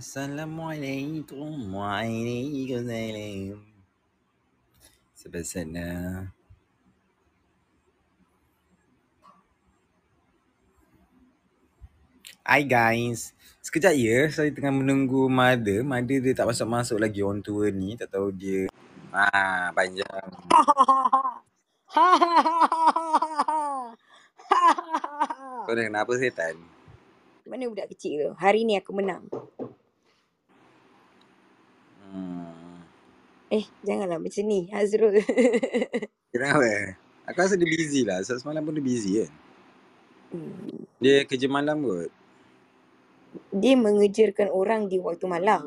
Assalamualaikum waalaikumsalam. Sebab sana hi guys, sekejap ya, saya tengah menunggu Mother dia tak masuk-masuk lagi, orang tua ni. Tak tahu dia panjang. Kau dah kenapa setan? Mana budak kecil tu? Hari ni aku menang. Janganlah macam ni Hazrul. Kenapa? Aku rasa dia busy lah. Sebab semalam pun dia busy kan. Dia kerja malam kot. Dia mengejarkan orang di waktu malam.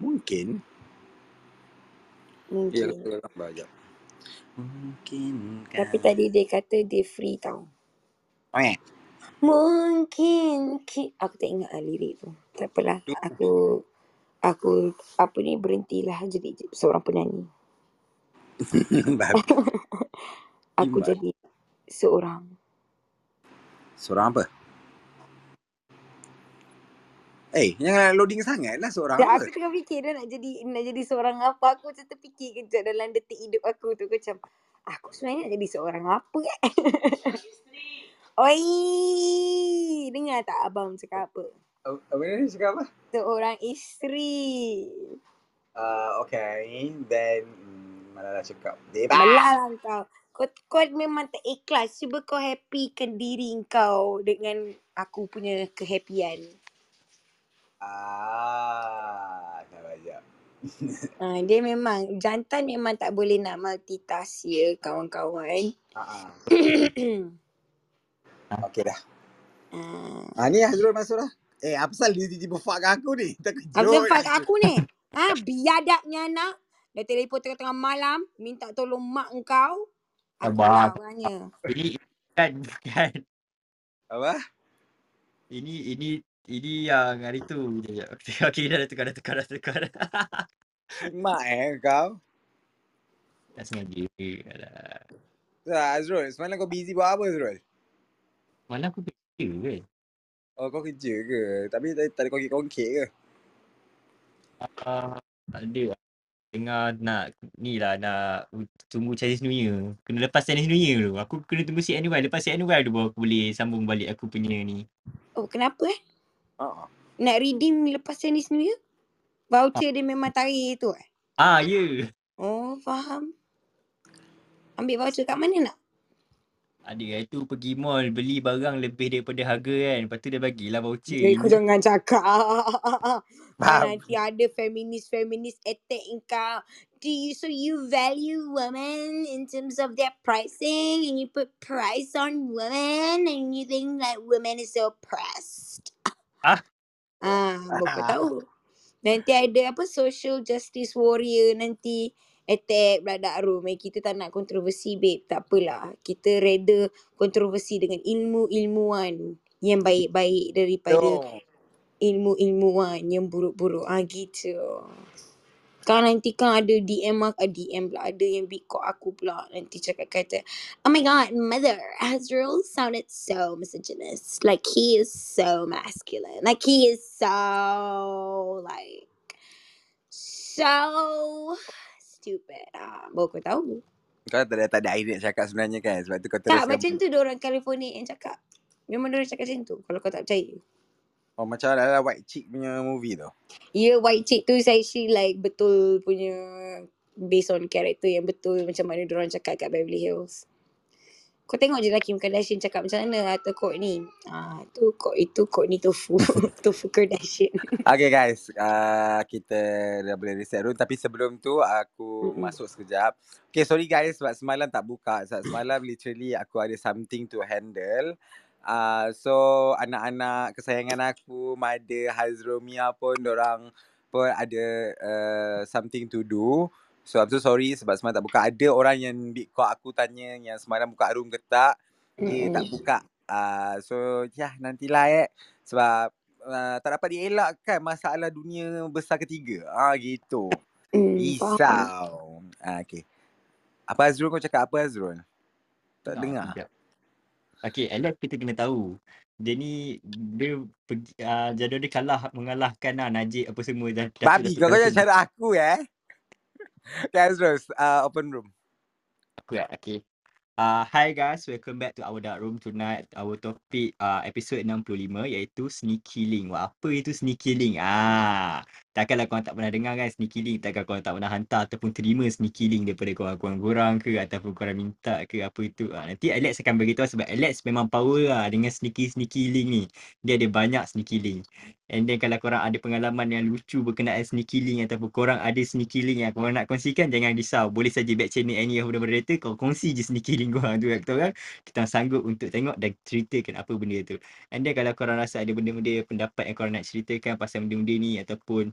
Mungkin. Ya, aku nampak sekejap. Mungkin. Tapi tadi dia kata dia free tau. Mungkin. Aku tak ingat lirik tu. Tak apalah. Aku apa ni, berhentilah jadi seorang penyanyi. Aku jadi seorang. Seorang apa? Jangan loading sangatlah seorang. Aku tengah fikir dah nak jadi seorang apa. Aku macam terfikir kejap dalam detik hidup aku tu. Aku macam, aku sebenarnya nak jadi seorang apa kan? Oi, dengar tak abang cakap apa? Abang ni cakap apa? Seorang isteri. Okay, then malah lah cakap. Malah lah kau. Kau memang tak ikhlas. Cuba kau happykan diri kau dengan aku punya kehappian. Dia memang jantan, memang tak boleh nak multitask ya kawan-kawan. Okey dah. Ni Hazrul masuk dah. Apa pasal dia tiba-tiba fuck aku ni? Terkejut. Apa fuck aku ni? Biadabnya anak. Dah telefon tengah-tengah malam minta tolong mak engkau. Abang. Bukan. Apa? Ini yang hari tu. Okey, dah tukar. Mak kau? Tak sengaja. Azrul, semalam kau busy buat apa Azrul? Semalam aku kerja ke? Oh, kau kerja ke? Tapi tak ada kongkit ke? Tak ada. Tengah nak ni lah, nak tunggu Chinese New Year. Kena lepas Chinese New Year dulu. Aku kena tunggu si annual. Lepas si annual tu baru aku boleh sambung balik aku punya ni. Oh, kenapa Nak redeem lepas Chinese New Year? Voucher dia memang tarik tu ya. Oh, faham. Ambil voucher kat mana nak? Adik itu pergi mall beli barang lebih daripada harga kan. Lepas tu dia bagilah voucher. Kau jangan cakap. Nanti ada feminist attack kau. So you value women in terms of their pricing and you put price on women and you think like women is so oppressed. Kau tahu. Nanti ada apa social justice warrior nanti. Attack pula Dark room. Kita tak nak kontroversi babe. Tak apalah. Kita rather kontroversi dengan ilmu-ilmuan yang baik-baik daripada ilmu-ilmuan yang buruk-buruk. Gitu. Kan nanti kan ada DM pula. Ada yang big call aku pula. Nanti cakap kata, oh my god, Mother, Hazrul sounded so misogynist. Like he is so masculine. Like he is so like so stupid. Baru kau tahu. Kau tak ada idea cakap sebenarnya kan. Sebab tu kau terus. Tak macam tu diorang California yang cakap. Memang diorang cakap macam tu. Kalau kau tak percaya. Oh, macam ada White Chick punya movie tu. Ya, White Chick tu saya actually like betul punya. Based on character yang betul. Macam mana diorang cakap kat Beverly Hills. Kau tengok je lah Kim Kardashian cakap macam mana. Atau kot ni. Tu kot itu kot ni tofu. Tofu Kardashian. Okay guys. Kita dah boleh reset room. Tapi sebelum tu aku masuk sekejap. Okay, sorry guys sebab semalam tak buka. Sebab semalam literally aku ada something to handle. So anak-anak kesayangan aku, Mother, Hazrul, Mia pun dorang pun ada something to do. So I'm so sorry sebab semalam tak buka. Ada orang yang big call aku tanya yang semalam buka room ke tak. Dia tak buka. So nantilah sebab tak dapat dielakkan masalah dunia besar ketiga. Gitu. Risau. Okay. Apa Hazrul, kau cakap apa Hazrul? Tak dengar. Okay, Alex kita kena tahu. Dia ni dia pergi jadual dia mengalahkan lah Najib apa semua dah. Babi kau jangan cari aku Guys, terus open room. Aku okay. Hi guys, welcome back to our dark room tonight. Our topic episode 65 iaitu sneaky link. Wah, apa itu sneaky link? Takkanlah korang tak pernah dengar kan sneaky link. Takkan korang tak pernah hantar ataupun terima sneaky link daripada korang ke ataupun korang minta ke apa itu. Nanti Alex akan beritahu sebab Alex memang power lah dengan sneaky link ni. Dia ada banyak sneaky link. And then kalau korang ada pengalaman yang lucu berkenaan sneaky link ataupun korang ada sneaky link yang korang nak kongsikan, jangan risau. Boleh saja back channel any of the moderator. Kau kongsi je sneaky link korang tu kat orang, kita sanggup untuk tengok dan ceritakan apa benda tu. And then kalau korang rasa ada benda-benda pendapat yang korang nak ceritakan pasal benda-benda ni ataupun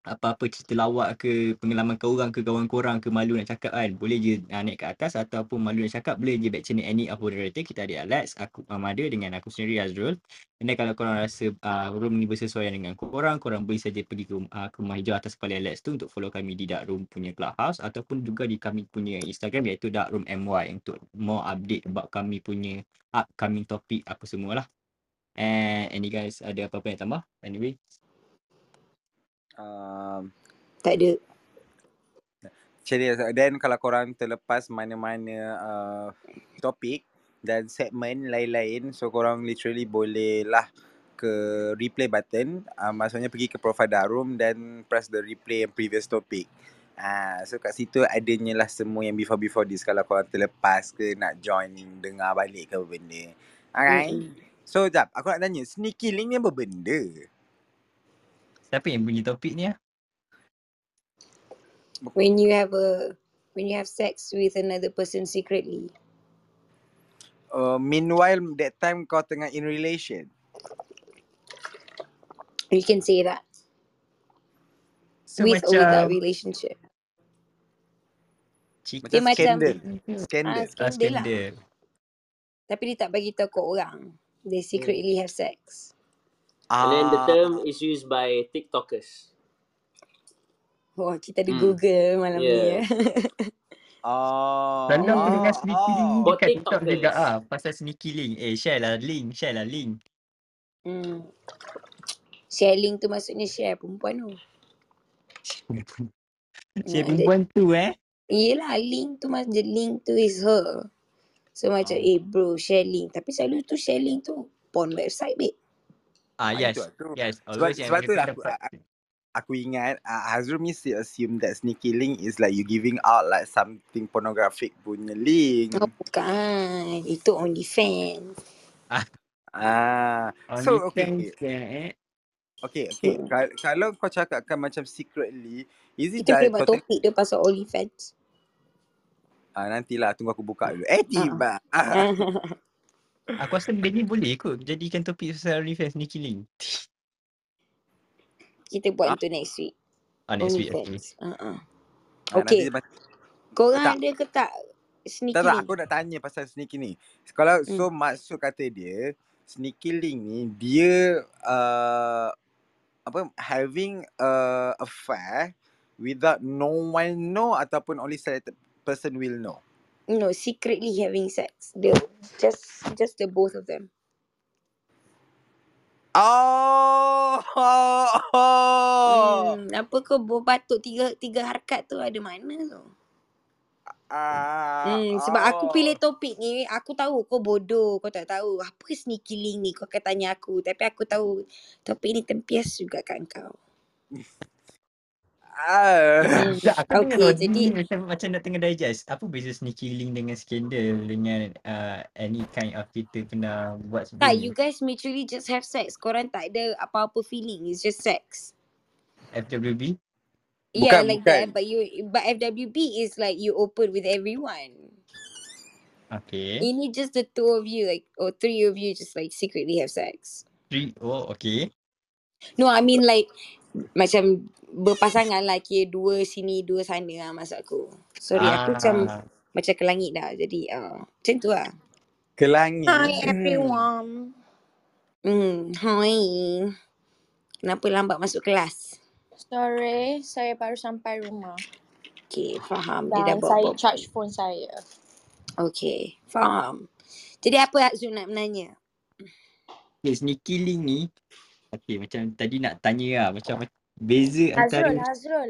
apa-apa cerita lawak ke, pengalaman korang ke, kawan korang ke, malu nak cakap kan, boleh je naik ke atas ataupun malu nak cakap, boleh je back channel any of moderator. Kita ada Alex, aku Mother dengan aku sendiri Hazrul. And then kalau korang rasa room ni bersesuaian dengan korang boleh saja pergi ke rumah hijau atas kepala Alex tu untuk follow kami di Dark Room punya Clubhouse ataupun juga di kami punya Instagram iaitu Dark Room MY untuk more update about kami punya upcoming topic apa semualah. And any guys ada apa-apa yang tambah? Anyway, tak ada. Serius. Dan kalau korang terlepas mana-mana topik dan segmen lain-lain, so korang literally boleh lah ke replay button. Maksudnya pergi ke profile Dark Room dan press the replay yang previous topic. So kat situ adanya lah semua yang before this. Kalau korang terlepas ke nak join, dengar balik ke benda. Alright. So jap, aku nak tanya, sneaky link ni apa benda? Siapa yang bunyi topik ni? When you have sex with another person secretly. Meanwhile that time kau tengah in relation. You can say that. So with macam, or without relationship. Macam scandal. Scandal lah. Tapi dia tak bagi tahu kat orang. They secretly have sex. And then the term is used by TikTokers. Wah, kita di Google malam ni. Kalau dengar sneaky link dekat TikTok juga pasal sneaky link. Share lah link. Share link tu maksudnya share perempuan tu. Share perempuan tu Yelah, link tu is her. So macam bro share link. Tapi selalu tu share link tu porn website babe. Yes. Sebab tu lah aku ingat Hazrul mesti assume that sneaky link is like you giving out like something pornographic punya link. Oh, bukan. Itu OnlyFans. So okay. Kalau kau cakapkan macam secretly, is it kita buat topik dia pasal OnlyFans? Nantilah tunggu aku buka dulu. Tiba. Aku rasa benda ni boleh kot jadikan topik pasal OnlyFans ni killing. Kita buat itu next week. Next week. Okay. Korang ada ke tak sneaky link? Tak, aku nak tanya pasal sneaky ni. Kalau so maksud kata dia sneaky link ni dia having affair without no one know ataupun only selected person will know. No, secretly having sex. Just the both of them. Apa ke batuk tiga harkat tu ada mana tu? Sebab aku pilih topik ni, aku tahu kau bodoh, kau tak tahu apa sneaky link ni, kau akan tanya aku. Tapi aku tahu topik ni tempias juga kat kau. Okay, jadi macam nak tengah digest. Apa beza sneaky link dengan scandal dengan any kind of kita pernah buat sebelum? Tak, you guys literally just have sex. Korang tak ada apa-apa feeling. It's just sex. FWB? Yeah, bukan, like bukan. That. But FWB is like you open with everyone. Okay. Ini just the two of you, like or three of you, just like secretly have sex. Three? Oh, okay. No, I mean like macam berpasangan lah, kira dua sini dua sana lah maksud aku. Sorry, aku macam ke langit dah. Jadi macam tu lah. Ke langit. Hi everyone. Hi. Kenapa lambat masuk kelas? Sorry, saya baru sampai rumah. Okay, faham. Dan dia dah saya charge phone saya. Okay, faham. Jadi apa Hazrul nak menanya? Okay, sneaky link ni. Okay, macam tadi nak tanya lah. Macam beza Hazrul, antara Hazrul,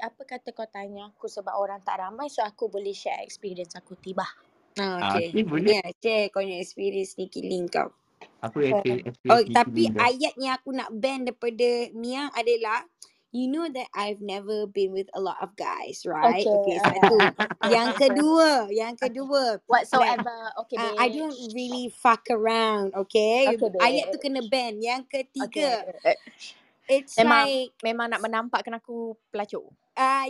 apa kata kau tanya aku sebab orang tak ramai, so aku boleh share experience aku tiba. Okay, boleh. Ya, share kau punya experience sneaky link kau. Apa experience tapi ayat yang aku nak ban daripada Mia adalah, you know that I've never been with a lot of guys, right? Okay, satu. Yang kedua. Whatsoever. Okay, I don't really fuck around, okay? Ayat tu kena ban. Yang ketiga, it's memang nak menampakkan aku pelacur.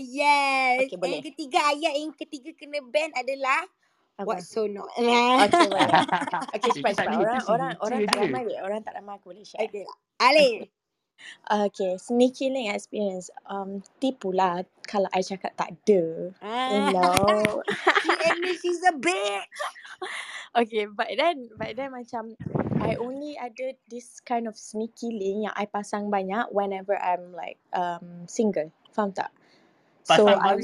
Yes. Okay, yang ketiga, ayat yang ketiga kena ban adalah Okay, cepat. Orang tak ramai aku boleh share. Okay, Alex. Okay, sneaky link experience. Tipulah kalau I cakap tak ada. Hello. She's a bitch. Okay, but then macam I only ada this kind of sneaky link yang I pasang banyak whenever I'm like single. Faham tak? So I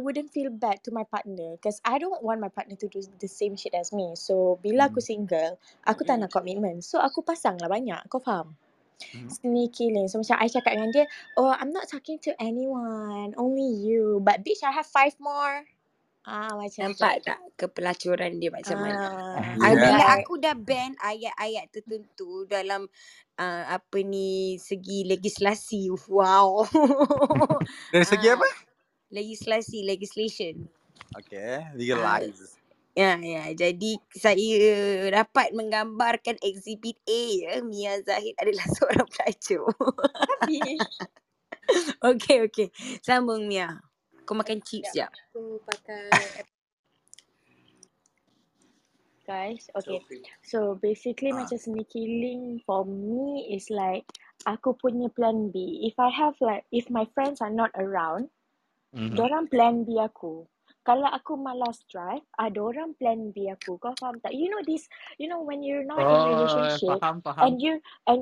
wouldn't feel bad to my partner because I don't want my partner to do the same shit as me. So bila aku single, aku tak nak commitment. So aku pasang lah banyak. Kau faham? Sneaky link. So macam I cakap dengan dia, oh I'm not talking to anyone, only you. But bitch, I have 5 more. Macam nampak tak kepelacuran dia macam mana? Bila aku dah ban ayat-ayat tertentu dalam segi legislasi. Wow. Dari segi apa? Legislasi, legislation. Okay, legalize. Ya. Jadi saya dapat menggambarkan exhibit A ya. Mia Zahid adalah seorang pelacur. Okay. Sambung Mia. Kau makan chips sekejap. Aku pakai guys, okay. So basically macam sneaky link for me is like aku punya plan B. If my friends are not around, dorang plan B aku. Kalau aku malas drive, dorang plan B aku. Kau faham tak? You know this, you know when you're not in a relationship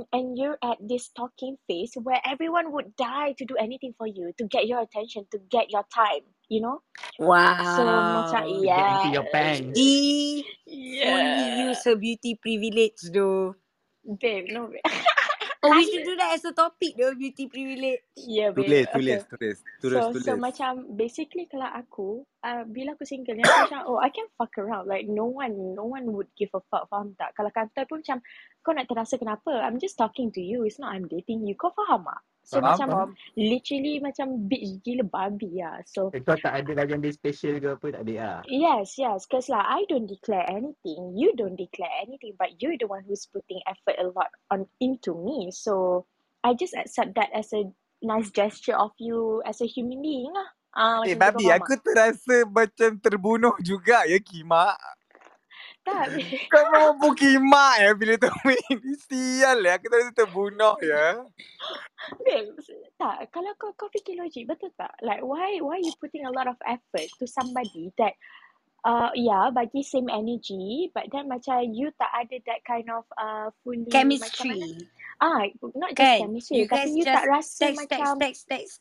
and you're at this talking phase where everyone would die to do anything for you, to get your attention, to get your time, you know? Wow. So macam yeah. Get into your pants. Only use her beauty privilege though. Babe, no babe. We should do that as a topic though, beauty privilege. Yeah, babe. Tulis. So macam basically kalau aku, bila aku single, macam I can fuck around. Like no one would give a fuck, faham tak? Kalau kantor pun macam, kau nak terasa kenapa? I'm just talking to you, it's not I'm dating you. Kau faham tak? So faham. Literally macam bitch gila babi lah. So kau tak ada bagian dia special ke apa, tak ada lah. Yes, cause lah I don't declare anything, you don't declare anything, but you're the one who's putting effort a lot into me. So I just accept that as a nice gesture of you as a human being lah. Babi, aku terasa macam terbunuh juga ya Kimak. Tak. Kau mampu Kimak ya bila tu ini. Sial ya. Aku tadi terbunuh ya. Babe, tak. Kalau kau fikir logik, betul tak? Like why you putting a lot of effort to somebody that bagi same energy but then macam you tak ada that kind of fully chemistry. Not just chemistry. You guys you just tak rasa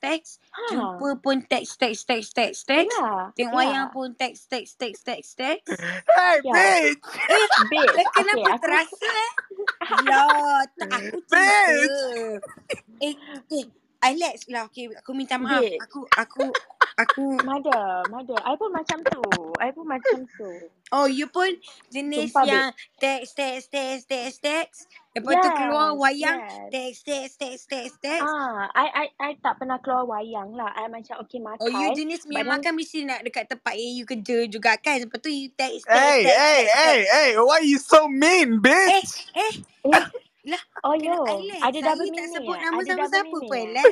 text. Jumpa pun text. Tengok wayang pun text. Hey, bitch! Bitch. Kenapa terasa? Ya, aku bitch! Alex lah. Okay, aku minta maaf. Bitch. Aku Mother. I pun macam tu. Oh, you pun jenis sumpah, yang text. Lepas tu keluar wayang, text. I tak pernah keluar wayang lah. I macam okay makan. Oh, you jenis yang makan mesti nak dekat tempat yang you kerja juga kan. Lepas tu you text. Hey. Why you so mean, bitch? Lah, ada double meaning. Tak sebut nama siapa pun lah.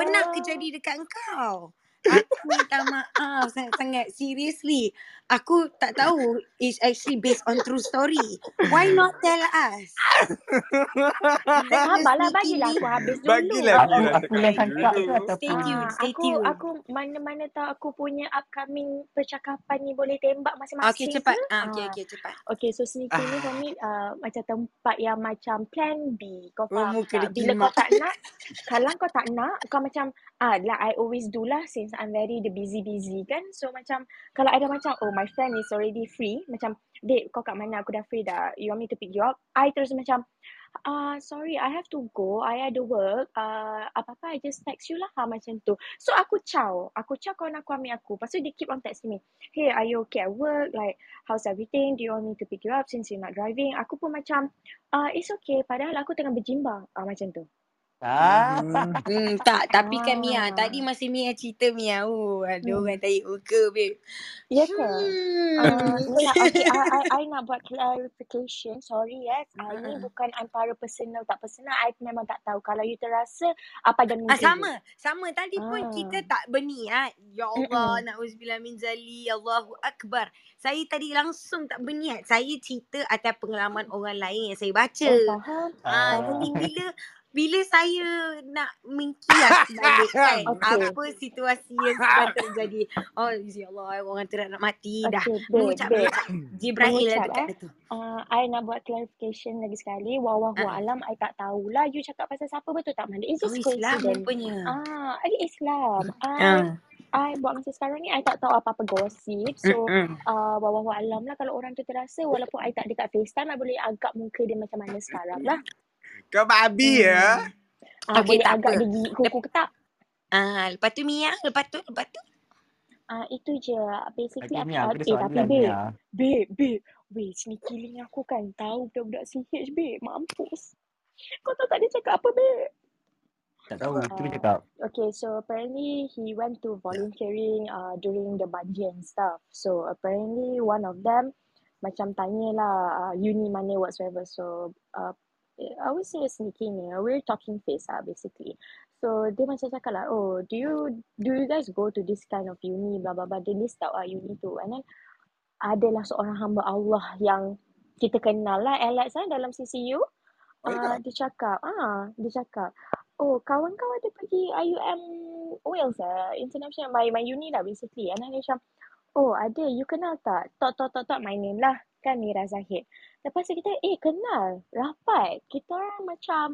Pernah ke jadi dekat engkau? Aku minta maaf sangat-sangat. Seriously, aku tak tahu it's actually based on true story. Why not tell us? Sabarlah, bagilah aku habis dulu. Aku stay tuned. Aku mana-mana tahu aku punya upcoming percakapan ni boleh tembak masing-masing. Okay, cepat. Okay, so sneaky ni for me macam tempat yang macam plan B. Kau faham tak? Bila kau tak nak, kalau kau tak nak, kau macam I always do lah since I'm very the busy kan. So macam, kalau ada macam my friend is already free, macam, "Date, kau kat mana? Aku dah free dah. You want me to pick you up?" I terus macam, "Sorry, I have to go. I ada work. Apa-apa, I just text you lah." Macam tu. So, aku caw kawan aku ambil aku. Lepas tu, dia keep on texting me. "Hey, are you okay at work? Like, how's everything? Do you want me to pick you up since you're not driving?" Aku pun macam, "It's okay." Padahal aku tengah berjimbang. Macam tu. Tak, tapi kan Mia, tadi masih Mia cerita Mia. Ada orang tarik muka, babe. Ya ke? Okay, I nak buat clarification. Sorry, ini bukan antara personal tak personal. I memang tak tahu. Kalau you terasa apa dan mungkin sama tadi pun kita tak benih. Ya Allah, na'uzubillah min zali, Allahu Akbar. Saya tadi langsung tak berniat. Saya cerita atas pengalaman orang lain yang saya baca. Faham. Bila saya nak mengkias balik kan, apa situasi yang sebenarnya terjadi. Oh, ya Allah, orang terang nak mati dah. Mengucap. Jibril lah dekat tu. I nak buat clarification lagi sekali. Wallahu alam, I tak tahulah you cakap pasal siapa, betul tak Manda? It's just coincidence. Ada Islam. I buat masa sekarang ni, I tak tahu apa-apa gosip. So, wallahu alam lah kalau orang tu terasa, walaupun I tak dekat FaceTime, I boleh agak muka dia macam mana sekarang lah. Kau babi ya? Boleh agak apa. Gigi kuku ke tak? Lepas tu Mia, lepas tu. Itu je. Basically aku babe. Weh, sini killing aku kan. Tahu budak-budak CH, babe. Mampus. Kau tahu tak dia cakap apa, babe? Tak tahu. Dia cakap. Okay, so apparently he went to volunteering during the Banji and stuff. So apparently one of them macam tanyalah uni mana whatsoever. So, I would say sneaking, you know, we're talking face basically. So dia macam cakap lah, "Oh, do you guys go to this kind of uni, blah blah blah." Dia list out uni tu. And then adalah seorang hamba Allah yang kita kenal lah, Alex dalam CCU. Dia cakap, "Oh, kawan kau ada pergi IUM Wales international, my uni lah basically." And then dia macam, "Oh, ada, you kenal tak?" Tak, my name lah kan, Mia Zahid. Lepas tu kita kenal, rapat. Kita orang macam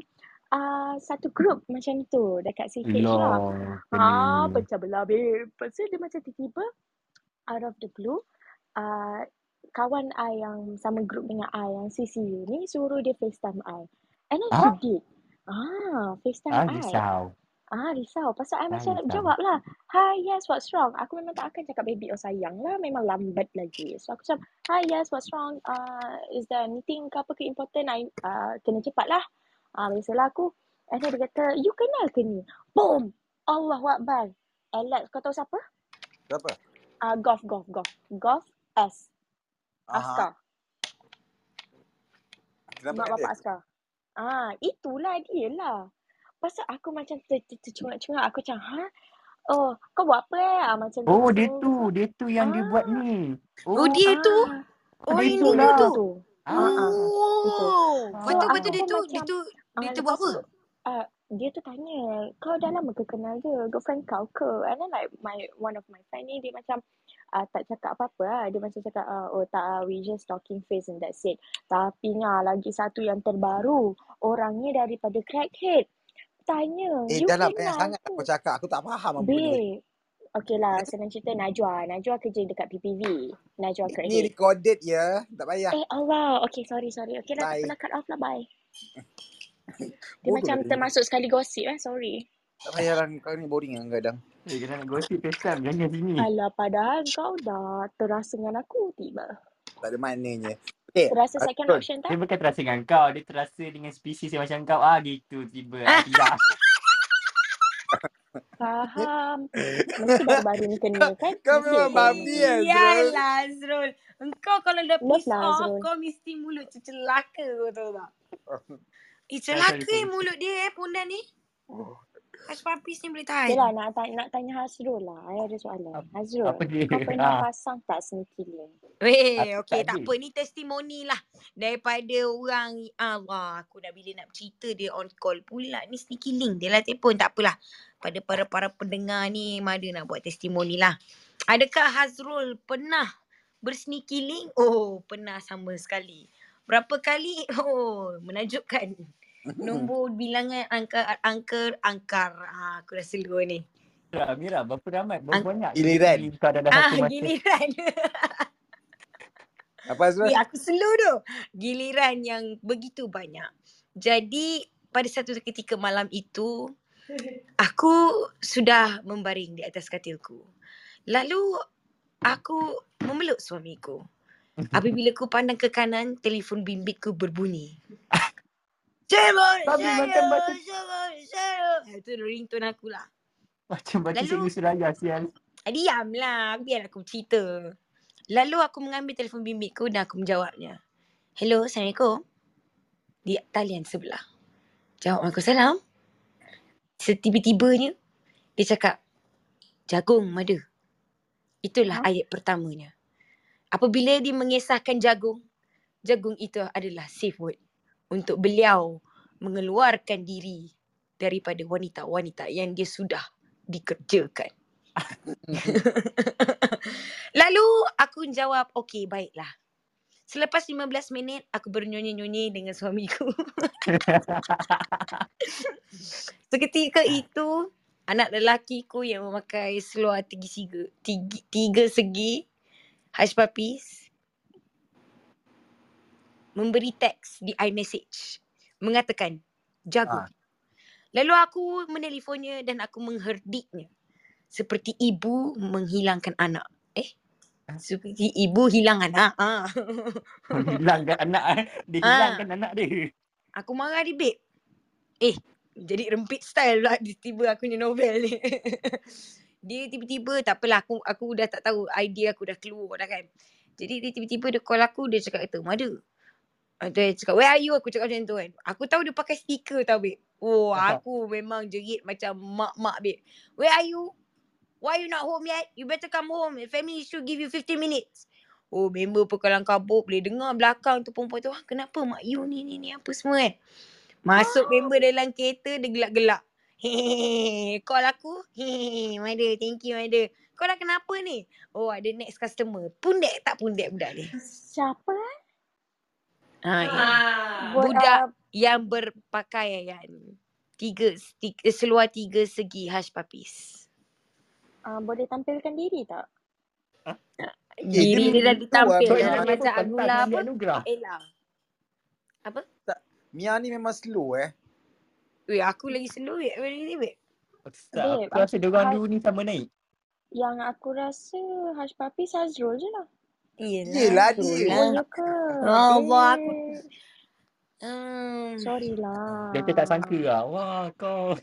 satu grup macam tu dekat CH lah. Pecah belah, babe. Lepas tu dia macam tiba-tiba out of the blue, kawan I yang sama grup dengan I yang CCU ni suruh dia FaceTime I. And then I did. FaceTime I. Risau. Pasal I macam jawab lah, "Hi, yes, what's wrong?" Aku memang tak akan cakap baby or sayang lah. Memang lambat lagi. So aku macam, "Hi, yes, what's wrong? Is there anything ke apa ke important? I kena cepat lah." Biasalah aku. And then dia kata, "You kenal ke ni?" Boom! Allahuakbar. Alex, kau tahu siapa? Siapa? Golf S. Askar. Mak bapak Askar. Itulah dia lah. Pasal aku macam tercungak-cungak. Aku macam, "Oh, kau buat apa macam tu?" Oh, dia tu yang dia buat ni. Oh, dia tu? Oh, ini dia tu? Betul-betul dia tu buat apa? Dia tu tanya, "Kau dah lama ke kenal dia? Girlfriend kau ke?" And then like one of my friend ni, dia macam tak cakap apa-apa lah. Dia macam cakap, "Oh tak, we just talking face and that's it." Tapi nah, lagi satu yang terbaru, orangnya daripada crackhead. Tanya, "You dah nak banyak sangat aku cakap, aku tak faham apa ni." Okey lah, senang cerita Najwa kerja dekat PPV. Najwa kerja. Ini recorded ya, tak payah. Allah, okey sorry. Okey lah, kena cut off lah, bye. Dia macam termasuk sekali gosip sorry. Tak payahlah, kau ni boring kan kadang. Kita nak gosip pesan, jangan sini. Alah, padahal kau dah terasa dengan aku tiba. Tak ada maknanya. Terasa second option tak? Dia bukan terasa dengan kau. Dia terasa dengan spesies yang macam kau. Gitu tiba. Tidak. Faham. Mesti baru-baru ni kena kan? Kau memang babi kan? Yalah Hazrul. Engkau kalau dah piss off, kau mesti mulut tu celaka. Kau tahu tak? Celaka mulut dia pundan ni. Hush Puppies ni boleh tahan. Yelah, nak tanya Hazrul lah. I ada soalan. Hazrul, kau pernah pasang tak sneaky link? Weh, okey tak apa. Ni testimoni lah. Daripada orang, Allah, aku dah bila nak cerita dia on call pula. Ni sneaky link dia lah telefon. Tak apalah. Pada para pendengar ni, Mada nak buat testimoni lah. Adakah Hazrul pernah bersneaky link? Oh, pernah sama sekali. Berapa kali? Oh, menakjubkan. Nombor bilangan angkar. Aku rasa luar ni. Mira, berapa banyak? Giliran. Giliran. Apa Hazrul? Ya, aku seluruh giliran yang begitu banyak. Jadi pada satu ketika malam itu, aku sudah membaring di atas katilku. Lalu aku memeluk suamiku. Apabila ku pandang ke kanan, telefon bimbitku berbunyi. Cebol, itu ringtone aku lah. Macam baca sini Suraya, sial. Diamlah, biar aku cerita. Lalu aku mengambil telefon bimbitku dan aku menjawabnya. Hello, Assalamualaikum. Di talian sebelah. Jawab aku, salam. Setiba-tibanya, dia cakap, jagung, mother. Itulah ayat pertamanya. Apabila dia mengesahkan jagung, jagung itu adalah safe word untuk beliau mengeluarkan diri daripada wanita-wanita yang dia sudah dikerjakan. Lalu aku jawab, okey, baiklah. Selepas 15 minit, aku bernyanyi-nyanyi dengan suamiku. Seketika itu, anak lelakiku yang memakai seluar tiga segi, Hush Puppies, memberi teks di iMessage. Mengatakan, jago. Lalu aku menelifonnya dan aku mengherdiknya. Seperti ibu menghilangkan anak. Seperti ibu hilang anak. Hilangkan anak eh. Dia hilangkan anak dia. Aku marah dia, babe. Jadi rempit style lah. Dia tiba aku punya novel ni. Dia tiba-tiba, tak apalah. Aku dah tak tahu. Idea aku dah keluar dah kan. Jadi dia tiba-tiba dia call aku. Dia cakap kata, Mother. Dia cakap, where are you? Aku cakap macam tu kan. Aku tahu dia pakai stiker tau, babe. Oh, aku memang jerit macam mak-mak, babe. Where are you? Why you not home yet? You better come home. Family should give you 15 minutes. Oh, member pekalan kabut boleh dengar belakang tu perempuan tu. Ah, kenapa mak you ni apa semua kan? Masuk member dalam kereta, dia gelak-gelak. Hehehe, call aku. Hehehe, mother, thank you, mother. Kau dah kenapa ni? Oh, ada next customer. Pundek tak pundek budak ni? Siapa? Budak yang berpakaian seluar tiga segi Hush Puppies. Boleh tampilkan diri tak? Diri dia dah ditampil macam Anugrah apa? Ella. Apa? Tak. Mia ni memang slow eh. Weh, aku lagi slow weh. Aku rasa diorang dulu ni sama naik. Yang aku rasa Hush Puppies Hazrul je lah. Yelah dia. Allah aku. Sorry lah. Dia tak sangka lah. Wah kau.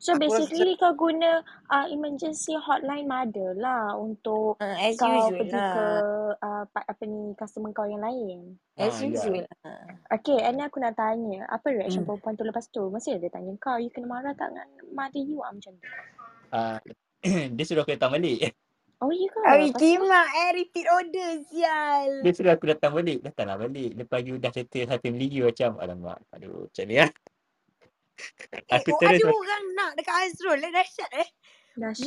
So aku basically kau guna emergency hotline Mother lah untuk kau pergi ke apa ni customer kau yang lain. As usual. Okay, and aku nak tanya, apa reaction perempuan tu lepas tu? Mesti dia tanya kau, you kena marah tak dengan Mother you macam tu? Dia suruh aku datang balik. Oh ya ke? Repeat order sial. Dia suruh aku datang balik. Datanglah balik. Lepas you dah settle satu family you macam, alamak, aduh macam ni lah. Ada orang nak dekat Hazrul lah. Dahsyat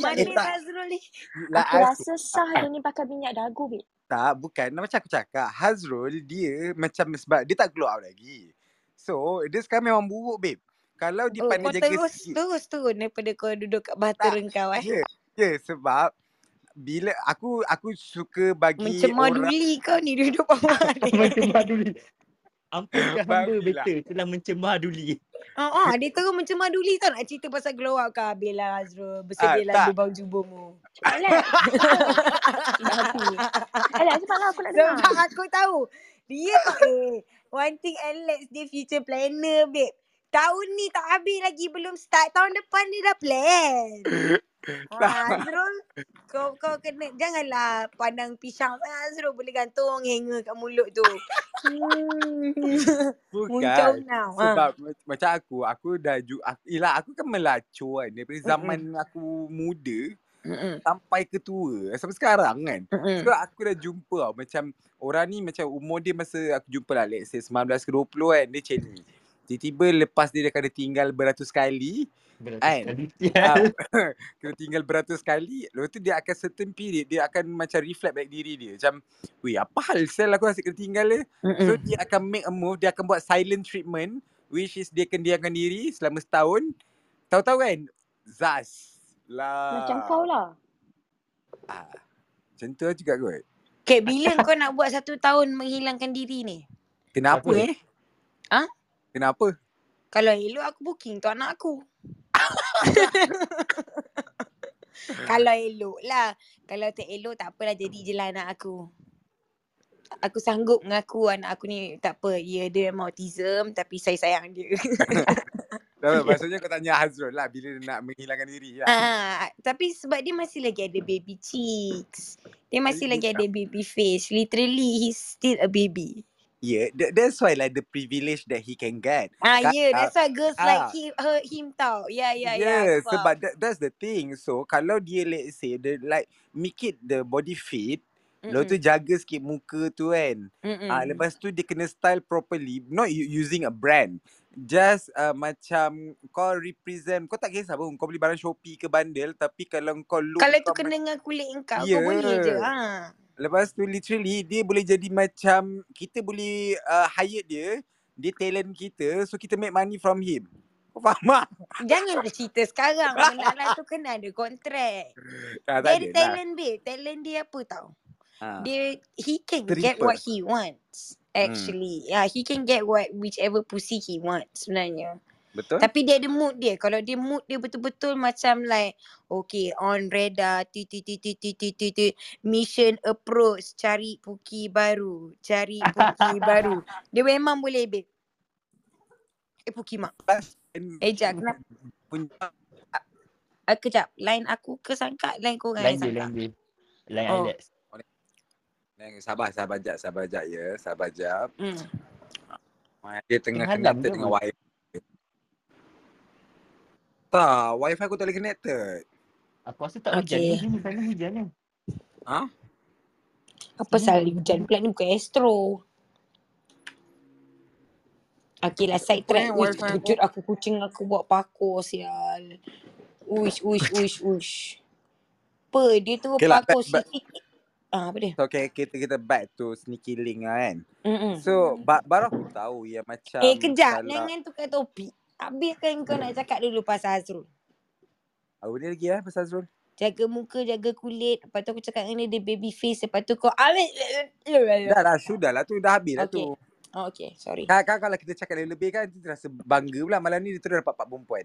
Mana Hazrul ni? Aku rasa sah dia ni pakai minyak dagu, babe. Tak, bukan. Macam aku cakap, Hazrul dia macam sebab dia tak glow out lagi. So, dia sekarang memang buruk, babe. Kalau dia pandai jaga sikit. Terus daripada kau duduk kat bahtera kau sebab bila aku suka bagi mencemar orang. Mencemar duli kau ni duduk bawah ni. Mencemar duli. Ampun hamba better telah mencemar duli. Dia terus mencemar duli tau nak cerita pasal glow up ke. Habislah Hazrul, bersedialah lubang jubahmu. Alex, sebablah aku nak dengar. Sebab aku tahu. Dia one thing Alex, dia future planner, babe. Tahun ni tak habis lagi, belum start. Tahun depan dia dah plan. Hazrul, kau kena janganlah pandang pisang. Hazrul boleh gantung hanger kat mulut tu. Bukan sebab macam aku dah aku kan melacur kan daripada zaman aku muda sampai ke tua sampai sekarang kan. So aku dah jumpa macam orang ni macam umur dia masa aku jumpa lah let's say 19 ke 20 kan, dia macam ni. Tiba-tiba lepas dia dah kena tinggal beratus kali. Kena tinggal beratus kali. Lepas tu dia akan certain period. Dia akan macam reflect balik diri dia. Macam, weh apa hal sel aku asyik kena tinggal dia. So dia akan make a move. Dia akan buat silent treatment. Which is dia akan diamkan diri selama setahun. Tahu-tahu kan? Zaz lah. Macam kau lah. Macam tu lah juga kot. Okay, bila kau nak buat 1 tahun menghilangkan diri ni? Kenapa? Ha? Kenapa? Kalau elok aku booking tu anak aku. Kalau elok lah. Kalau tak elok tak apalah, jadi je lah anak aku. Aku sanggup mengaku anak aku ni tak apa. Ya, dia memang autism tapi saya sayang dia. Maksudnya kau tanya Hazrul lah bila dia nak menghilangkan diri lah. Tapi sebab dia masih lagi ada baby cheeks. Dia masih lagi ada baby face. Literally he's still a baby. Yeah, that's why like the privilege that he can get. Yeah, that's why girls like him tau. Yeah. So, but that's the thing. So kalau dia let's say the, like make it the body fit, lepas tu jaga sikit muka tu kan. Lepas tu dia kena style properly. Not using a brand. Just macam kau represent. Kau tak kisah pun kau beli barang Shopee ke bundle. Tapi kalau kau look, kalau tu kena dengan kulit engkau, kau boleh je. Lepas tu literally dia boleh jadi macam kita boleh hire dia. Dia talent kita. So kita make money from him. Kau faham tak? Jangan cerita sekarang. Anak-anak tu kena ada kontrak. Nah, dia ada talent babe. Talent dia apa tau? Dia, he can get what he wants actually. He can get what whichever pussy he wants sebenarnya. Betul. Tapi dia ada mood dia. Kalau dia mood dia betul-betul macam like okay on radar mission approach, cari puki baru, cari puki baru. Dia memang boleh babe. Puki mak. Sekejap kenapa? Kejap line aku ke sangka line korang yang sangka. Line Alex. Sabar jap. Dia tengah connected dengan wifi. Tak, wifi aku tak boleh connected. Aku rasa tak hujan ni, sana hujan ni. Ha? Apa salah hujan pula ni, bukan Astro. Okay lah, side track. Uish, kejut aku kucing aku buat pakor sial. Uish. Apa, dia tu okay, pakor sikit. Apa dia? So, okay, kita back to sneaky link lah kan. So, baru aku tahu yang macam... kejap. Jangan tukar topik. Habiskan kau nak cakap dulu pasal Hazrul. Apa ni lagi lah pasal Hazrul? Jaga muka, jaga kulit. Lepas tu aku cakap dengan dia baby face. Lepas tu kau... Dah lah. Tu dah habis lah tu. Okay. Sorry. Kalau kita cakap lebih kan, kita rasa bangga pula. Malam ni dia terus dapat perempuan.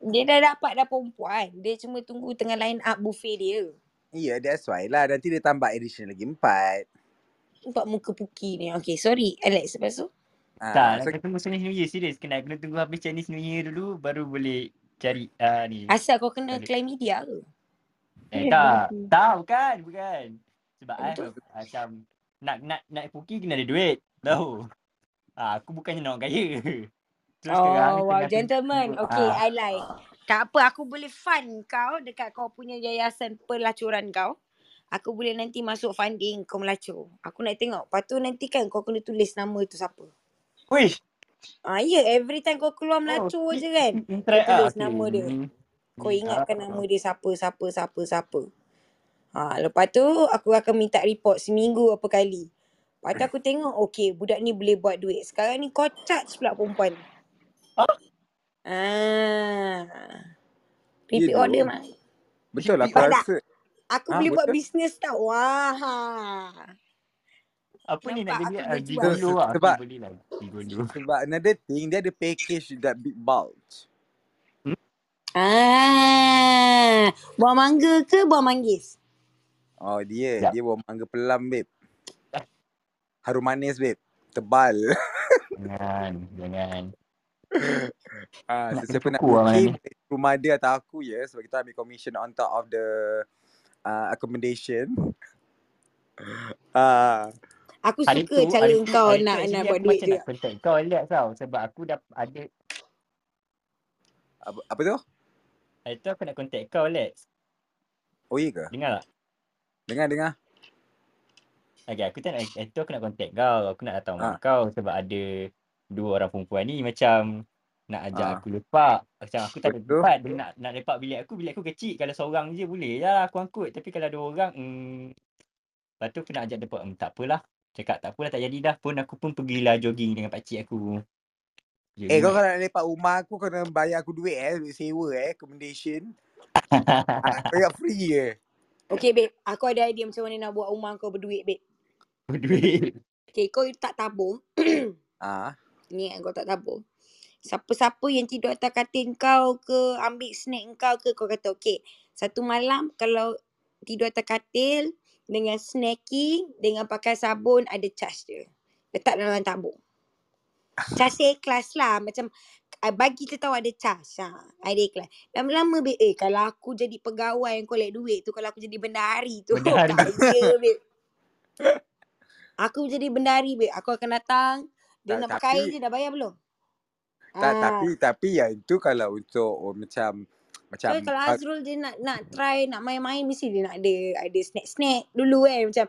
Dia dah dapat perempuan. Dia cuma tunggu tengah line up buffet dia. Ya, that's why lah. Nanti dia tambah additional lagi 4. 4 muka puki ni. Okay, sorry. Alex, lepas tu? Tak, nak tunggu Chinese New Year. Serius, kena tunggu habis Chinese New Year dulu. Baru boleh cari ni. Asal kau kena chlamydia ke? Tak, bukan. Sebab macam nak puki kena ada duit. Tahu? Aku bukannya nak kaya. Wow, gentleman. Okay, I like. Tak apa, aku boleh fund kau dekat kau punya yayasan pelacuran kau. Aku boleh nanti masuk funding kau melacur. Aku nak tengok. Lepas tu nanti kan kau kena tulis nama tu siapa. Uish. Ya, every time kau keluar melacur je kan. Kau tulis nama dia. Kau ingatkan nama dia siapa. Lepas tu aku akan minta report seminggu apa kali. Lepas tu aku tengok, okay budak ni boleh buat duit. Sekarang ni kau charge pula perempuan. Repeat order mak. Betul lah, aku rasa aku boleh buat bisnes tau. Apa ni nak jadi gigolo lah. Sebab another thing, dia ada package that big bulge. Buah mangga ke buah manggis? Dia buah mangga pelam babe. Harum manis babe. Tebal. Jangan. Sesiapa nak pergi rumah dia atau aku ya, sebab kita ambil commission on top of the accommodation. Aku suka cara kau nak buat duit dia. Kau relax tau, sebab aku dah ada apa tu? Hari tu aku nak contact kau Alex. Iya ke? Dengar tak? Dengar. Okay, aku tak nak, hari tu aku nak contact kau. Aku nak datang rumah kau sebab ada 2 orang perempuan ni macam nak ajak aku lepak. Macam aku tak ada tempat. Dia nak lepak bilik aku kecil. Kalau seorang je boleh lah aku angkut. Tapi kalau 2 orang, lepas tu aku nak ajak lepak. Takpelah. Cakap takpelah tak jadi dah pun. Aku pun pergilah jogging dengan pakcik aku. Kau kalau nak lepak rumah aku kena bayar aku duit sewa accommodation. Kau free Okay babe, aku ada idea macam mana nak buat rumah kau berduit babe. Berduit? Okay, kau tak tabur. Ni kau tak tabur. Siapa-siapa yang tidur atas katil kau ke, ambil snack kau ke, kau kata okay, satu malam kalau tidur atas katil dengan snacking, dengan pakai sabun, ada charge dia. Letak dalam tabung. Charge ikhlas lah. Macam bagi kita tahu ada charge lah. Ada ikhlas. Lama-lama babe, kalau aku jadi pegawai yang collect duit tu, kalau aku jadi bendahari tu, bendahari. Aku jadi bendahari babe, aku akan datang. Dia tak, nak pakai air je, dah bayar belum? Tak, tapi yang itu kalau untuk macam so, kalau Hazrul dia nak try nak main-main, mesti dia nak ada snack-snack dulu kan. Macam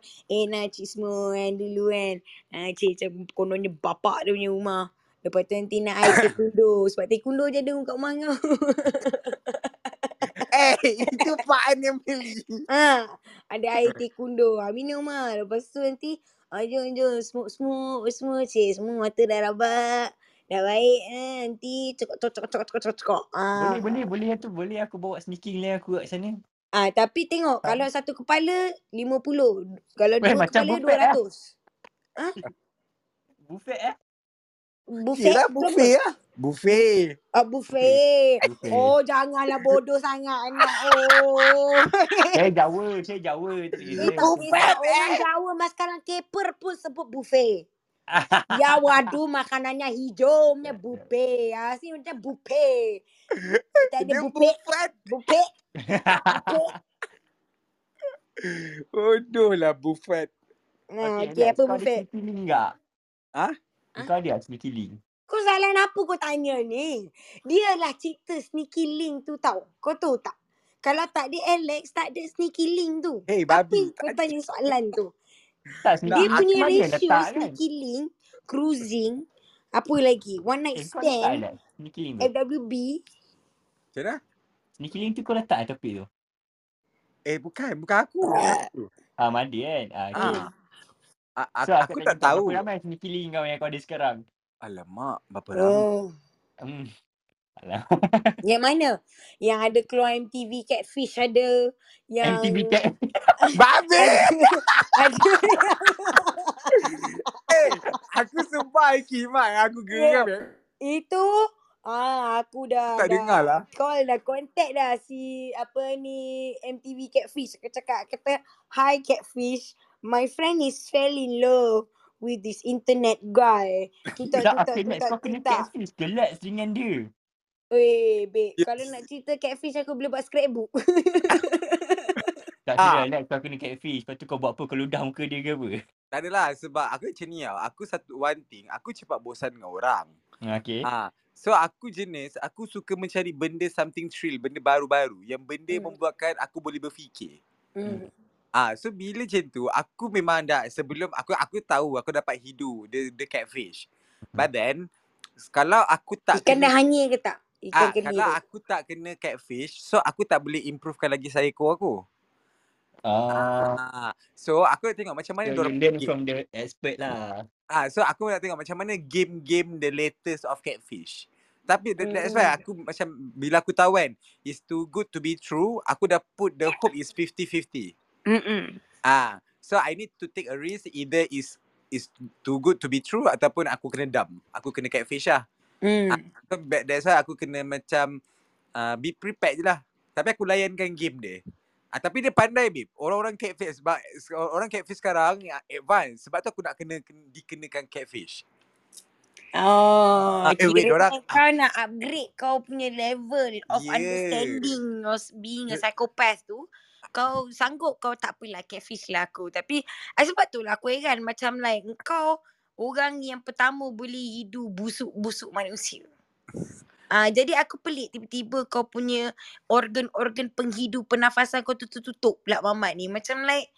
nak cik semua kan dulu kan. Cik macam kononnya bapak dia punya rumah. Lepas tu nanti nak air taekwondo. Sebab taekwondo je ada kat rumah kau. Itu Pak An yang beli. Ada air taekwondo. Minum lah. Lepas tu nanti jom smoke cik. Semua mata dah rabak. Dah baik nanti cekok. Boleh tu. Boleh aku bawa sneaking lah aku kat sana. Tapi tengok kalau satu kepala 50. Kalau dua kepala 200. Buffet eh? Buffet? Yelah buffet lah. Buffet. Oh janganlah bodoh sangat anak. Jawa. Buffet eh. Jawa sekarang keper pun sebut buffet. Ya waduh, makanannya hijau punya buffet. Asyik macam buffet. Kita ada buffet. Bodoh lah buffet. Okay, apa buffet? Kau ada sneaky link tak? Kau ada sneaky link? Kau salah apa kau tanya ni? Dia lah cerita sneaky link tu tau. Kau tahu tak? Kalau tak ada Alex, tak ada sneaky link tu. Tapi kau tanya soalan tu. Dia punya ratio sneaky link, cruising, apa lagi? One night stand, FWB. Macam mana? Sneaky link tu kau letak topik tu? Bukan aku. Mandi kan? So, aku tak tahu. Berapa ramai sneaky link kau yang kau ada sekarang? Alamak, berapa ramai? Yang mana? Yang ada keluar MTV Catfish ada. Yang MTV Catfish? Babi! Aku sumpah Kiman. Aku geram. Itu aku dah tak dengar lah. Call dah, contact dah si apa ni MTV Catfish. Aku cakap, kata hi Catfish, my friend is fell in love with this internet guy. Kita Catfish gelap dengan dia. Babe, kalau nak cerita catfish aku boleh buat scrapbook. Tak kira Alex kau kena catfish. Lepas tu kau buat apa? Kau ludah muka dia ke apa? Tak adalah, sebab aku macam ni tau. Aku one thing, aku cepat bosan dengan orang. Okay. So aku jenis, aku suka mencari benda something thrill, benda baru-baru. Yang benda membuatkan aku boleh berfikir. So bila macam tu, aku memang dah sebelum, aku tahu aku dapat hidu the catfish. But then, kalau aku tak ikan kena, dah hanyir ke tak? Kalau aku tak kena catfish, so aku tak boleh improvekan lagi psycho aku. So aku nak tengok macam mana dorang learn from the expert lah. So aku nak tengok macam mana game-game the latest of catfish. Tapi that's why aku macam bila aku tahu kan it's too good to be true, aku dah put the hope is 50-50. So I need to take a risk, either is too good to be true ataupun aku kena dump. Aku kena catfish lah. So that's why aku kena macam be prepared je lah. Tapi aku layankan game dia. Tapi dia pandai babe. Orang-orang catfish. Orang catfish sekarang advance. Sebab tu aku nak kena dikenakan catfish. Kau nak upgrade kau punya level of understanding of being a psychopath tu. Kau sanggup kau tak apalah catfish lah aku. Tapi sebab tu lah aku heran macam like kau orang yang pertama boleh hidu busuk-busuk manusia. Jadi aku pelik tiba-tiba kau punya organ-organ penghidu pernafasan kau tutup-tutup pula Mamat ni. Macam like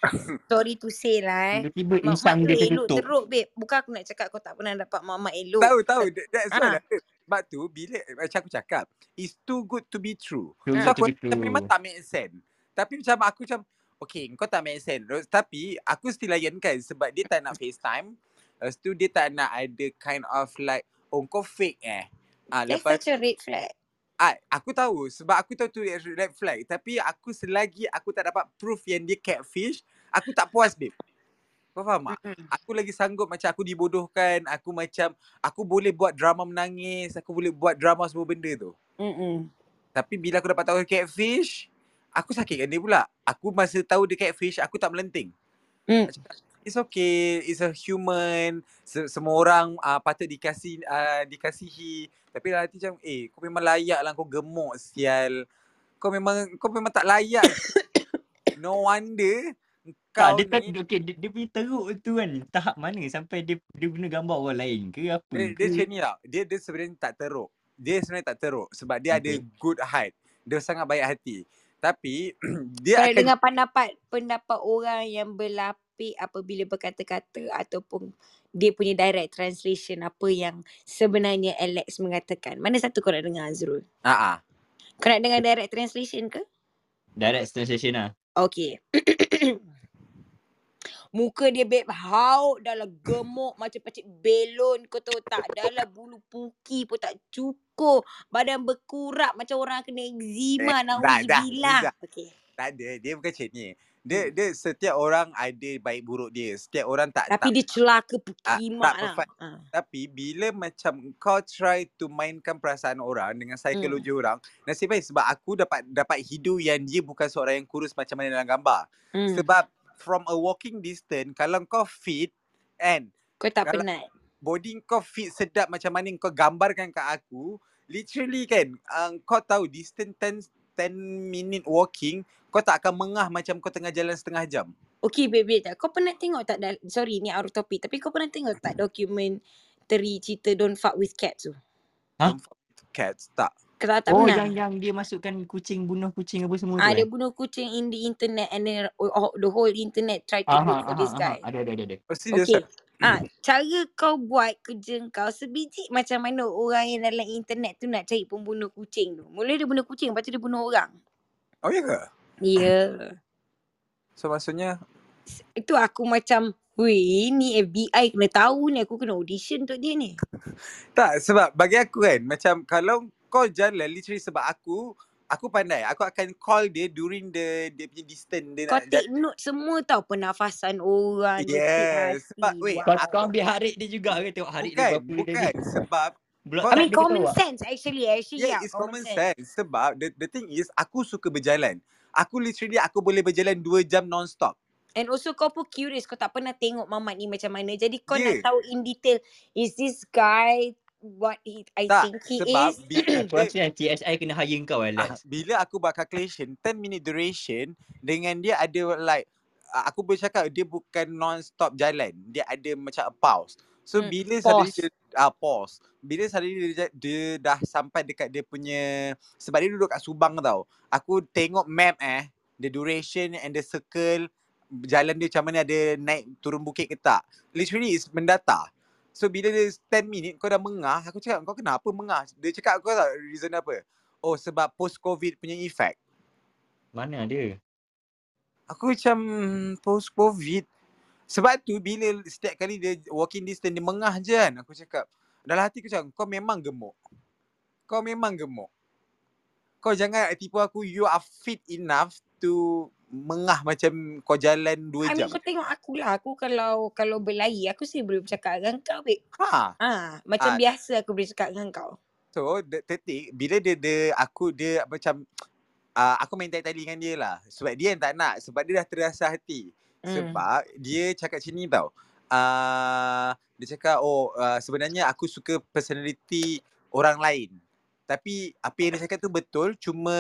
sorry to say lah tiba-tiba insan dia tertutup. Teruk babe. Bukan aku nak cakap kau tak pernah dapat Mamat elok. Tahu. That's why lah. Sebab tu bila macam aku cakap it's too good to be true. So aku memang tak make sense. Tapi macam aku macam okay kau tak make sense, tapi aku still layankan sebab dia tak nak FaceTime. Lepas tu dia tak nak ada kind of like oh kau fake lepas that's such a red flag. Aku tahu sebab aku tahu tu red flag, tapi aku selagi aku tak dapat proof yang dia catfish, aku tak puas, babe. Kau faham tak? Aku lagi sanggup macam aku dibodohkan, aku macam aku boleh buat drama menangis, aku boleh buat drama semua benda tu. Tapi bila aku dapat tahu dia catfish, aku sakitkan dia pula. Aku masa tahu dia catfish, aku tak melenting. It's okay, it's a human. Semua orang patut dikasihi. Tapi dalam hati macam, kau memang layak lah, kau gemuk sial. Kau memang tak layak. No wonder kau ni. Dia punya teruk tu kan, tahap mana sampai dia guna gambar orang lain ke apa? Dia macam ni lah, dia sebenarnya tak teruk. Dia sebenarnya tak teruk sebab dia ada good heart. Dia sangat baik hati. Tapi dia akan dengar pendapat orang yang berlapis apabila berkata-kata ataupun dia punya direct translation apa yang sebenarnya Alex mengatakan. Mana satu kau nak dengar, Hazrul? Kau nak dengar direct translation ke? Direct translation lah. Okay. Muka dia babe hauk, dalam gemuk macam pacik belon, kau tahu tak? Dalam bulu puki pun tak cukup. Badan berkurap macam orang kena eczema. Nauzubillah. Okay. Tak ada. Dia bukan macam ni. Dia setiap orang ada baik buruk dia. Setiap orang tapi dia celaka pukimak lah. Tapi bila macam kau try to mainkan perasaan orang dengan psikologi orang, nasib baik sebab aku dapat hidu yang dia bukan seorang yang kurus macam mana dalam gambar. Sebab from a walking distance, kalau kau fit and kau tak penat, body kau fit sedap macam mana kau gambarkan kat aku, literally kan, kau tahu distance 10 minit walking, kau tak akan mengah macam kau tengah jalan setengah jam. Okay, babe, tak. Kau pernah tengok tak, sorry ni out of topic, tapi kau pernah tengok tak dokumentari cerita Don't Fuck With Cats tu? Don't Fuck With Cats, tak. Tak pernah. Yang dia masukkan kucing, bunuh kucing apa semua tu. Dia bunuh kucing in the internet and then the whole internet try to look for this guy. Ada. Okay. Cara kau buat kerja kau sebiji macam mana orang yang dalam internet tu nak cari pembunuh kucing tu. Mula dia bunuh kucing, lepas tu dia bunuh orang. Oh, ya ke? Ya. Yeah. So, maksudnya? Itu aku macam, weh, ni FBI kena tahu ni. Aku kena audition untuk dia ni. Tak, sebab bagi aku kan, macam kalau kau jalan, literally sebab aku pandai. Aku akan call dia during dia punya distance. Dia kau take note semua tau, pernafasan orang. Yes. Sebab, weh. Kau ambil harik dia juga ke, tengok harik dia berapa. Bukan, sebab. I mean common sense actually. Yeah, it's common sense. Sebab the thing is, aku suka berjalan. Aku boleh berjalan 2 jam non-stop. And also kau pun curious, kau tak pernah tengok mamat ni macam mana. Jadi kau nak tahu in detail, is this guy what think he is. Sebab TSI kena hire kau, Alex. Bila aku buat calculation, 10 minute duration dengan dia ada like, aku boleh cakap dia bukan non-stop jalan. Dia ada macam a pause. So bila suddenly dia pause. Bila suddenly dia dah sampai dekat dia punya, sebab dia duduk kat Subang tau. Aku tengok map the duration and the circle, jalan dia macam mana, ada naik turun bukit ke tak. Literally is mendata. So bila dia 10 minit kau dah mengah, aku cakap kau kenapa mengah? Dia cakap kau tak reason apa? Oh, sebab post COVID punya effect. Mana dia? Aku macam post COVID. Sebab tu bila setiap kali dia walking distance dia mengah je kan, aku cakap dalam hati aku cakap kau memang gemuk. Kau memang gemuk. Kau jangan tipu aku, you are fit enough to mengah macam kau jalan 2 jam. Kau tengok akulah. Aku kalau berlari, aku sih boleh bercakap dengan kau, babe. Macam biasa aku boleh cakap dengan kau. So, tetik bila dia macam aku main tali dengan dia lah. Sebab dia yang tak nak. Sebab dia dah terasa hati. Sebab dia cakap macam ni tau. Dia cakap, sebenarnya aku suka personality orang lain. Tapi apa yang dia cakap tu betul, cuma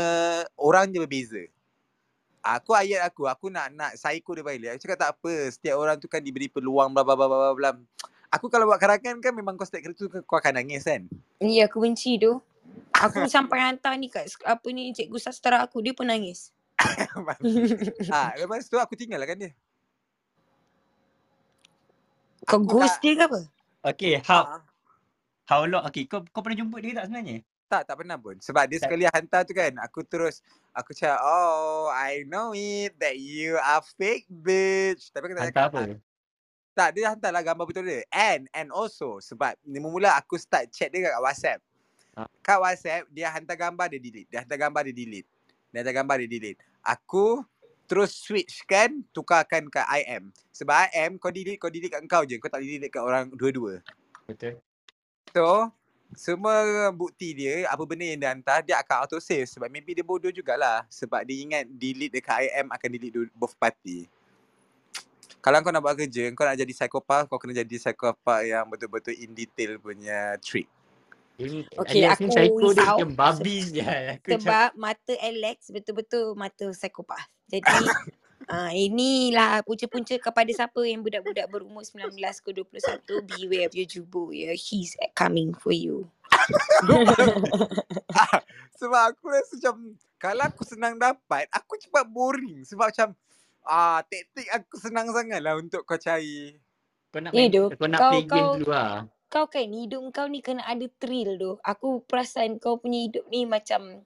orang je berbeza. Aku ayat aku nak psycho dia balik. Aku cakap tak apa, setiap orang tu kan diberi peluang bla bla bla bla bla. Aku kalau buat karangan kan memang kau setiap kali tu kau akan nangis kan. Ya, aku benci tu. Aku sampai hantar ni kat cikgu sastera aku, dia pun nangis. Lepas tu aku tinggalkan dia. Kau ghost dia ke apa? Okay, how long? Okay, kau pernah jumpa dia tak sebenarnya? Tak pernah pun. Sebab dia sekali hantar tu kan, aku cakap, I know it that you are fake bitch. Tapi aku tak cakap apa. Tak, dia hantarlah gambar betul dia. And also sebab mula-mula aku start chat dia kat WhatsApp. Kat WhatsApp, dia hantar gambar, dia delete. Dia hantar gambar, dia delete. Dia hantar gambar, dia delete. Aku terus switchkan, tukarkan kat IM. Sebab IM, kau delete kat engkau je. Kau tak delete kat orang dua-dua. Betul. So, semua bukti dia, apa benda yang dia hantar, dia akan autosave. Sebab maybe dia bodoh jugalah. Sebab dia ingat delete dekat IM akan delete both party. Kalau kau nak buat kerja, kau nak jadi psikopat, kau kena jadi psikopat yang betul-betul in detail punya trick. Okay, Alex aku risau sebab mata Alex betul-betul mata psikopat. Jadi inilah punca-punca kepada siapa yang budak-budak berumur 19 ke 21, beware of your jubu ya. He's coming for you. Sebab aku rasa macam kalau aku senang dapat, aku cepat boring. Sebab macam taktik aku senang sangatlah untuk kau cari. Kau nak main, kau nak play game dulu lah. Kau kan hidup kau ni kena ada thrill tu. Aku perasan kau punya hidup ni macam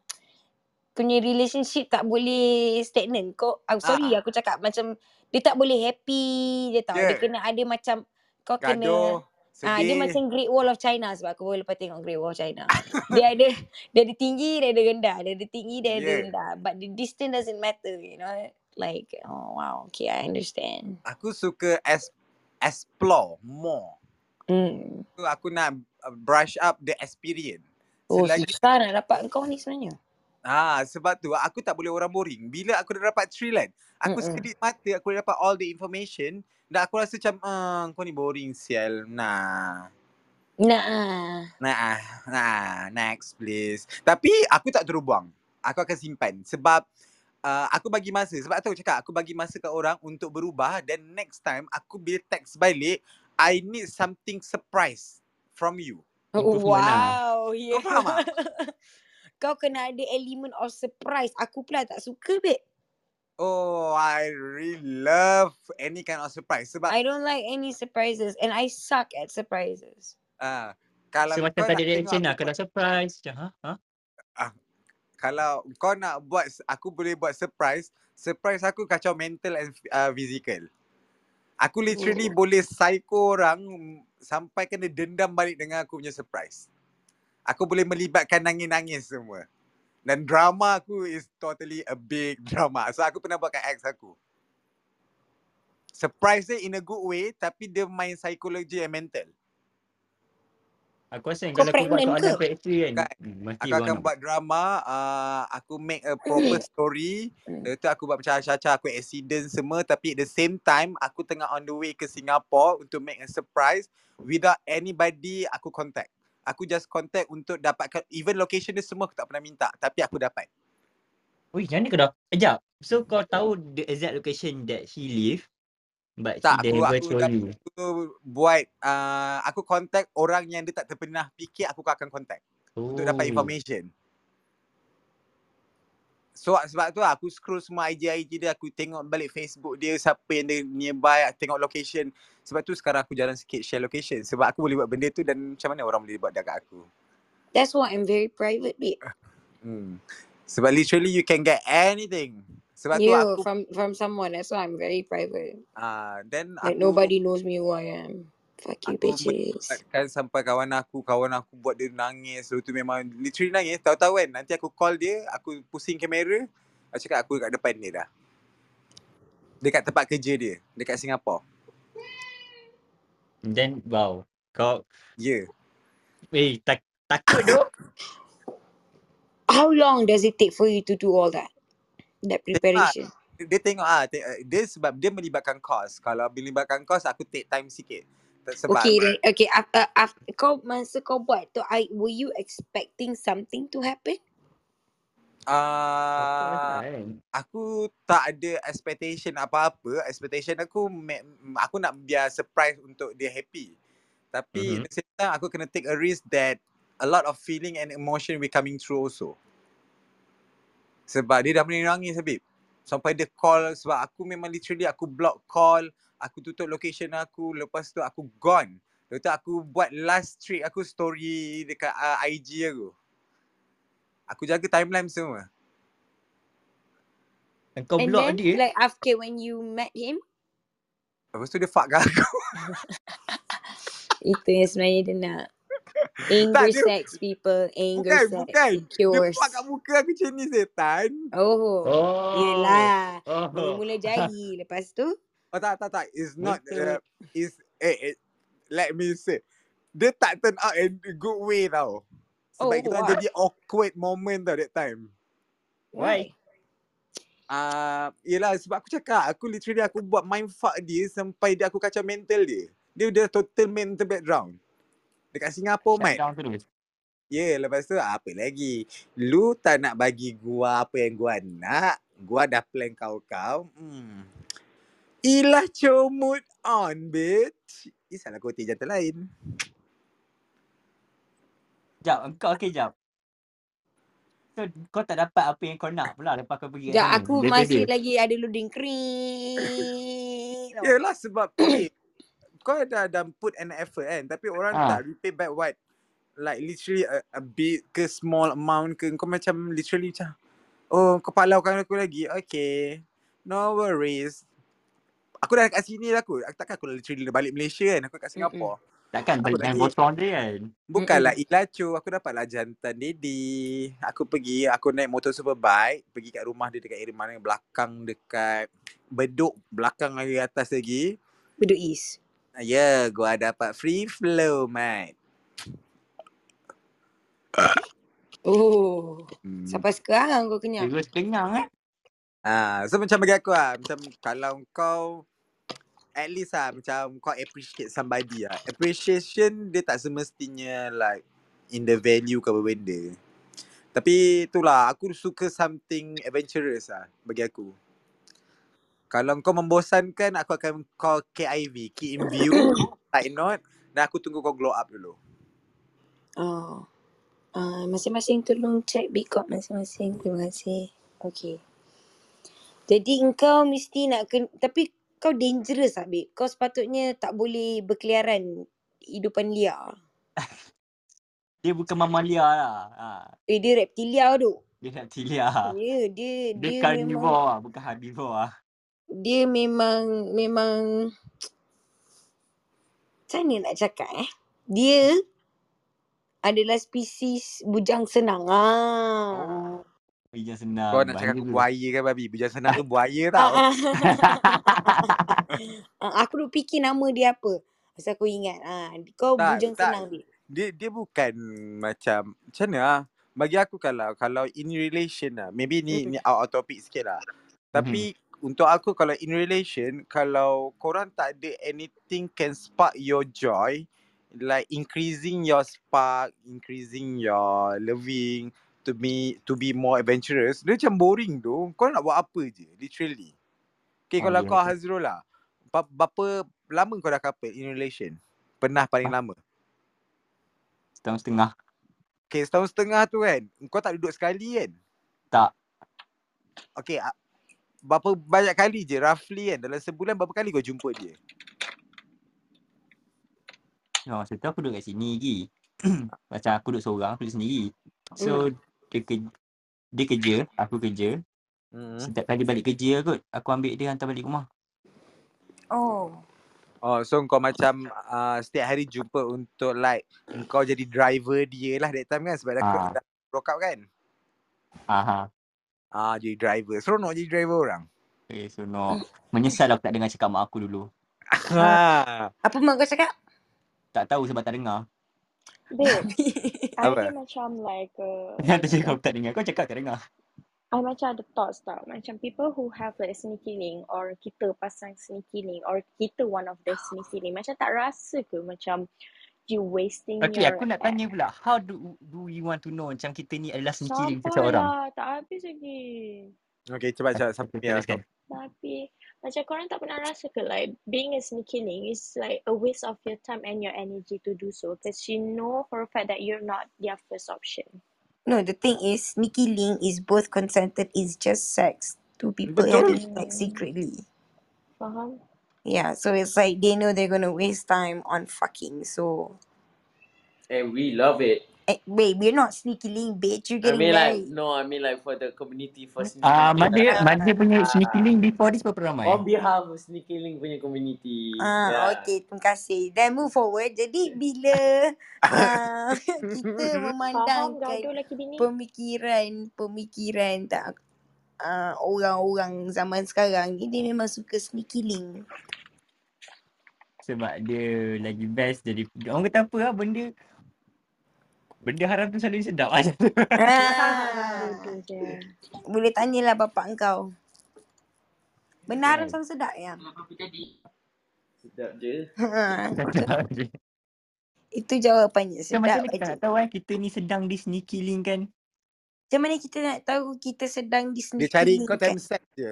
punya relationship tak boleh stagnant. Kau sorry aku cakap macam dia tak boleh happy je tau. Yeah. Dia kena ada macam kau gaduh, kena dia macam Great Wall of China sebab aku boleh lepas tengok Great Wall of China. dia ada tinggi, dia ada rendah, dia ada tinggi, dia ada rendah. But the distance doesn't matter, you know. Like oh wow, okay I understand. Aku suka explore more. So, aku nak brush up the experience. Selagi susah nak dapat kau ni sebenarnya. Sebab tu aku tak boleh orang boring. Bila aku dah dapat thrill kan, aku sekedip mata, aku dah dapat all the information. Dan aku rasa macam kau ni boring sial. Nah, next please. Tapi aku tak terus buang. Aku akan simpan sebab aku bagi masa. Sebab aku cakap aku bagi masa kat orang untuk berubah. Dan next time aku bila text balik, I need something surprise from you. Wow. Yeah. Kau faham tak? Kau kena ada element of surprise. Aku pula tak suka, babe. Oh, I really love any kind of surprise. Sebab I don't like any surprises and I suck at surprises. Kalau so, macam tadi reaction lah. Kalau surprise je. Kalau kau nak buat, aku boleh buat surprise. Surprise aku kacau mental and physical. Aku literally boleh psycho orang sampai kena dendam balik dengan aku punya surprise. Aku boleh melibatkan nangis-nangis semua. Dan drama aku is totally a big drama. So aku pernah buat kat ex aku. Surprise dia in a good way tapi dia main psychology and mental. Aku rasa kalau aku buat soalan factory kan, aku akan buat drama, aku make a proper story. Lepas tu aku buat macam Acaca, aku accident semua. Tapi at the same time, aku tengah on the way ke Singapore untuk make a surprise. Without anybody, aku contact. Aku just contact untuk dapatkan, even location dia semua aku tak pernah minta. Tapi aku dapat. Wih, jangan ni kau dah. Sekejap. So kau tahu the exact location that he live? But tak, aku buat, aku contact orang yang dia tak terpernah fikir aku akan contact untuk dapat information. So sebab tu aku scroll semua IG dia, aku tengok balik Facebook dia, siapa yang dia nearby, tengok location. Sebab tu sekarang aku jarang sikit share location sebab aku boleh buat benda tu dan macam mana orang boleh buat dekat aku. That's why I'm very private, babe. Sebab literally you can get anything. Sebab you, tu aku from someone. That's why I'm very private. Then like aku, nobody knows me who I am. Fuck you bitches. Kan sampai kawan aku buat dia nangis. Lepas tu memang literally nangis. Tahu-tahu kan nanti aku call dia, aku pusing kamera, aku cakap aku dekat depan dia dah. Dekat tempat kerja dia, dekat Singapura. Then wow. Kau Wei, takut doh. How long does it take for you to do all that? That preparation. Dia tengok dia sebab dia melibatkan kos. Kalau melibatkan kos aku take time sikit. Sebab okay. After kau masa kau buat tu, were you expecting something to happen? Aku tak ada expectation apa-apa. Expectation aku nak biar surprise untuk dia happy. Tapi at the same time aku kena take a risk that a lot of feeling and emotion will coming through also. Sebab dia dah menangis habis. Sampai dia call. Sebab aku memang literally aku block call. Aku tutup location aku. Lepas tu aku gone. Lepas tu aku buat last trick aku story dekat IG aku. Aku jaga timeline semua. And kau block then, dia? Like after when you met him? Lepas tu dia fuck aku. Itu yang sebenarnya dia nak. Angry tak, sex dia, people. Angry bukan, sex. Bukan. Cures. Dia kat muka aku macam ni setan. Oh. Yelah. Mula-mula jari. Lepas tu. Oh tak. It's not. It's. Let me say. Dia tak turn out in a good way tau. Sebab kita orang jadi awkward moment tau that time. Why? Yelah sebab aku cakap. Aku literally aku buat mindfuck dia sampai dia aku kacau mental dia. Dia dah total mental background. Dekat Singapura, Mat. Ya, lepas tu apa lagi? Lu tak nak bagi gua apa yang gua nak. Gua dah plan kau. Ilah comot on, bitch. Isalah koti jantan lain. Jap, engkau jap. So, kau tak dapat apa yang kau nak pula lepas kau pergi. Jap, aku masih lagi ada loading screen. Yelah sebab kau dah put an effort kan, tapi orang tak repay back what, like literally a bit ke small amount ke, kau macam literally macam kau palaukan aku lagi, okay, no worries, aku dah kat sini lah aku, takkan aku literally balik Malaysia kan, aku kat Singapura. Takkan balik dengan botong dia kan. Bukanlah ilacu, aku dapatlah jantan daddy, aku pergi, aku naik motor superbike, pergi kat rumah dia dekat area mana, belakang dekat Bedok, belakang lagi atas lagi. Bedok East. Ya, gua dapat free flow, mate. Sampai sekarang kau kenyang. Terus kenyang eh. So macam bagi aku lah, macam kalau kau at least lah, macam kau appreciate somebody lah. Appreciation dia tak semestinya like in the value ke benda. Tapi itulah, aku suka something adventurous lah bagi aku. Kalau kau membosankan, aku akan call KIV, keep in view, like not. Dan aku tunggu kau glow up dulu. Masing-masing tolong check Bitcoin masing-masing. Terima kasih. Okay. Jadi kau mesti nak, tapi kau dangerous lah, babe. Kau sepatutnya tak boleh berkeliaran hidupan liar. Dia bukan mamalia lah. Dia reptilia tu. Dia reptilia. Dia carnivore lah, bukan herbivore lah. Dia memang macam mana nak cakap dia adalah spesies bujang senang. Bujang senang. Kau nak cakap buaya kan babi? Bujang senang tu buaya tau. Aku duk fikir nama dia apa. Pasal aku ingat. Kau tak, bujang tak, senang dia bukan macam mana lah. Bagi aku kalau in relation lah. Maybe ni out topic sikit lah. Tapi untuk aku kalau in relation, kalau korang tak ada anything can spark your joy, like increasing your spark, increasing your loving to be more adventurous, dia macam boring tu. Korang nak buat apa je literally. Okay, kalau kau Hazrul lah, berapa lama kau dah couple in relation? Pernah paling lama? Setahun setengah. Okay, setahun setengah tu kan, kau tak duduk sekali kan? Tak. Okay, berapa banyak kali je roughly kan, dalam sebulan berapa kali kau jumpa dia? Masa tu aku duduk kat sini lagi. Macam aku duduk seorang, aku duduk sendiri. So dia kerja, aku kerja. Setiap kali balik kerja kot, aku ambil dia hantar balik rumah. So kau macam setiap hari jumpa untuk like kau jadi driver dia lah that time kan, sebab aku dah broke up kan. Jadi driver. Seronok jadi driver orang. Seronok. Menyesal aku tak dengar cakap mak aku dulu. Apa mak kau cakap? Tak tahu sebab tak dengar. Babe, I dia macam like dia cakap tak dengar. Kau cakap tak dengar. I macam ada thoughts tau. Macam people who have like sneaky link, or kita pasang sneaky link, or kita one of the sneaky link, macam tak rasa ke macam you wasting your aku nak tanya pula, how do you want to know macam kita ni adalah sneaky seseorang? Tak habis lagi. Okay, cepat sampai. Tapi macam korang tak pernah rasa ke like being a sneaky link is like a waste of your time and your energy to do so, because you know for a fact that you're not their first option. No, the thing is sneaky link is both consented, is just sex. Two people having sex secretly. Faham? Yeah, so it's like they know they're gonna waste time on fucking, so. And we love it. Babe, you're not sneaky link, bitch. You're getting married. I mean like for the community for sneaky link. Madia punya sneaky link before this berapa ramai? On behalf of sneaky link punya community. Okay, terima kasih. Then move forward. Jadi bila kita memandangkan pemikiran tak orang-orang zaman sekarang ni, dia memang suka sneaky link. Sebab dia lagi best jadi orang kata apa lah benda haram tu selalu sedap macam tu. Boleh tanyalah bapak engkau. Benda haram selalu sedap ya? Sedap je. Itu jawapannya, sedap je. Tak tahu kan kita ni sedang di sneaky link kan? Macam mana kita nak tahu kita sedang di sneaky link kan? Dia cari kau time sex je.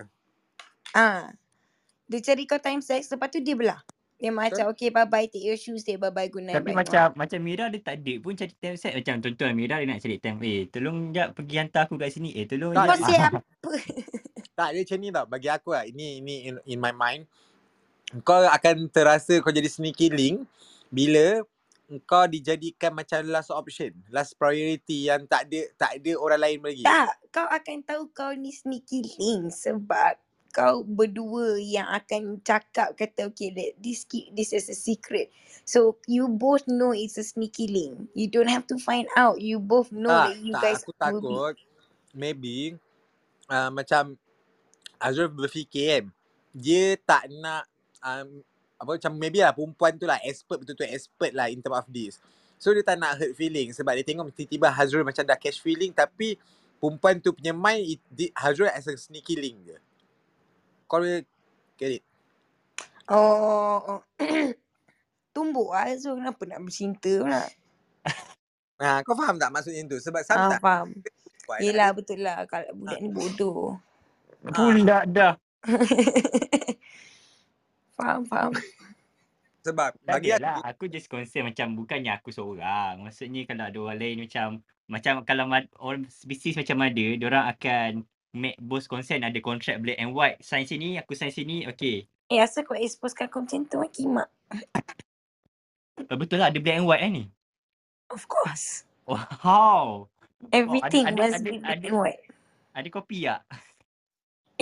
Dia cari kau time sex, lepas tu dia belah. Dia macam okay bye-bye, take your shoes, take bye-bye, good night. Tapi macam Mira dia tak ada pun cari time set. Macam tuan-tuan Mira dia nak cari time, tolong sekejap pergi hantar aku kat sini. Tolong tak siapa. Tak dia macam ni tau, bagi aku lah. Ini in my mind, kau akan terasa kau jadi sneaky link bila kau dijadikan macam last option, last priority yang tak ada orang lain lagi. Tak, kau akan tahu kau ni sneaky link sebab kau berdua yang akan cakap kata okay this is a secret. So you both know it's a sneaky link. You don't have to find out. You both know that you guys will be. Aku takut maybe macam Hazrul berfikir kan, dia tak nak macam maybe lah perempuan tu lah expert, betul-betul expert lah in term of this. So dia tak nak hurt feeling sebab dia tengok tiba-tiba Hazrul macam dah catch feeling tapi perempuan tu punya mind Hazrul as a sneaky link je. Kau boleh get it. Tumbuk lah so kenapa nak bercinta pula. Kau faham tak maksudnya tu? Sebab tak faham. Yelah betul lah. Kalau budak ni bodoh. Budak dah. Faham. Sebab bagi aku just concern macam bukannya aku seorang. Maksudnya kalau ada orang lain macam kalau orang bisnis macam ada, diorang akan make both consent, ada contract black and white, sign sini, aku sign sini, okay. Asal kau exposekan kau macam tu kan, kimak. Betul lah ada black and white kan ni? Of course. Wow. Everything was black and white. Ada kopi tak?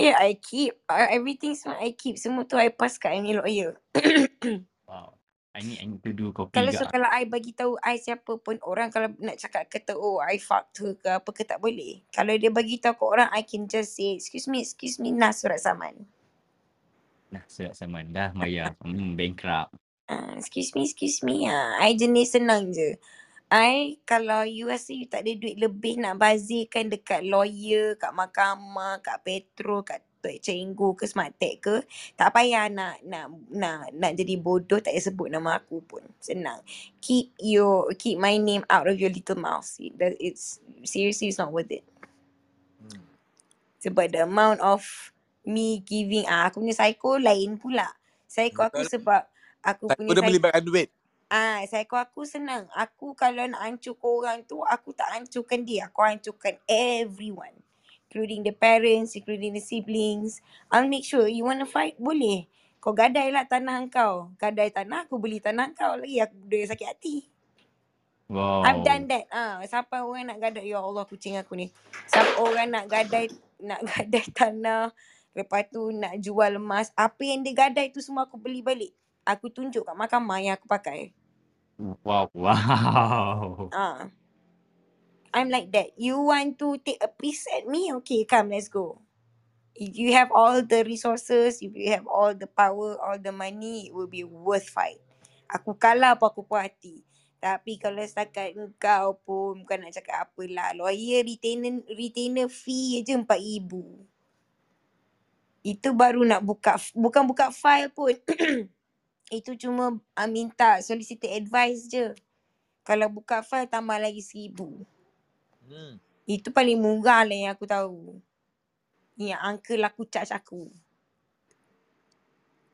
Yeah, I keep. Everything semua I keep. Semua tu I pass kat any lawyer. Wow. I need to do kopi. Kalau I bagi tahu I siapa pun orang kalau nak cakap kata I fucked her ke apa ke tak boleh. Kalau dia bagi tahu ke orang I can just say excuse me nah surat saman. Dah Maya bankrupt. Excuse me. I jenis senang je. I kalau you rasa you tak ada duit lebih nak bazirkan dekat lawyer, kat mahkamah, kat petrol, kat Cenggu ke Smartech ke, tak payah nak jadi bodoh, tak payah sebut nama aku pun. Senang. Keep my name out of your little mouth. It's seriously it's not worth it. Sebab the amount of me giving aku punya psycho lain pula. Psycho aku sebab aku punya psycho. Aku dah boleh bagi duit. Psycho aku senang. Aku kalau nak hancur korang tu, aku tak hancurkan dia. Aku hancurkan everyone. Including the parents, including the siblings. I'll make sure you want to fight, boleh. Kau gadai lah tanah kau. Gadai tanah, aku beli tanah kau lagi. Aku dah sakit hati. Wow. I've done that. Siapa orang nak gadai, ya Allah kucing aku ni. Siapa orang nak gadai tanah. Lepas tu nak jual emas. Apa yang dia gadai tu semua aku beli balik. Aku tunjuk kat mahkamah yang aku pakai. Wow. I'm like that. You want to take a piece at me? Okay, come, let's go. If you have all the resources, if you have all the power, all the money, it will be worth fight. Aku kalah pun aku puas hati. Tapi kalau setakat engkau pun, bukan nak cakap apalah. Lawyer retainer fee je RM4,000. Itu baru nak bukan buka file pun. Itu cuma minta solicitor advice je. Kalau buka file, tambah lagi RM1,000. Itu paling murah lah yang aku tahu. Yang uncle aku charge aku.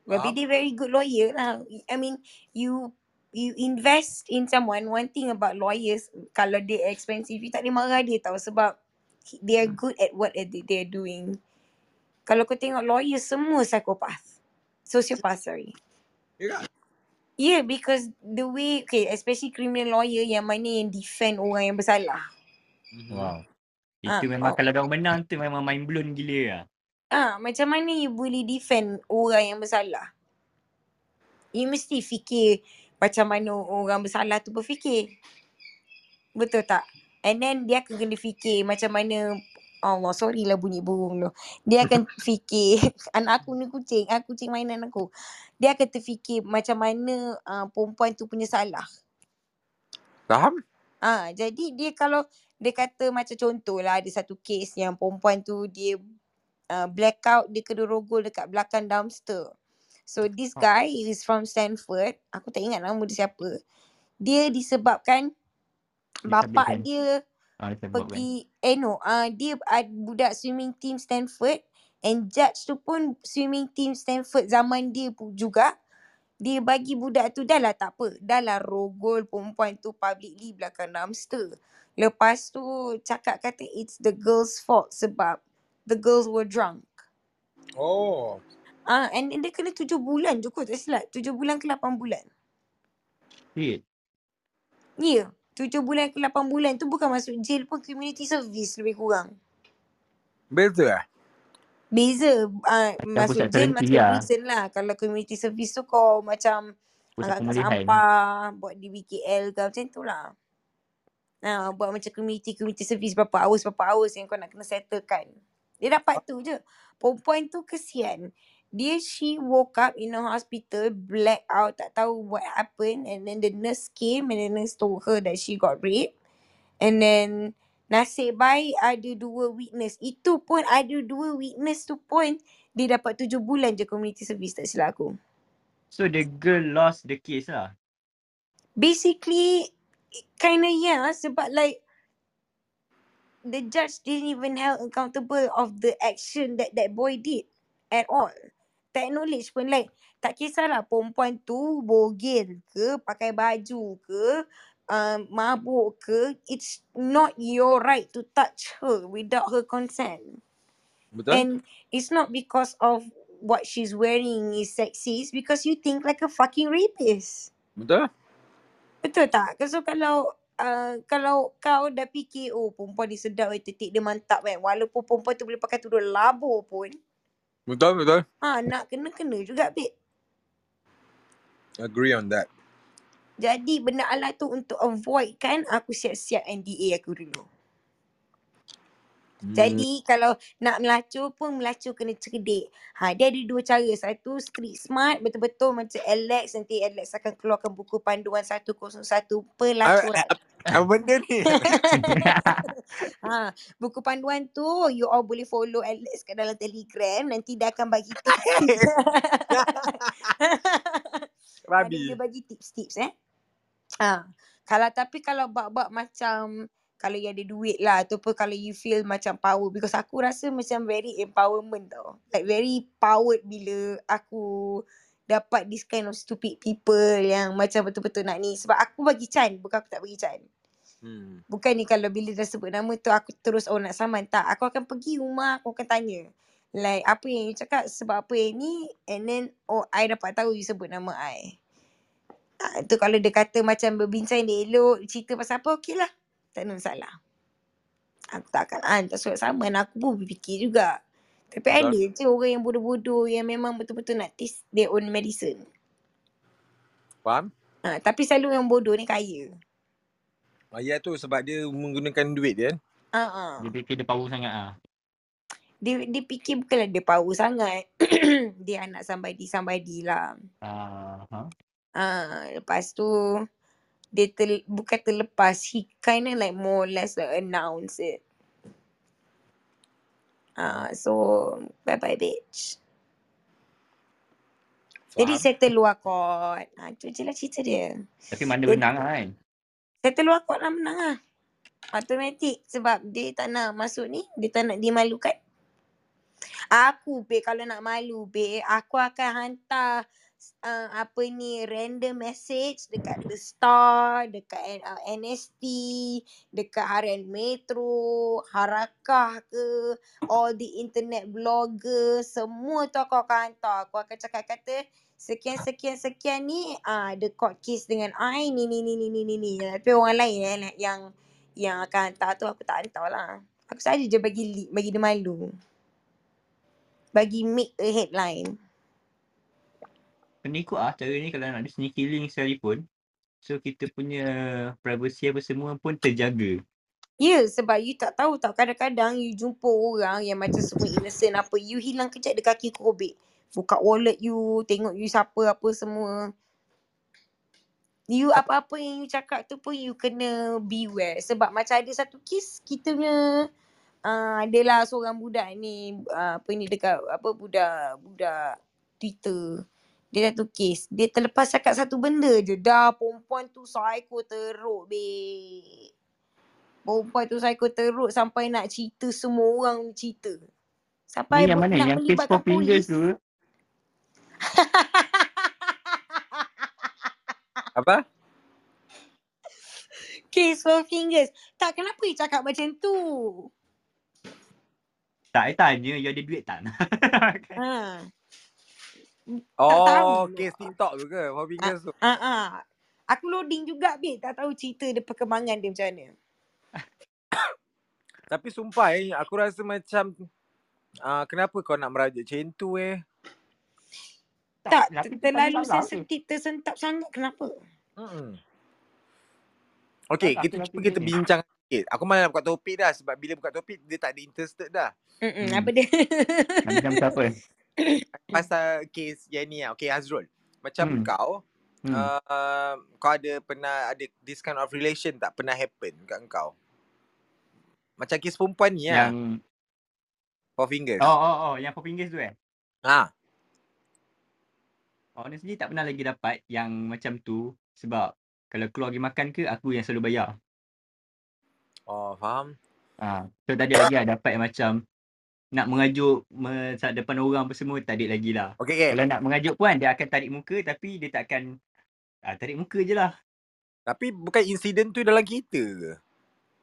Tapi dia very good lawyer lah. I mean you invest in someone. One thing about lawyers, kalau dia expensive, you tak boleh marah dia tau. Sebab they are good at what they are doing. Kalau kau tengok lawyer semua psychopath. Sociopath, sorry. Yeah, because the way, okay, especially criminal lawyer yang mana yang defend orang yang bersalah. Wow. Itu memang kalau diorang menang tu memang mind blown gila lah. Macam mana you boleh defend orang yang bersalah? You mesti fikir macam mana orang bersalah tu berfikir. Betul tak? And then dia akan kena fikir macam mana, Allah, sorry lah bunyi burung tu. Dia akan fikir, anak aku ni kucing, kucing mainan aku. Dia akan terfikir macam mana perempuan tu punya salah. Faham? Jadi dia kalau, dia kata macam contohlah ada satu kes yang perempuan tu dia blackout, dia kena rogol dekat belakang dumpster. So this guy is from Stanford, aku tak ingat nama dia siapa. Dia disebabkan bapak dia pergi, dia budak swimming team Stanford. And judge tu pun swimming team Stanford zaman dia pun juga. Dia bagi budak tu dah lah tak apa, dah lah rogol perempuan tu publicly belakang dumpster. Lepas tu cakap kata it's the girl's fault sebab the girls were drunk. Oh. And dia kena 7 bulan je kot, tak silap. 7 bulan ke 8 bulan. Ya. Yeah. 7 bulan ke 8 bulan tu bukan masuk jail pun, community service lebih kurang. Beza lah? Beza. Masuk jail masuk prison lah. Kalau community service tu kau macam angkat sampah, buat di BKL ke macam tu lah. Buat macam community service berapa hours yang kau nak kena settlekan. Dia dapat tu je. Perempuan tu kesian. Dia, she woke up in a hospital, black out, tak tahu what happened, and then the nurse came and the nurse told her that she got raped. And then nasib baik ada 2 witness. Itu pun ada 2 witness tu pun dia dapat 7 bulan je community service, tak silap aku. So the girl lost the case lah? Basically, kinda yeah, sebab like the judge didn't even held accountable of the action that boy did at all. Tak acknowledge pun, like tak kisahlah perempuan tu bogel ke, pakai baju ke, mabuk ke, it's not your right to touch her without her consent. Betul? And it's not because of what she's wearing is sexist, because you think like a fucking rapist. Betul? Betul tak? So kalau kalau kau dah fikir, oh perempuan ni sedap, titik dia mantap kan, walaupun perempuan tu boleh pakai tudung labu pun, betul. Nak kena juga, babe. Agree on that. Jadi benda Allah tu untuk avoid kan, aku siap-siap NDA aku dulu. Jadi kalau nak melacur pun, melacur kena cerdik. Dia ada 2 cara. Satu, street smart, betul-betul macam Alex. Nanti Alex akan keluarkan buku panduan 101 pelacuran. Apa benda ni? Buku panduan tu you all boleh follow Alex kat dalam Telegram. Nanti dia akan bagi tips. Dia bagi tips-tips Kalau tapi kalau bab-bab macam kalau you ada duit lah ataupun kalau you feel macam power, because aku rasa macam very empowerment tau. Like very powered bila aku dapat this kind of stupid people yang macam betul-betul nak ni. Sebab aku bagi chance, bukan aku tak bagi chance. Bukan ni kalau bila dah sebut nama tu aku terus nak saman. Tak, aku akan pergi rumah, aku akan tanya. Like apa yang you cakap sebab apa yang ni, and then I dapat tahu you sebut nama I. Tu kalau dia kata macam berbincang dia elok, cerita pasal apa, okey lah. Tak ada masalah. Aku tak akan tak surat saman. Aku pun fikir juga. Tapi ada je orang yang bodoh-bodoh yang memang betul-betul nak taste their own medicine. Faham? Tapi selalu yang bodoh ni kaya. Kaya tu sebab dia menggunakan duit dia. Dia fikir dia power sangat lah. Dia fikir bukanlah dia power sangat. Dia anak somebody lah. Lepas tu dia bukan terlepas, he kind of like more or less like announce it. So bye-bye bitch. Jadi settle luar kot. Itu je lah cerita dia. Tapi mana menang lah kan? Settle luar kot lah menang lah. Automatic sebab dia tak nak masuk ni, dia tak nak dimalukan. Aku babe kalau nak malu babe, aku akan hantar random message dekat The Star, dekat NST, dekat Harian Metro, Harakah ke, all the internet blogger, semua tu aku akan hantar. Aku akan cakap kata sekian-sekian ni ada court case dengan I ni. Tapi orang lain yang akan hantar tu aku tak hantar lah. Aku saja je bagi dia malu. Bagi make a headline. Penikut lah cara ni kalau nak ada sneaky link sekalipun. So kita punya privacy apa semua pun terjaga. Ya, sebab you tak tahu tau, kadang-kadang you jumpa orang yang macam semua innocent apa. You hilang kejap dia kaki korobek. Buka wallet you, tengok you siapa apa semua. You apa-apa yang you cakap tu pun you kena beware. Sebab macam ada satu kes kita punya adalah seorang budak ni apa ni dekat apa budak Twitter. Dia satu kes. Dia terlepas cakap satu benda je. Dah perempuan tu psycho teruk babe. Perempuan tu psycho teruk sampai nak cerita semua orang cerita. Sampai nak melibatkan polis. Apa? Case Four Fingers. Tak, kenapa you cakap macam tu? Tak, saya tanya you ada duit tak? Ha. Oh, case TikTok tu ke? Four Fingers tu? Aku loading juga, babe. Tak tahu cerita dia, perkembangan dia macam mana. Tapi sumpah aku rasa macam kenapa kau nak merajuk macam tu Tak, terlalu sensitif, tersentap sangat. Kenapa? Okay, kita bincang sikit. Aku malah nak buka topik dah. Sebab bila buka topik, dia tak ada interested dah. Apa dia? Macam apa? Pasal kes yang ni lah. Okay, Hazrul. Macam kau, kau ada pernah ada this kind of relation tak pernah happen kat kau? Macam kes perempuan ni lah. Yang... Four Fingers. Oh, yang Four Fingers tu Ha. Honestly tak pernah lagi dapat yang macam tu. Sebab kalau keluar pergi makan ke, aku yang selalu bayar. Oh, faham. So tadi lagi lah dapat yang macam nak mengajuk depan orang apa semua, tak ada lagi lah. Okay. Kalau nak mengajuk pun dia akan tarik muka tapi dia tak akan tarik muka je lah. Tapi bukan insiden tu dalam kereta ke?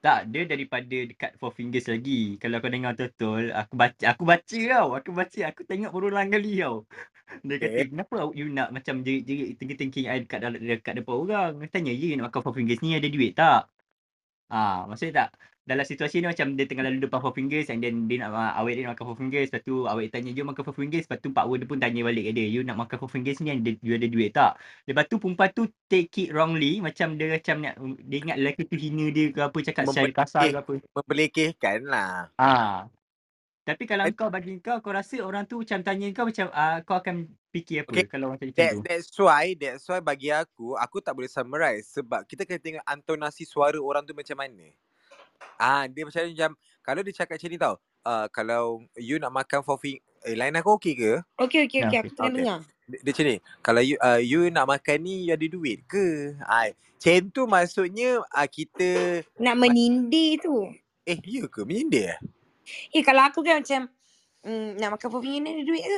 Tak, dia daripada dekat Four Fingers lagi. Kalau kau dengar betul, aku baca tau. Aku tengok berulang kali tau. Dia kata, kenapa you nak macam jerit-jerit thinking I dekat depan orang? Tanya you nak makan Four Fingers ni ada duit tak? Maksudnya tak? Dalam situasi ni macam dia tengah lalu depan Four Fingers and then dia nak, awet dia nak makan Four Fingers. Lepas tu awet tanya you makan Four Fingers. Lepas tu Pak Wan dia pun tanya balik ke dia, you nak makan Four Fingers ni you ada duit tak? Lepas tu perempuan tu take it wrongly. Macam nak, dia ingat lelaki tu hina dia ke apa, cakap secara kasar ke apa. Memperlekehkan lah. Tapi kalau kau bagi kau rasa orang tu macam tanya kau macam kau akan fikir apa kalau macam itu. That's why bagi aku tak boleh summarize. Sebab kita kena tengok intonasi suara orang tu macam mana. Dia macam kalau dia cakap macam ni tau. Kalau you nak makan Four Fingers, line aku okey ke? Okey, aku tengah dengar. Dia macam ni, kalau you nak makan ni, you ada duit ke? Macam tu maksudnya kita nak menindih tu. You ke menindih? Kalau aku kan macam nak makan Four Fingers ni ada duit ke?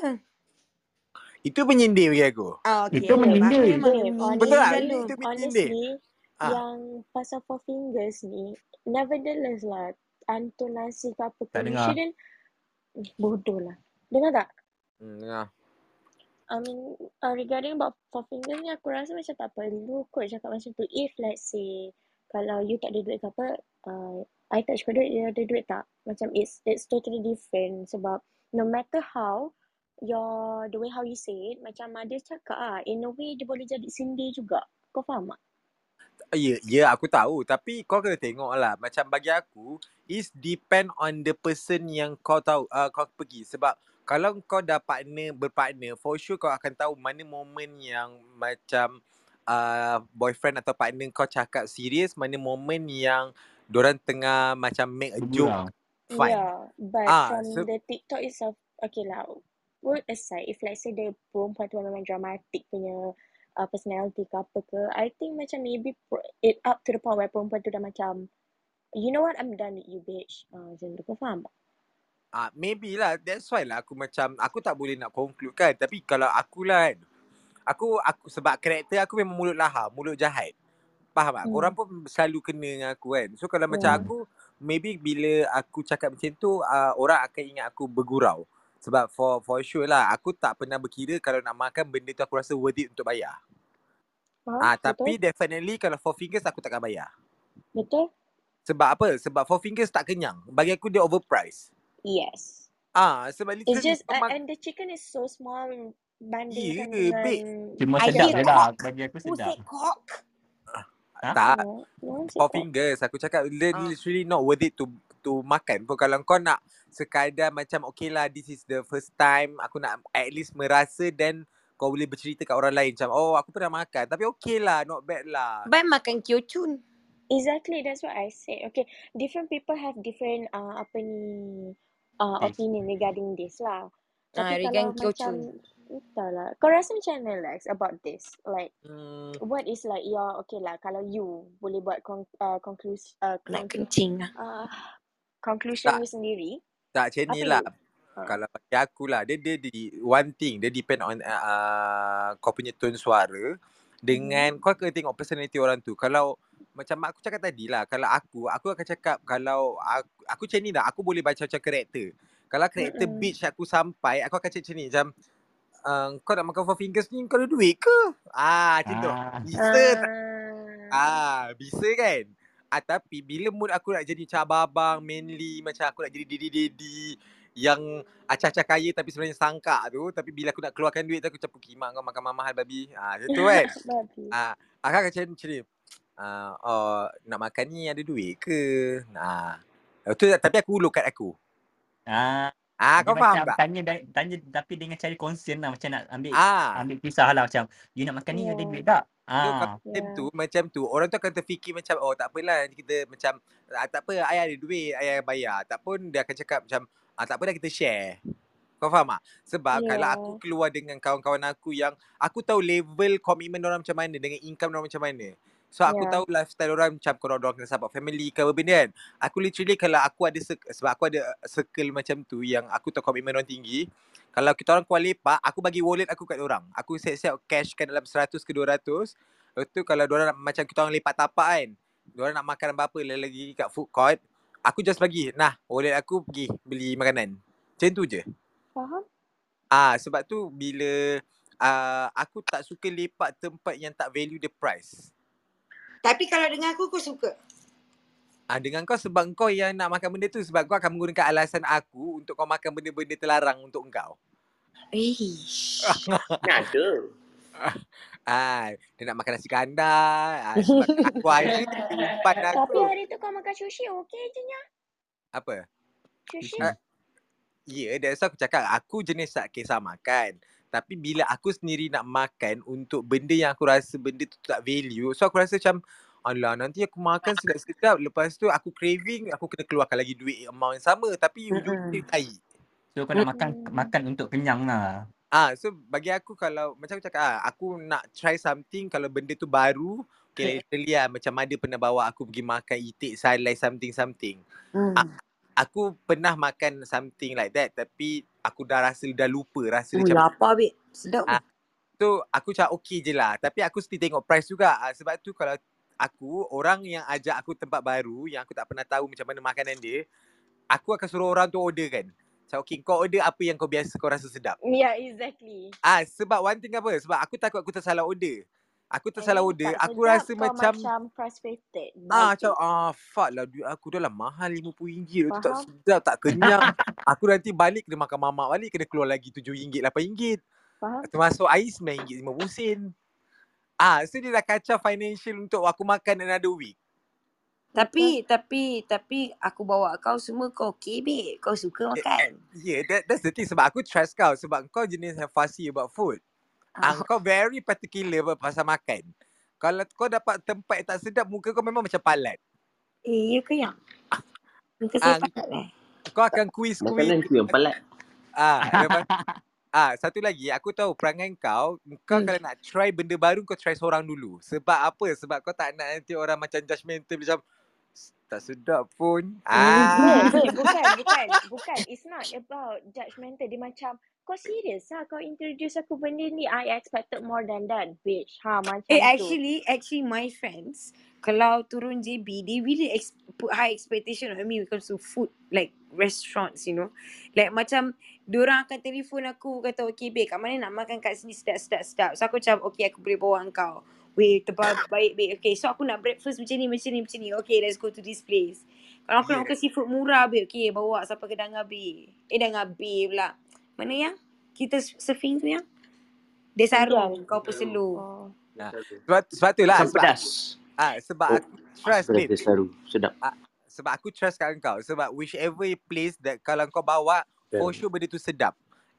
Itu menyindir bagi aku. Itu menyindir. Betul lah, itu menyindir. Yang pasal Four Fingers ni, nevertheless lah, antonasi ke apa tak dengar. Bodoh lah. Dengar tak? Dengar. I mean, regarding about Four Fingers ni, aku rasa macam tak perlu kot cakap macam tu. If let's say, kalau you tak ada duit ke apa, I touch kau duit, you ada duit tak? Macam it's totally different. Sebab no matter how, the way how you say it, macam ada cakap in a way dia boleh jadi sindir juga. Kau faham tak? Ya, aku tahu. Tapi kau kena tengok lah. Macam bagi aku, it depend on the person yang kau tahu, kau pergi. Sebab kalau kau dah berpartner, for sure kau akan tahu mana momen yang macam boyfriend atau partner kau cakap serius, mana momen yang diorang tengah macam make a joke. Fine. Yeah, but from the TikTok itself, okay lah. Word aside, if let's say the perempuan tu memang dramatic punya personality ke apa ke, I think macam maybe it up to the point where perempuan tu dah macam, you know what, I'm done with you bitch, macam tu, kau faham tak? Maybe lah, that's why lah aku macam, aku tak boleh nak conclude kan. Tapi kalau aku lah, aku sebab karakter aku memang mulut lahar, mulut jahat, faham tak? Orang pun selalu kena dengan aku kan. So kalau macam aku, maybe bila aku cakap macam tu, orang akan ingat aku bergurau. Sebab for sure lah, aku tak pernah berkira kalau nak makan benda tu aku rasa worth it untuk bayar. Ah, tapi definitely kalau Four Fingers aku takkan bayar. Betul. Sebab apa? Sebab Four Fingers tak kenyang. Bagi aku dia overpriced. Yes. Ah, sebab it's just and the chicken is so small bandingkan dengan cuma sedap je lah. Bagi aku sedap. Tak. Four Fingers aku cakap literally not worth it to makan. Pun kalau kau nak sekadar macam okay lah, this is the first time aku nak at least merasa, then kau boleh bercerita kat orang lain macam oh aku pernah makan tapi okay lah, not bad lah. But makan kiochun. Exactly, that's what I said. Okay, different people have different opinion regarding this lah. Tapi kalau macam entahlah, kau rasa macam mana Alex about this? Like what is like your okay lah, kalau you boleh buat conclusion you sendiri. Tak macam ni lah. Kalau bagi aku lah, dia di one thing, dia depend on kau punya tone suara dengan kau kena tengok personality orang tu. Kalau macam mak aku cakap tadi lah, kalau aku akan cakap kalau aku macam ni lah, aku boleh baca macam karakter. Kalau karakter bitch aku sampai, aku akan cakap macam ni macam kau nak makan Four Fingers ni kau ada duit ke? Macam tu. Bisa tak? Bisa kan? Tapi bila mood aku nak jadi macam abang-abang, manly, macam aku nak jadi daddy-daddy yang acah-acah kaya tapi sebenarnya sangka tu, tapi bila aku nak keluarkan duit tu aku macam pergi mak kau makan mahal babi. Macam tu kan? Aku akan macam ni. Nak makan ni ada duit ke? Tu, tapi aku look kat aku. Kau faham tak? Tanya tapi dengan cari concern lah, macam nak ambil kisah lah macam you nak makan ni ada duit tak? Macam tu orang tu akan terfikir macam oh tak apalah kita macam tak apa ayah ada duit, ayah bayar. Tak pun dia akan cakap macam tak apa dah kita share. Kau faham tak? Sebab kalau aku keluar dengan kawan-kawan aku yang aku tahu level komitmen orang macam mana dengan income orang macam mana. So aku tahu lifestyle orang macam korang kena support family ke apa benda kan. Aku literally kalau aku ada sebab aku ada circle macam tu yang aku tahu komitmen orang tinggi. Kalau kita orang keluar lepak, aku bagi wallet aku kat orang. Aku set cash kan dalam 100 ke 200. Lepas tu kalau diorang macam kita orang lepak tapak kan. Diorang nak makan apa-apa lagi kat food court. Aku just bagi, nah wallet aku pergi beli makanan. Macam tu je. Faham? Sebab tu bila aku tak suka lepak tempat yang tak value the price. Tapi kalau dengan aku suka. Dengan kau sebab kau yang nak makan benda tu. Sebab kau akan menggunakan alasan aku untuk kau makan benda-benda terlarang untuk kau. Eish. Nak ada. Dia nak makan nasi kandar. Sebab aku hari tu umpan aku. Tapi hari tu kau makan sushi okey je nya. Apa? Sushi? That's why aku cakap. Aku jenis tak kisah makan. Tapi bila aku sendiri nak makan untuk benda yang aku rasa benda tu tak value. So aku rasa macam, alah nanti aku makan sedap-sedap. Lepas tu aku craving, aku kena keluarkan lagi duit amount yang sama. Tapi hujung dia tahi. So kau nak makan untuk kenyang lah. So bagi aku kalau, macam aku cakap aku nak try something kalau benda tu baru. Okay, literally lah macam Mother pernah bawa aku pergi makan itik salai something-something. Aku pernah makan something like that tapi aku dah lupa rasa dia macam lapar babe. Sedap. So aku cakap okey je lah tapi aku still tengok price juga. Sebab tu kalau aku orang yang ajak aku tempat baru yang aku tak pernah tahu macam mana makanan dia, aku akan suruh orang tu order kan. Macam okey kau order apa yang kau biasa kau rasa sedap. Yeah, exactly. Sebab one thing apa? Sebab aku takut aku tersalah order. Aku tersalah order, aku rasa macam frustrated. Macam fuck lah duit aku dah lah mahal RM50. Tu tak sedap, tak kenyang. Aku nanti balik kena makan mamak balik, kena keluar lagi RM7, RM8. Termasuk air RM9.50. So dia dah kacau financial untuk aku makan another week. Tapi aku bawa kau semua kau okey babe. Kau suka makan. That's the thing sebab aku trust kau. Sebab kau jenis yang fussy about food. Kau very particular pasal makan. Kalau kau dapat tempat yang tak sedap, muka kau memang macam palat. You kenyang. Muka saya palat lah. Kau akan kuis-kuis. Makanan tu yang palat. Satu lagi, aku tahu perangai kau kalau nak try benda baru, kau try seorang dulu. Sebab apa? Sebab kau tak nak nanti orang macam judgemental macam tak sedap pun. Bukan. It's not about judgemental. Dia macam kau serius lah kau introduce aku benda ni. I expected more than that bitch. Macam tu. Actually my friends kalau turun JB, they really put high expectation on me when it comes to food, like restaurants, you know. Like macam, diorang akan telefon aku, kata, okay babe, kat mana nak makan kat sini sedap-sedap. So aku macam, okay aku boleh bawa engkau. Weh, terbaik babe. Okay, so aku nak breakfast macam ni, macam ni. Okay, let's go to this place. Kalau aku nak makan seafood murah babe, okay bawa sampai ke Dangar Bay. Dangar Bay pula. Mana yang? Kita surfing tu yang? Desa Haruan, kau pun selu. Nah. Sebab tu lah. Pedas. Ah, sebab aku trust ni. Sedap. Ah, sebab aku trust kat engkau. Sebab whichever place that kalau kau bawa, for sure benda tu sedap.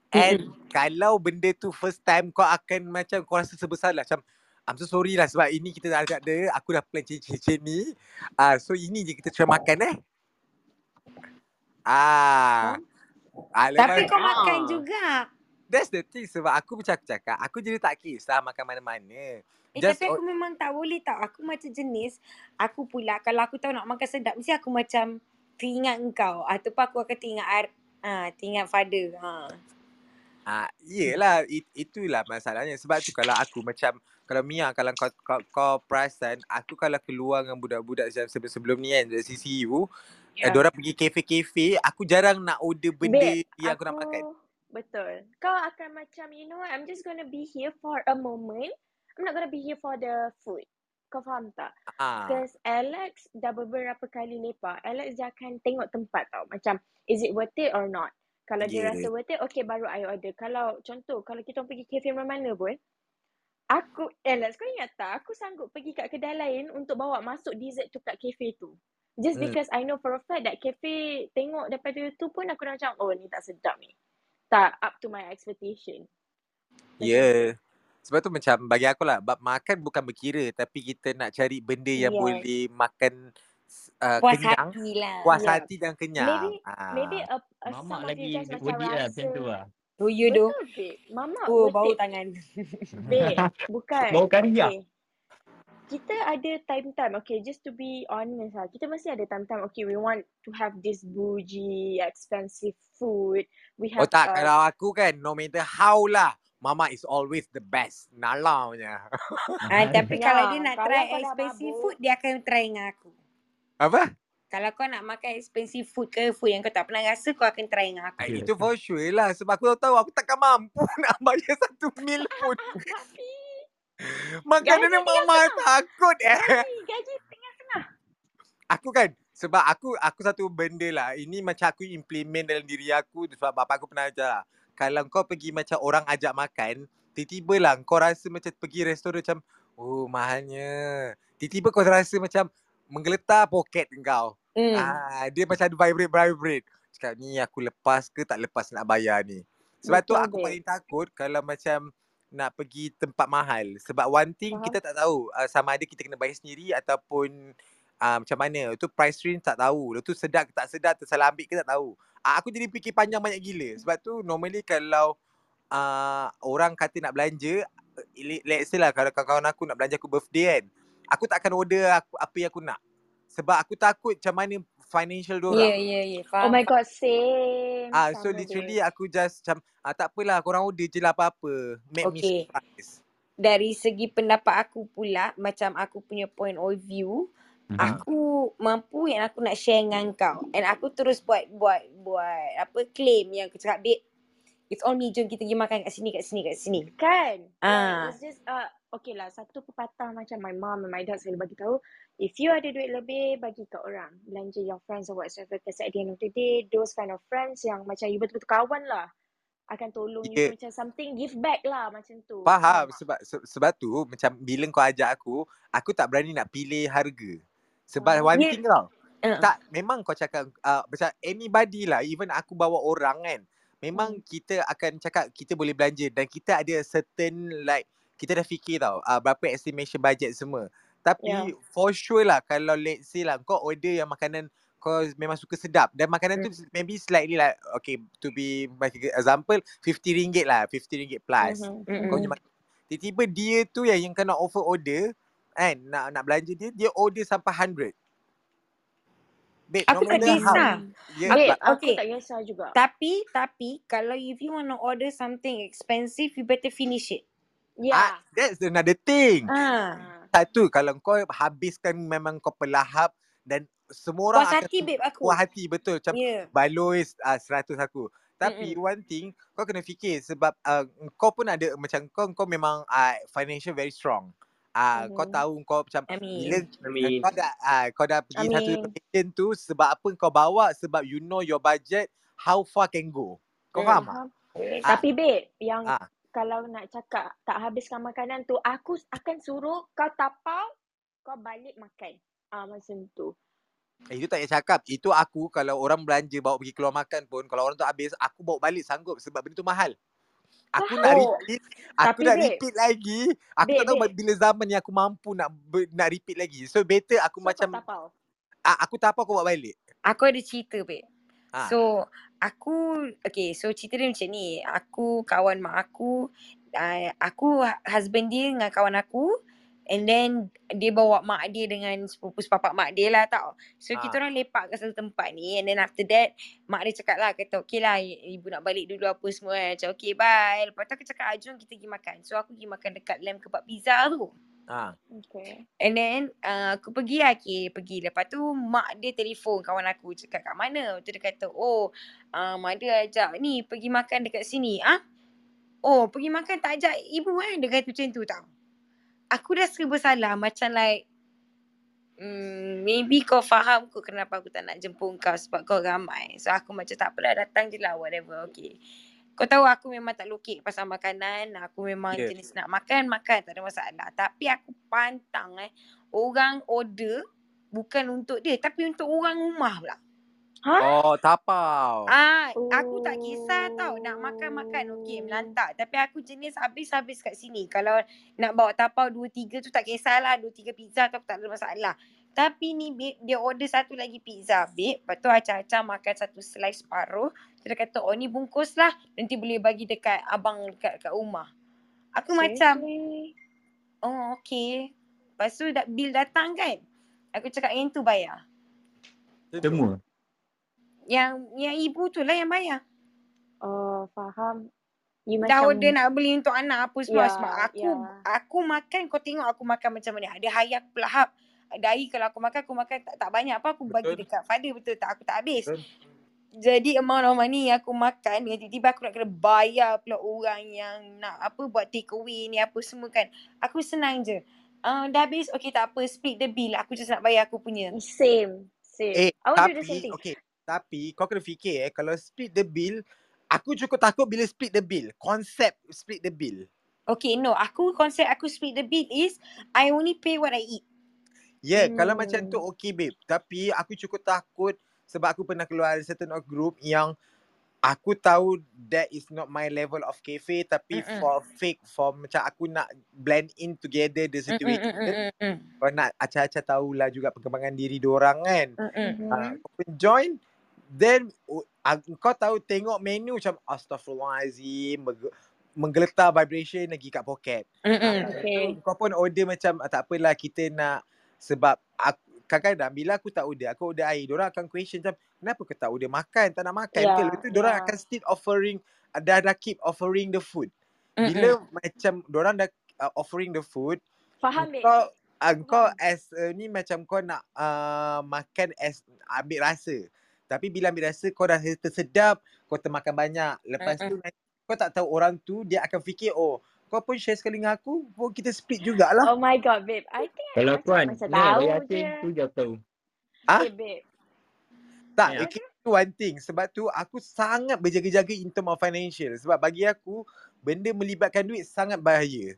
And kalau benda tu first time, kau akan macam kau rasa serba salah. Macam I'm so sorry lah sebab ini kita dah ada, aku dah plan cicit ni. So ini je kita try makan Tapi kau makan juga. That's the thing sebab aku macam aku cakap, aku jadi tak kisah makan mana-mana. Tapi aku memang tak boleh tau. Aku macam jenis, aku pula kalau aku tahu nak makan sedap, mesti aku macam teringat engkau. Ataupun aku akan teringat father. Yelah, itulah masalahnya. Sebab tu kalau aku macam, kalau Mia, kalau kau perasan, aku kalau keluar dengan budak-budak macam sebelum ni kan, dari CCU, diorang pergi kafe-kafe, aku jarang nak order benda yang aku nak makan. Betul. Kau akan macam, you know what, I'm just gonna be here for a moment. I'm not going to be here for the food. Kau faham tak? Because Alex dah beberapa kali lepak. Alex dia akan tengok tempat tau. Macam, is it worth it or not? Kalau dia rasa worth it, okay baru I order. Kalau, contoh, kalau kita pergi kafe mana-mana pun, aku, Alex, kau ingat tak? Aku sanggup pergi kat kedai lain untuk bawa masuk dessert tu kat kafe tu. Just because I know for a fact that kafe tengok daripada tu pun aku dah macam, oh ni tak sedap ni. Tak up to my expectation. Yeah. Sebab tu macam bagi aku lah, bab makan bukan berkira tapi kita nak cari benda yang boleh makan kenyang. Puas hati dan kenyang. Maybe Mamak lagi body lah macam tu lah. Do you do? Mamak bau tangan. Babe, bukan. Bau kariah. Okay. Kita ada time-time, okay just to be honest lah. Kita masih ada time-time, okay we want to have this bougie, expensive food. We have kalau aku kan, no matter how lah. Mama is always the best. Nalaunya. Tapi kalau dia nak try expensive food, dia akan try dengan aku. Apa? Kalau kau nak makan expensive food ke food yang kau tak pernah rasa, kau akan try dengan aku. Itu for sure lah. Sebab aku tahu aku takkan mampu nak bayar satu meal pun. Makanan mama takut Gaji tengah-tengah. Aku kan. Sebab aku satu benda lah. Ini macam aku implement dalam diri aku. Sebab bapak aku pernah ajar lah. Kalau kau pergi macam orang ajak makan, tiba-tiba lah kau rasa macam pergi restoran macam, oh mahalnya. Tiba-tiba kau rasa macam menggeletar poket kau. Dia macam ada vibrate. Cakap ni aku lepas ke tak lepas nak bayar ni. Sebab tu aku paling takut kalau macam nak pergi tempat mahal. Sebab one thing kita tak tahu. Sama ada kita kena bayar sendiri ataupun macam mana. Tu price range tak tahu. Tu sedap ke tak sedap, tersalah ambil ke tak tahu. Aku jadi fikir panjang banyak gila. Sebab tu normally kalau orang kata nak belanja, let's say lah kalau kawan-kawan aku nak belanja aku birthday kan, aku tak akan order apa yang aku nak. Sebab aku takut macam mana financial diorang. Yeah. Faham. Oh my god, same. So literally aku just macam, tak apalah korang order je lah apa-apa. Make me surprise. Dari segi pendapat aku pula, macam aku punya point of view, aku mampu yang aku nak share dengan kau. And aku terus buat apa claim yang aku cakap, babe, it's all me, jom kita pergi makan kat sini. Kan? It's just, okay lah, satu pepatah macam my mom and my dad selalu bagi tahu, if you ada duit lebih, bagi kat orang. Belanja your friends or whatsoever. Because at the end of the day, those kind of friends yang macam you betul-betul kawan lah. Akan tolong you macam something, give back lah macam tu. Faham, sebab tu macam bila kau ajak aku tak berani nak pilih harga. Sebab one thing tau. Tak, memang kau cakap macam anybody lah, even aku bawa orang kan. Memang kita akan cakap kita boleh belanja dan kita ada certain like, kita dah fikir tau berapa estimation budget semua. Tapi for sure lah kalau let's say lah kau order yang makanan kau memang suka sedap dan makanan tu maybe slightly lah, okay to be bagi example RM50 lah, RM50 plus. Kau tiba-tiba dia tu yang kau nak offer order kan, nak belanja dia order sampai 100. Babe, aku tak kisah. Babe, aku tak kisah juga. Tapi kalau if you want to order something expensive, you better finish it. Yeah. That's another thing. satu, kalau kau habiskan memang kau pelahap dan semua orang puas hati babe aku. Puas hati betul macam yeah. Baloi 100 aku. Tapi one thing kau kena fikir sebab kau pun ada macam kau memang financial very strong. Kau tahu kau macam bila kau dah pergi satu location tu sebab apa kau bawa sebab you know your budget how far can go. Kau faham tak? Tapi babe yang kalau nak cakap tak habiskan makanan tu aku akan suruh kau tapau kau balik makan. Macam tu. Itu tak payah cakap. Itu aku kalau orang belanja bawa pergi keluar makan pun kalau orang tu habis aku bawa balik sanggup sebab benda tu mahal. Aku nak repeat. Aku tapi nak repeat lagi. Aku tak tahu bila zaman ni aku mampu nak repeat lagi. So better aku so, macam tapau. Aku tapau aku bawa balik. Aku ada cerita babe. So aku okay so cerita dia macam ni. Aku kawan mak aku. Aku husband dia dengan kawan aku. And then dia bawa mak dia dengan sepupu-sepapak mak dia lah tau. So kita orang lepak kat satu tempat ni. And then after that mak dia cakap lah kata okay lah ibu nak balik dulu apa semua kan. Macam okay bye. Lepas tu aku cakap jom kita pergi makan. So aku pergi makan dekat Lamb Kebab Pizza tu. Okay. And then aku pergi lah okay, pergi. Lepas tu mak dia telefon kawan aku cakap kat mana. Lepas tu dia kata oh mak dia ajak ni pergi makan dekat sini. Oh pergi makan tak ajak ibu kan. Dia kata macam tu tau. Aku dah serba salah macam like maybe kau faham kau kenapa aku tak nak jemput kau sebab kau ramai. So aku macam tak apalah datang je lah whatever okay. Kau tahu aku memang tak lokek pasal makanan. Aku memang jenis nak makan tak ada masalah. Tapi aku pantang orang order bukan untuk dia tapi untuk orang rumah pula. Oh tapau. Aku tak kisah tau nak makan-makan okey melantak. Tapi aku jenis habis-habis kat sini. Kalau nak bawa tapau 2-3 tu tak kisahlah. 2-3 pizza tu aku tak ada masalah. Tapi ni babe, dia order satu lagi pizza babe. Lepas tu acah-acah makan satu slice paruh. Dia kata oh ni bungkus lah. Nanti boleh bagi dekat abang dekat rumah. Aku macam oh okey. Lepas tu bil datang kan. Aku cakap yang tu bayar. Semua? Yang ibu tu lah yang bayar. Oh faham. Dah order nak beli untuk anak apa semua sebab aku makan kau tengok aku makan macam mana. Ada hayak pelahap. Dari kalau aku makan tak banyak apa aku bagi dekat father betul tak aku tak habis. Betul. Jadi amount of money yang aku makan dengan tiba-tiba aku nak kena bayar pula orang yang nak apa buat take away ni apa semua kan. Aku senang je. Dah habis okey tak apa split the bill aku just nak bayar aku punya. Same. I want to do the same thing. Okay. Tapi kau kena fikir kalau split the bill, aku cukup takut bila split the bill. Konsep split the bill. Okay, no. Konsep aku split the bill is I only pay what I eat. Yeah, kalau macam tu okay babe. Tapi aku cukup takut sebab aku pernah keluar dari certain group yang aku tahu that is not my level of cafe tapi for fake, for macam aku nak blend in together the situation. Kau nak acah-acah tahulah juga perkembangan diri diorang kan. Kau pun join. Then kau tahu tengok menu macam astaghfirullahalazim menggeletar vibration lagi kat poket. Okay. Kau pun order macam tak apalah kita nak sebab kadang-kadang bila aku tak order, aku order air, diorang akan question macam kenapa kau tak order makan, tak nak makan ke? Lepas tu diorang akan still offering, dah keep offering the food. Bila macam diorang dah offering the food, faham kau, kau as ni macam kau nak makan as ambil rasa. Tapi bila ambil rasa kau dah tersedap, kau termakan banyak. Lepas tu kau tak tahu orang tu dia akan fikir oh kau pun share sekali dengan aku, pun kita split jugalah. Oh my god babe, I think kalau puan, macam tahu je. Tu je tahu. Okay babe. Tak, itu one thing. Sebab tu aku sangat berjaga-jaga in term of financial. Sebab bagi aku, benda melibatkan duit sangat bahaya.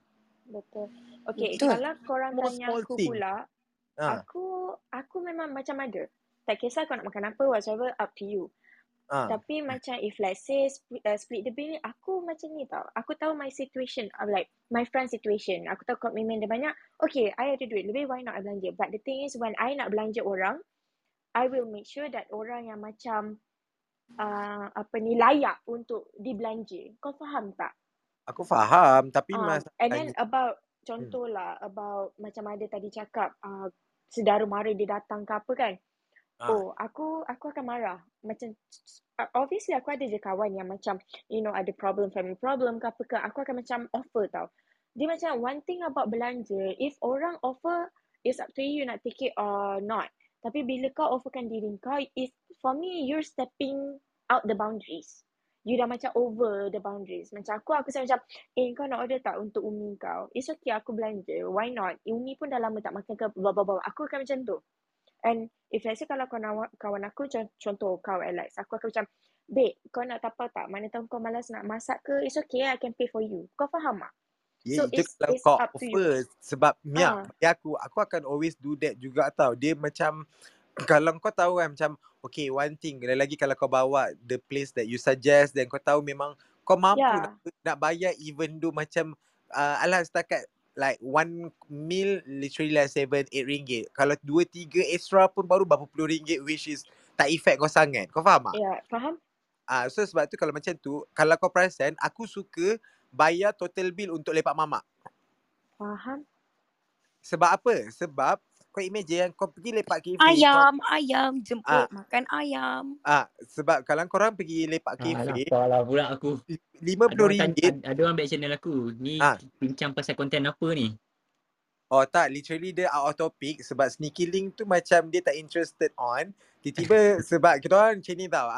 Betul. Okay, kalau korang tanya aku pula, aku memang macam ada. Tak kisah kau nak makan apa, whatever, up to you. Tapi macam if let's say split the bill, aku macam ni tau. Aku tahu my situation, I'm like my friend situation. Aku tahu commitment dia banyak. Okay, I ada duit lebih, why not I belanja? But the thing is when I nak belanja orang, I will make sure that orang yang macam layak untuk dibelanja. Kau faham tak? Aku faham tapi and then about contohlah about macam ada tadi cakap sedara mara dia datang ke apa kan? Oh, aku akan marah. Macam obviously aku ada je kawan yang macam you know ada problem, family problem ke apa ke. Aku akan macam offer tau. dia macam one thing about belanja, if orang offer, it's up to you nak take it or not. Tapi bila kau offerkan diri kau, for me, you're stepping out the boundaries. You dah macam over the boundaries. Macam aku rasa macam, kau nak order tak untuk Umi kau? It's okay, aku belanja. Why not? Umi pun dah lama tak makan ke, blah. Aku akan macam tu. And if let's say kalau kawan aku, contoh kau Alex, aku akan macam, babe, kau nak tapau tak? Mana tahu kau malas nak masak ke? It's okay, I can pay for you. Kau faham tak? Yeah, so it's kau up to you. Sebab Mia, aku akan always do that juga tau. Dia macam, kalau kau tahu kan macam, okay, one thing, lagi kalau kau bawa the place that you suggest, then kau tahu memang kau mampu nak bayar, even though macam alah setakat like one meal literally like 7-8 ringgit. Kalau 2-3 extra pun baru berapa puluh ringgit, which is tak effect kau sangat. Kau faham tak? Ya, faham. So sebab tu kalau macam tu, kalau kau perasan, aku suka bayar total bill untuk lepak mamak. Faham. Sebab apa? Sebab kau imagine kau pergi lepak kafe, ayam jemput makan ayam. Sebab kalau korang pergi lepak kafe, alah pula aku RM50. Ada orang back channel aku ni bincang pasal konten apa ni. Oh tak, literally dia out of topic sebab sneaky link tu macam dia tak interested on. Tiba-tiba sebab kita orang macam ni tau.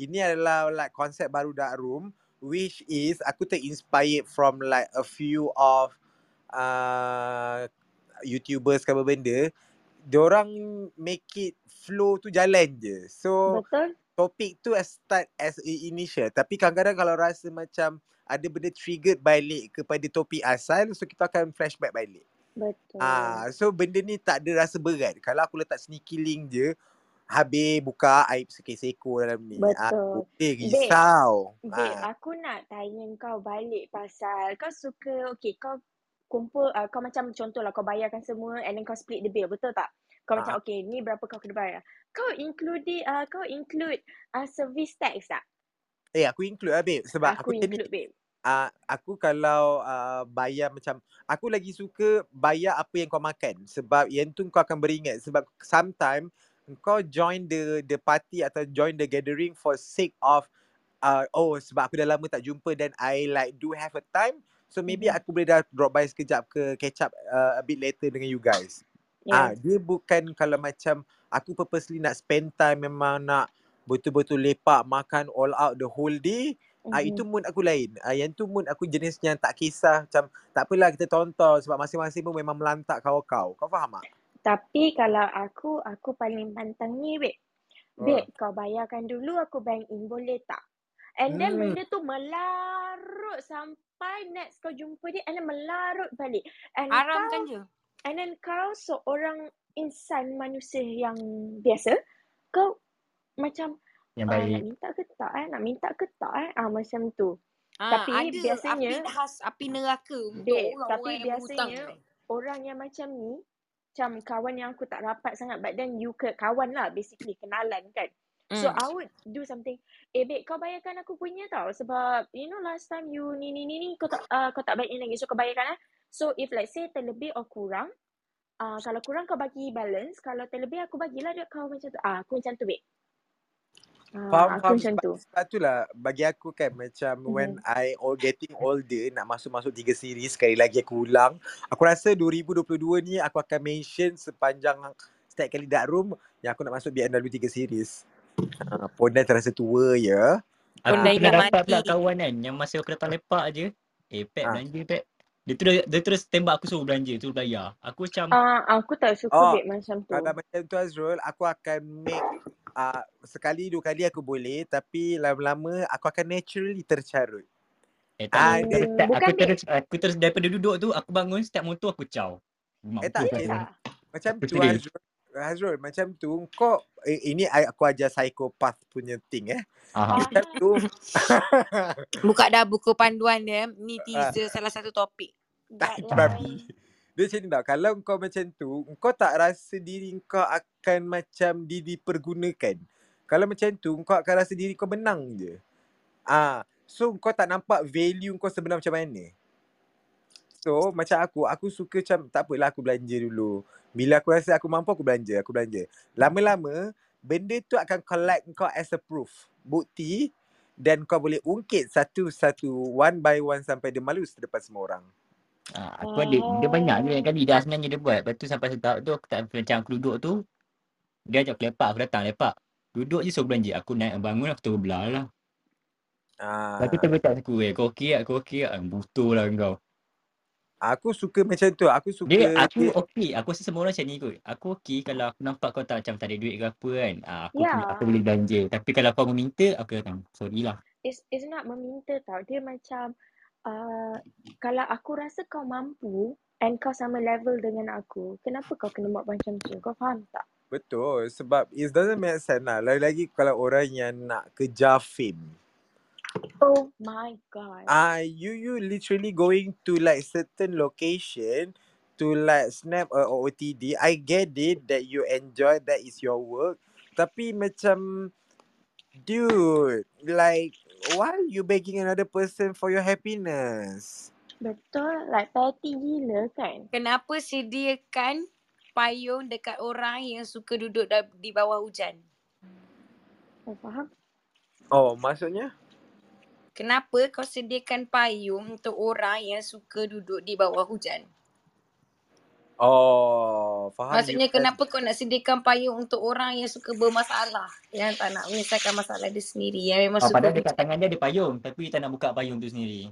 Ini adalah like konsep baru Dark Room, which is aku terinspired from like a few of YouTubers ke apa benda. Diorang make it flow tu jalan je. So betul, topik tu as start as initial. Tapi kadang-kadang kalau rasa macam ada benda triggered balik kepada topik asal, so kita akan flashback balik. Betul. So benda ni tak ada rasa berat. Kalau aku letak sneaky link je, habis buka aib sekor-sekor dalam ni. Betul. Okay, risau. Babe, aku nak tanya kau balik pasal kau suka, okay, kau kumpul, kau macam contohlah kau bayarkan semua and then kau split the bill, betul tak? Kau macam okay, ni berapa kau kena bayar. Kau include service tax tak? Aku include lah babe. Sebab aku include babe. Aku kalau bayar macam, aku lagi suka bayar apa yang kau makan. Sebab yang tu kau akan beringat. Sebab sometimes kau join the party atau join the gathering for sake of sebab aku dah lama tak jumpa dan I like do have a time. So maybe aku boleh dah drop by sekejap ke, catch up a bit later dengan you guys. Dia bukan kalau macam aku purposely nak spend time, memang nak betul-betul lepak, makan all out the whole day. Itu mood aku lain. Yang tu mood aku jenisnya tak kisah macam tak apalah kita tonton sebab masing-masing pun memang melantak kau-kau. Kau faham tak? Tapi kalau aku paling pantang ni babe. Babe, kau bayarkan dulu, aku bank in, boleh tak? And then benda tu melarut sampai next kau jumpa dia and then melarut balik. Haramkan je. And then kau seorang insan manusia yang biasa, kau macam yang baik. Nak minta ke tak nak minta ke tak macam tu. Tapi ada biasanya api neraka untuk orang-orang yang berhutang. Tapi biasanya orang yang macam ni, macam kawan yang aku tak rapat sangat, but then you ke kawan lah basically, kenalan kan. So I would do something. Babe, kau bayarkan aku punya tau. Sebab you know last time you ni kau tak baik lagi. So kau bayarkan lah. So if let's say terlebih or kurang, kalau kurang kau bagi balance, kalau terlebih aku bagilah dia kau macam tu. Aku macam tu babe. Faham, macam tu. Sebab itulah bagi aku kan macam when I all getting older, nak masuk-masuk 3 siri. Sekali lagi aku ulang, aku rasa 2022 ni aku akan mention sepanjang setiap kali Dark Room yang aku nak masuk BMW 3 series. Pondan terasa tua ya. Aku dah ingat mati pula kawan kan yang masih aku datang lepak je. Pep belanja pep. Dia terus tembak aku suruh belanja, suruh bayar. Aku macam aku tak suka babe macam tu. Kalau macam tu Hazrul, aku akan make sekali dua kali aku boleh, tapi lama-lama aku akan naturally tercarut. Aku terus daripada duduk tu aku bangun, start motor aku caw. Macam tu Hazrul, macam tu kau ini aku ajar psikopat punya thing Macam tu buka dah buku panduan dia, ni teaser salah satu topik. Tak babi. Dia macam ni tau, kalau kau macam tu, kau tak rasa diri kau akan macam dipergunakan. Kalau macam tu, kau akan rasa diri kau menang je. So kau tak nampak value kau sebenar macam mana. So macam aku suka macam tak apalah aku belanja dulu. Bila aku rasa aku mampu aku belanja. Lama-lama benda tu akan collect kau as a proof, bukti, dan kau boleh ungkit satu-satu, one by one sampai dia malu depan semua orang. Aku ada, dia banyak tu yang kali dah sebenarnya dia buat. Lepas tu sampai setahun tu aku tak, macam aku duduk tu, dia ajak aku lepak, aku datang lepak. Duduk je sebulan je, aku naik bangun aku terbelah lah. Lepas tu terbetak aku, kau okey tak, kau okey tak, butuh lah kau. Aku suka macam tu, aku suka dia, aku okey, aku rasa semua orang macam ni kot. Aku okey kalau aku nampak kau tak, macam tak ada duit ke apa kan, aku boleh belanja. Tapi kalau kau meminta, aku datang, sorry lah. It's not meminta tau, dia macam kalau aku rasa kau mampu and kau sama level dengan aku, kenapa kau kena buat macam tu? Kau faham tak? Betul, sebab it doesn't make sense lah. Lagi-lagi kalau orang yang nak kejar fame. Oh my god. You literally going to like certain location to like snap a OOTD. I get it that you enjoy, that is your work. Tapi macam dude, like why you begging another person for your happiness? Betul, like petty gila kan. Kenapa sediakan payung dekat orang yang suka duduk di bawah hujan? Oh, faham. Oh, maksudnya? Kenapa kau sediakan payung untuk orang yang suka duduk di bawah hujan? Oh, faham. Maksudnya kenapa kau nak sediakan payung untuk orang yang suka bermasalah, yang tak nak menyelesaikan masalah dia sendiri, yang memang suka. Padahal dekat tangan dia ada payung tapi dia tak nak buka payung tu sendiri.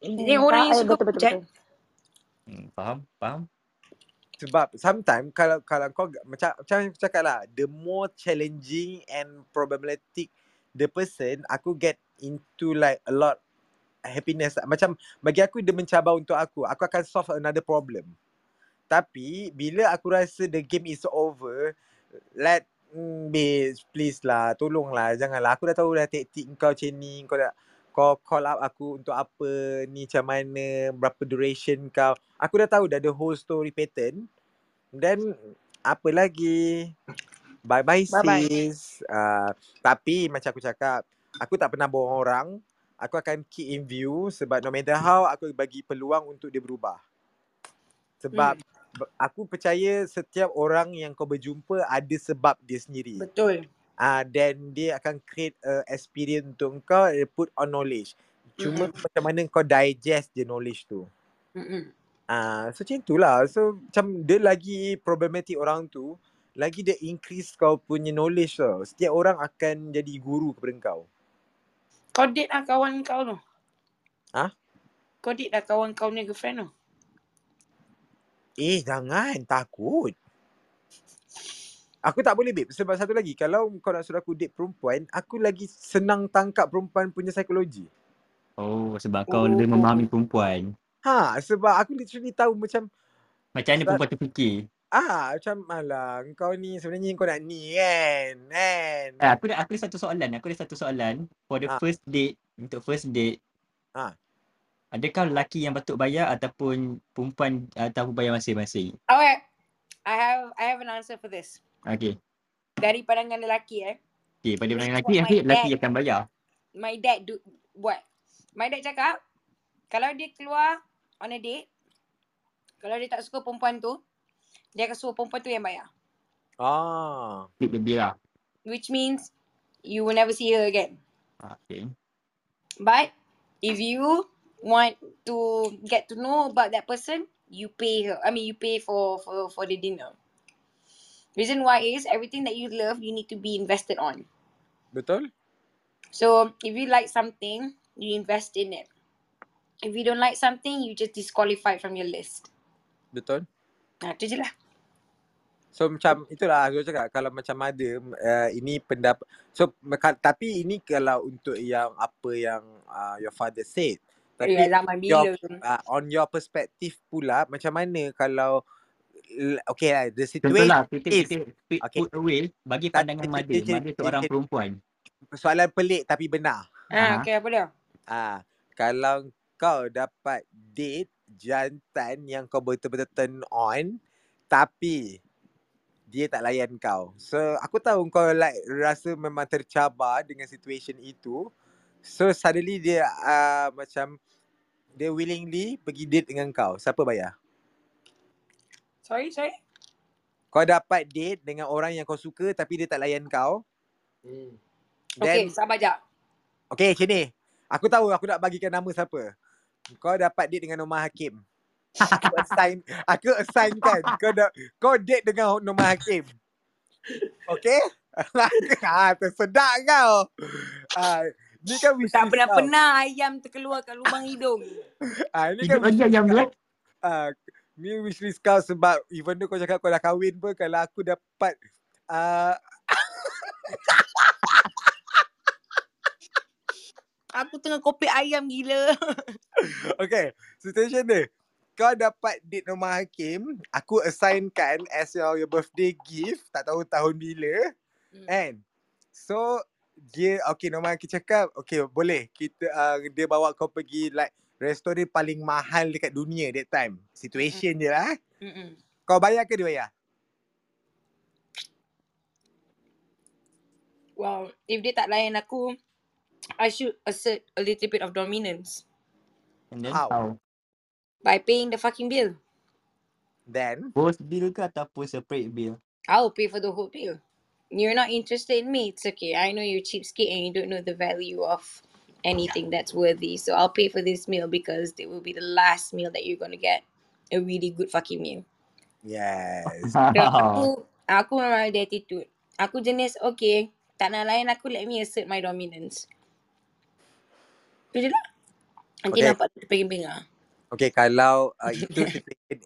Dia orang yang suka hujan. Faham. Sebab sometimes kalau kau macam aku cakap lah, the more challenging and problematic the person, aku get into like a lot happiness. Macam bagi aku dia mencabar untuk aku akan solve another problem. Tapi bila aku rasa the game is over, let bitch please lah, tolonglah, janganlah. Aku dah tahu dah taktik kau macam ni, kau call up aku untuk apa ni, macam mana, berapa duration kau. Aku dah tahu dah the whole story pattern. Then apa lagi? Bye-bye sis. Tapi macam aku cakap, aku tak pernah bohong orang. Aku akan keep in view sebab no matter how, aku bagi peluang untuk dia berubah. Sebab aku percaya setiap orang yang kau berjumpa ada sebab dia sendiri. Betul. Then dia akan create a experience untuk kau, put on knowledge. Cuma macam mana kau digest the knowledge tu. So macam tu lah. So macam dia lagi problematic orang tu, lagi dia increase kau punya knowledge tau. Setiap orang akan jadi guru kepada kau. Kau date lah kawan kau tu? Ha? Kau date lah kawan kau ni, girlfriend tu? Jangan, takut. Aku tak boleh babe, sebab satu lagi, kalau kau nak suruh aku date perempuan, aku lagi senang tangkap perempuan punya psikologi. Oh, sebab kau lebih memahami perempuan. Sebab aku literally tahu macam mana perempuan tu fikir. Macam malah kau ni sebenarnya kau nak ni kan. Aku ada satu soalan for the first date, untuk first date. Adakah lelaki yang patut bayar ataupun perempuan ataupun bayar masing-masing? Okay. I have an answer for this. Okay. Dari pandangan lelaki okay, pada pandangan lelaki akan bayar. My dad buat. My dad cakap, kalau dia keluar on a date, kalau dia tak suka perempuan tu, dia akan suruh perempuan tu yang bayar. Lebih lah. Which means you will never see her again. Okay. But if you want to get to know about that person, you pay her. I mean, you pay for the dinner. Reason why is everything that you love, you need to be invested on. Betul. So, if you like something, you invest in it. If you don't like something, you just disqualify from your list. Betul. Itu je lah. So, macam itulah aku cakap. Kalau macam mother, ini pendapat. So, tapi ini kalau untuk yang apa yang your father said. Tapi on your perspective pula, macam mana kalau okay lah, the situation lah, kita put away bagi pandangan mother seorang perempuan. Soalan pelik tapi benar. Okay, apa dia? Kalau kau dapat date jantan yang kau betul-betul turn on tapi dia tak layan kau. So, aku tahu kau like rasa memang tercabar dengan situation itu. So, suddenly dia macam dia willingly pergi date dengan kau. Siapa bayar? Sorry. Kau dapat date dengan orang yang kau suka tapi dia tak layan kau. Then, okay, sabar sekejap. Okay, sini. Aku tahu aku nak bagikan nama siapa. Kau dapat date dengan Umar Hakim. Aku assign, kan kau date dengan Umar Hakim. Okay. Tersedak kau. Ni kan tak pernah-pernah ayam terkeluar kat lubang hidung. Ini kan bagi ayam dia. Ni wishlist kau sebab even though kau cakap kau dah kahwin pun, kalau aku dapat aku tengah kopi ayam gila. Okay, situation dia. Kau dapat date Umar Hakim, aku assignkan as your birthday gift, tak tahu tahun bila. And so dia okay, Umar Hakim cakap okay boleh kita dia bawa kau pergi like restoran paling mahal dekat dunia that time. Situation je lah. Kau bayar ke dia bayar? Wow, if dia tak layan aku, I should assert a little bit of dominance. And then how? By paying the fucking bill. Then? Both bill ke ataupun separate bill? I'll pay for the whole bill. You're not interested in me, it's okay. I know you're cheapskate and you don't know the value of anything that's worthy. So I'll pay for this meal because it will be the last meal that you're going to get. A really good fucking meal. Yes. Aku memang ada attitude. Aku jenis, okay, tak nak layan aku, let me assert my dominance. Betul tak? Nanti nampak tu pengen-pengar. Okay, kalau itu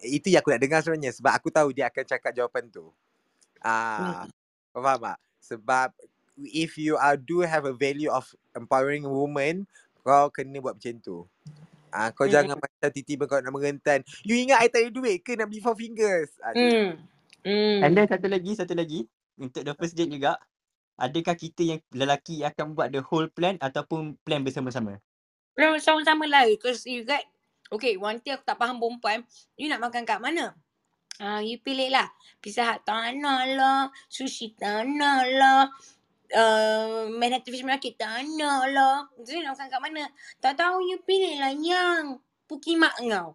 itu yang aku nak dengar sebenarnya. Sebab aku tahu dia akan cakap jawapan tu. Kau faham tak? Sebab if you do have a value of empowering woman, kau kena buat macam tu. Kau jangan macam tiba-tiba kau nak merentan. You ingat I tak ada duit ke nak beli Four Fingers? And then satu lagi. Untuk the first date juga. Adakah kita yang lelaki akan buat the whole plan ataupun plan bersama-sama? Plan bersama-sama lah. Because you got, okay, one thing aku tak faham perempuan. You nak makan kat mana? You pilih lah. Pizza Hut tak nak lah. Sushi tak nak lah. Manhattan Fish Market tak nak lah. So, you nak makan kat mana? Tak tahu, you pilih lah yang pukimak kau.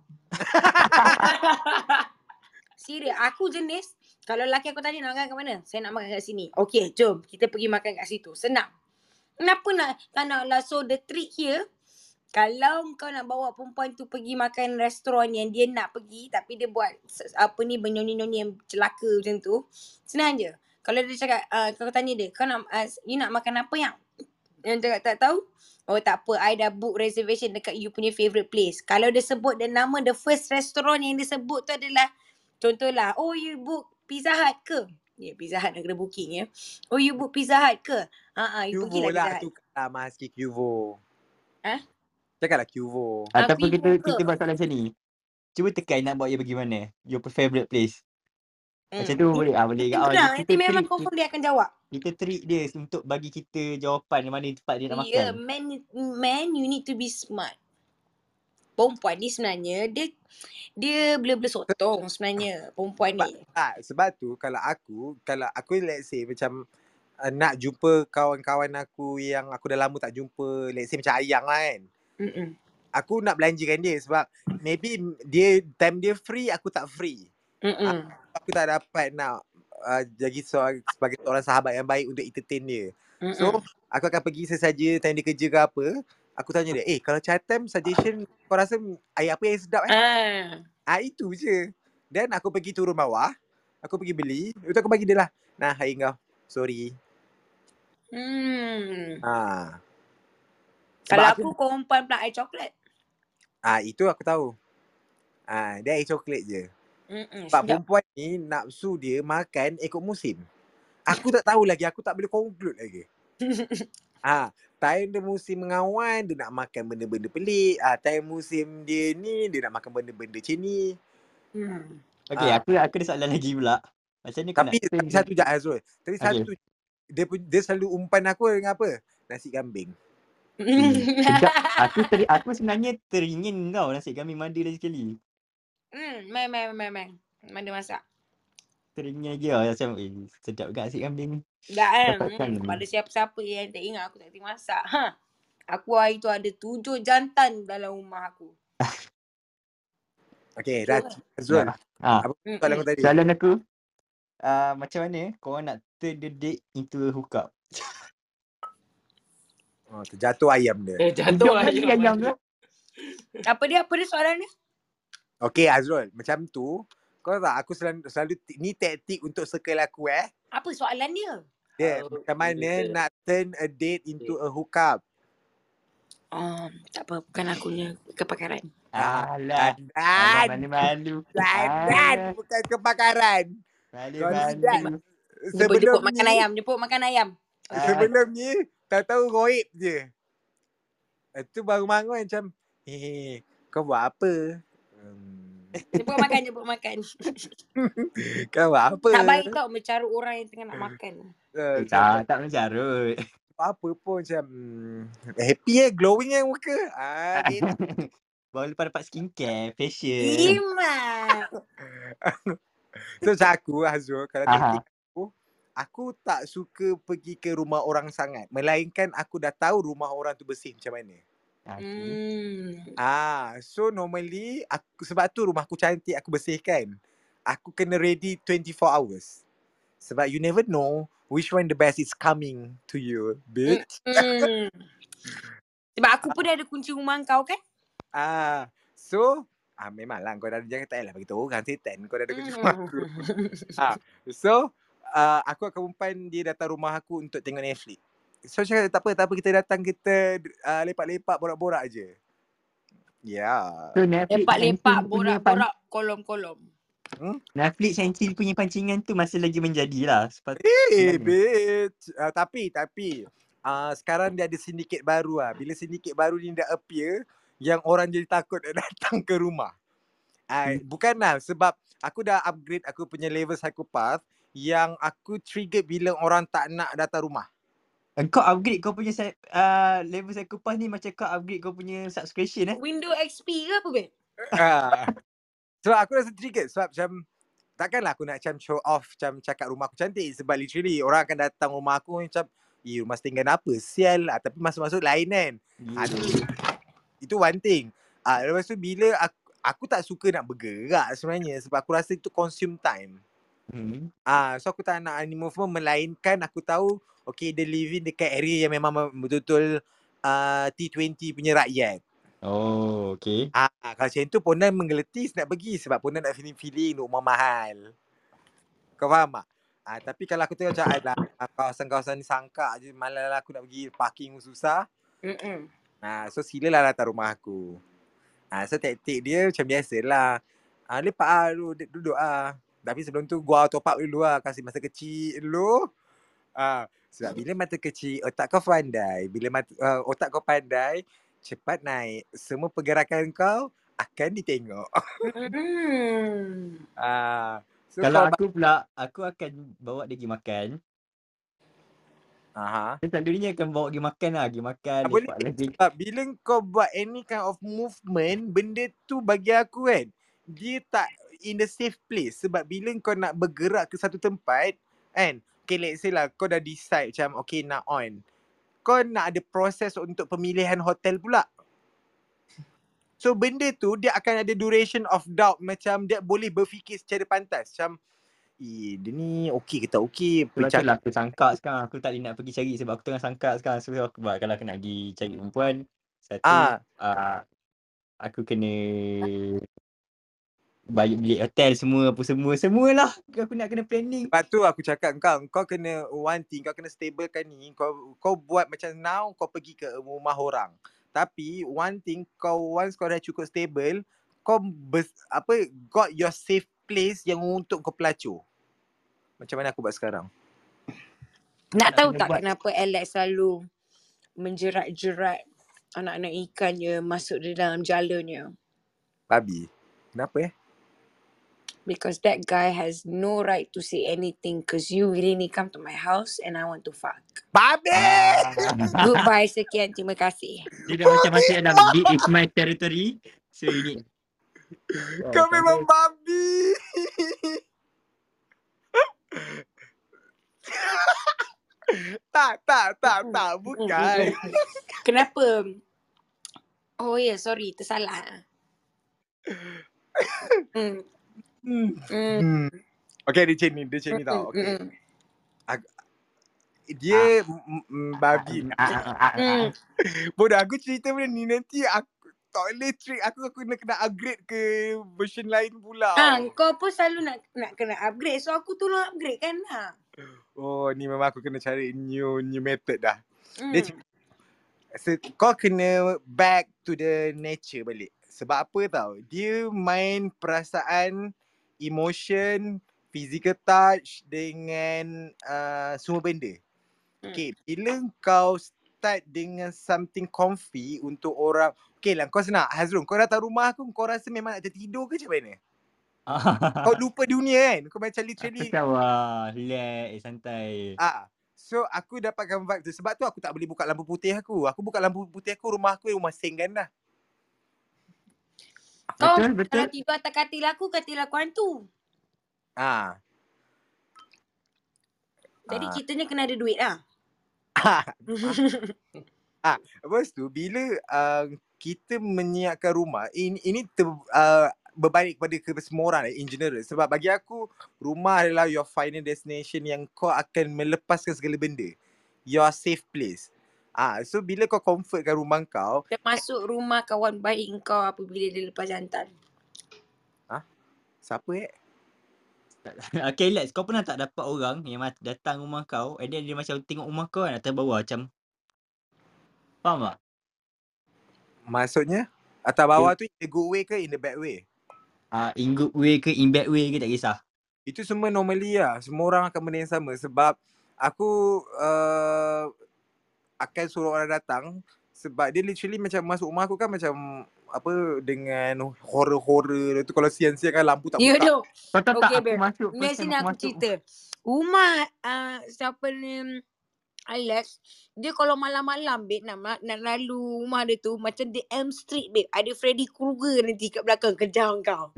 Serius, aku jenis kalau lelaki aku tanya nak makan kat mana? Saya nak makan kat sini. Okay, jom kita pergi makan kat situ. Senang. Kenapa tak nak lah? So the trick here, kalau kau nak bawa perempuan tu pergi makan restoran yang dia nak pergi tapi dia buat apa ni benyoni-nyoni yang celaka macam tu, senang je. Kalau dia cakap, kau tanya dia, kau nak, you nak makan apa yang? Yang cakap tak tahu? Oh tak apa, I dah book reservation dekat you punya favourite place. Kalau dia sebut dan nama the first restaurant yang dia sebut tu adalah, contohlah, oh you book Pizza Hut ke? Ya, yeah, Pizza Hut nak kena booking ya. Oh you book Pizza Hut ke? You pergi lah Pizza Hut. Tukar maski Qvo. Huh? Cakaplah Qvo. Ataupun kita buat soalan macam ni. Cuba tekan nak bawa you pergi mana? Your favourite place. Macam tu boleh ah, boleh dekat. Nanti memang confirm dia akan jawab. Kita treat dia untuk bagi kita jawapan mana tempat dia nak makan. Yeah, man you need to be smart. Perempuan ni sebenarnya dia bela-bela sotong sebenarnya perempuan ni. Sebab tu kalau aku let's say macam nak jumpa kawan-kawan aku yang aku dah lama tak jumpa, let's say macam Ayang lah kan. Aku nak belanjakan dia sebab maybe dia time dia free, aku tak free. Aku tak dapat nak jadi sebagai seorang sahabat yang baik untuk entertain dia. So aku akan pergi sesaja time dia kerja ke apa. Aku tanya dia, kalau chat time suggestion kau rasa air apa yang sedap itu je. Then aku pergi turun bawah, aku pergi beli, lepas tu aku bagi dia lah. Nah, air kau, sorry. Kalau aku perempuan pula air coklat. Itu aku tahu. Dia air coklat je. Sebab perempuan ni nafsu dia makan ikut musim. Aku tak tahu lagi. Aku tak boleh conclude lagi. Time dia musim mengawan, dia nak makan benda-benda pelik. Time musim dia ni, dia nak makan benda-benda macam ni. Okay, aku ada soalan lagi pula. Macam ni tapi satu je Hazrul. Tapi okay. Satu dia selalu umpan aku dengan apa? Nasi kambing. Aku sebenarnya teringin tau nasi kambing mandi dah sekali. Mandi masak. Teringin lagi lah. Macam sedap juga nasi kambing ni. Tak kan. Pada siapa-siapa yang tak ingat aku tak pergi masak. Aku hari tu ada 7 jantan dalam rumah aku. Okay, Hazrul. Soalan aku, macam mana korang nak turn the date into hookup? Terjatuh ayam dia. Apa dia soalan dia? Okay Hazrul, macam tu. Kau tahu tak, aku selalu ni taktik untuk circle aku eh. Apa soalan dia? Macam mana nak turn a date into a hookup? Tak apa, bukan akunya kepakaran. Malu-malu. Bukan kepakaran. Malu-malu. Sebelum makan ayam, jemput makan ayam. Sebelum ni, tahu-tahu goib je. Itu baru bangun macam, kau buat apa? Jemput makan. Kau buat apa? Tak baik tau mencarut orang yang tengah nak makan. Tak mencarut. Apa pun macam, happy glowing muka. Dia baru lepas dapat skincare, fashion. Iman. So macam aku, Hazrul, kalau tengok aku tak suka pergi ke rumah orang sangat. Melainkan aku dah tahu rumah orang tu bersih macam mana. So normally, aku, sebab tu rumah aku cantik, aku bersihkan. Aku kena ready 24 hours. Sebab you never know which one the best is coming to you, bitch. Sebab aku pun dah ada kunci rumah kau kan? So, memanglah kau dah jangan tak payahlah bagi tahu orang setan kau dah ada kunci rumah aku. So, aku akan umpan dia datang rumah aku untuk tengok Netflix. So cakap tak apa kita datang, kita lepak-lepak borak-borak je. So, lepak-lepak borak-borak kolom-kolom. Netflix and chill punya pancingan tu masih lagi menjadilah. Bitch. Tapi sekarang dia ada sindiket baru lah. Bila sindiket baru ni dah appear, yang orang jadi takut nak datang ke rumah. Bukanlah sebab aku dah upgrade aku punya level psychopath. Yang aku trigger bila orang tak nak datang rumah. Kau upgrade kau punya level psychopath ni macam kau upgrade kau punya subscription Windows XP ke apa babe? So aku rasa trigger sebab macam takkanlah aku nak macam show off macam cakap rumah aku cantik. Sebab literally orang akan datang rumah aku macam rumah setinggan apa? Sial lah. Tapi masuk-masuk lain kan. Itu one thing. Lepas tu bila aku tak suka nak bergerak sebenarnya. Sebab aku rasa itu consume time. So aku tak nak any movement, melainkan aku tahu okay dia living dekat area yang memang betul-betul T20 punya rakyat. Kalau macam tu Pondan menggeletis nak pergi sebab Pondan nak feeling-feeling nak rumah mahal. Kau faham tak? Tapi kalau aku tengok macam kawasan-kawasan ni sangka je, malah aku nak pergi parking susah. So silalah datang rumah aku. So taktik dia macam biasalah. Lepak lah duduk lah. Tapi sebelum tu gua top up dulu lah. Kasih masa kecil dulu. Sebab bila mata kecil, otak kau pandai. Bila otak kau pandai, cepat naik. Semua pergerakan kau akan ditengok. So kalau aku pula, aku akan bawa dia pergi makan. Sebab dulunya akan bawa pergi makan lah. Pergi makan. Bila kau buat any kind of movement, benda tu bagi aku kan, dia tak in the safe place. Sebab bila kau nak bergerak ke satu tempat kan, okay let's say lah kau dah decide macam okay nak on, kau nak ada proses untuk pemilihan hotel pula. So benda tu dia akan ada duration of doubt. Macam dia boleh berfikir secara pantas macam dia ni okey ke tak okey. Betul lah aku sangka sekarang. Aku tak boleh nak pergi cari sebab aku tengah sangka sekarang. So aku, kalau aku nak pergi cari perempuan, satu aku kena bayar bilik hotel semua apa semualah aku nak kena planning. Sebab tu aku cakap kau kena one thing, kau kena stablekan ni. Kau buat macam now kau pergi ke rumah orang. Tapi one thing once kau dah cukup stable, kau got your safe place yang untuk kau pelacur. Macam mana aku buat sekarang? Nak tahu tak kenapa Alex selalu menjerat-jerat anak-anak ikan je masuk di dalam jalannya? Babi. Kenapa? Because that guy has no right to say anything because you really come to my house and I want to fuck. Babi! Goodbye, sekian. Terima kasih. Dia dah macam masih dalam deep in my territory. So you need. Kau memang babi! Tak. Bukan. Kenapa? Sorry. Tersalah. Okay, dia macam ni tau. Okay. Dia babi. Bodoh aku cerita benda ni nanti toiletry aku kena upgrade ke version lain pula. Ha, kau pun selalu nak kena upgrade. So aku tolong upgrade kan. Ha. Oh, ni memang aku kena cari new method dah. Dia cakap, so, kau kena back to the nature balik. Sebab apa tau? Dia main perasaan, emotion, physical touch dengan semua benda. Okay, bila kau start dengan something comfy untuk orang. Okay lah, kau senang. Hazrul, kau datang rumah aku, kau rasa memang nak tertidur ke macam mana? Kau lupa dunia kan? Kau macam literally. Aku tahu lah, relax, santai. So aku dapatkan vibe tu. Sebab tu aku tak boleh buka lampu putih aku. Aku buka lampu putih aku, rumah aku rumah senggan dah. Kau kalau tiba atas katil aku hantu. Jadi kitanya kena ada duit lah. Lepas tu bila kita menyiapkan rumah, ini berbalik kepada semua orang in general. Sebab bagi aku, rumah adalah your final destination yang kau akan melepaskan segala benda. Your safe place. So bila kau comfortkan rumah kau, termasuk rumah kawan baik kau apabila dia lepas jantan. Siapa Okay Lex, kau pernah tak dapat orang yang datang rumah kau and then dia macam tengok rumah kau kan atas bawah macam. Faham tak? Maksudnya? Atas bawah tu in the good way ke in the bad way? In good way ke in bad way ke tak kisah. Itu semua normally lah. Semua orang akan benda yang sama. Sebab aku akan suruh orang datang. Sebab dia literally macam masuk rumah aku kan macam apa dengan horror-horror tu. Kalau siang-siang kan lampu tak buka. Aku masuk. Mari sini aku cerita. Umar siapa ni? Alex, dia kalau malam-malam babe nak lalu rumah dia tu macam di Elm Street babe. Ada Freddy Krueger nanti kat belakang kejar kau.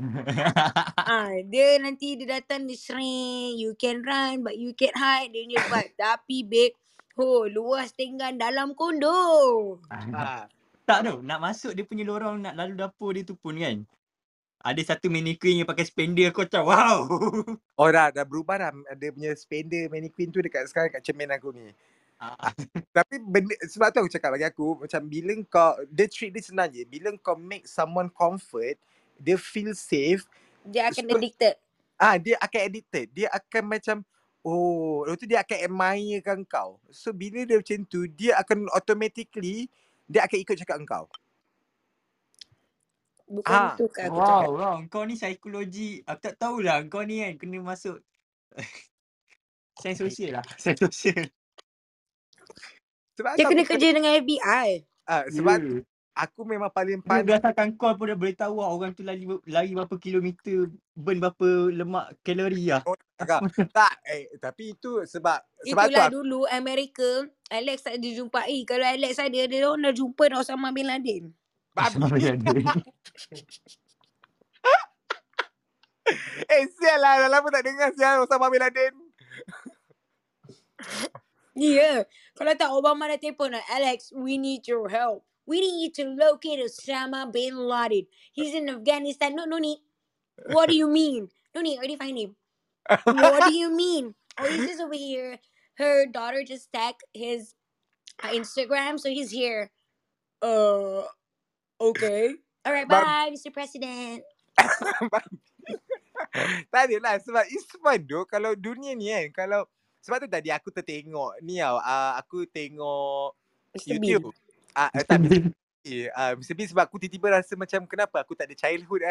Dia nanti dia datang dia sering, you can run but you can't hide. Dia nyebat. Tapi babe, luar setenggan dalam kondo. Tak tu, nak masuk dia punya lorong nak lalu dapur dia tu pun kan. Ada satu mannequin yang pakai spender kau macam wow. Oh dah berubah dah. Dia punya spender mannequin tu dekat sekarang kat cermin aku ni. Tapi benda, sebab tu aku cakap bagi aku macam bila kau, dia treat dia senang je. Bila kau make someone comfort, dia feel safe. Dia akan addicted. Dia akan addicted. Dia akan macam lepas tu dia akan admirekan kau. So bila dia macam tu, dia akan automatically, dia akan ikut cakap engkau. Bukan tu kat aku cakap. Wow, kau ni psikologi. Aku tak tahulah kau ni kan kena masuk sains sosial lah. Sains sosial. Sebab dia kena kerja dengan FBI. Sebab aku memang paling pandai. Berdasarkan kau pun dah boleh tahu orang tu lari berapa kilometer, burn berapa lemak kalori lah. Tapi itu sebab itulah dulu Amerika, Alex tak dijumpai. Kalau Alex ada, dia orang dah jumpa Osama Bin Laden. Sial lah, dah lama tak dengar sial Osama Bin Laden. Kalau tak Obama dah telefon, Alex, we need your help. We need to locate Osama Bin Laden. He's in Afghanistan. No need. What do you mean? No need, already find him. What do you mean? Oh, he's just over here. Her daughter just tagged his Instagram, so he's here. Okay. Alright, bye Mr. President. Tak adalah sebab it's fun tu. Kalau dunia ni kan, kalau sebab tu tadi aku tertengok ni tau. Aku tengok Mr. YouTube. Mr. B sebab aku tiba-tiba rasa macam kenapa aku tak ada childhood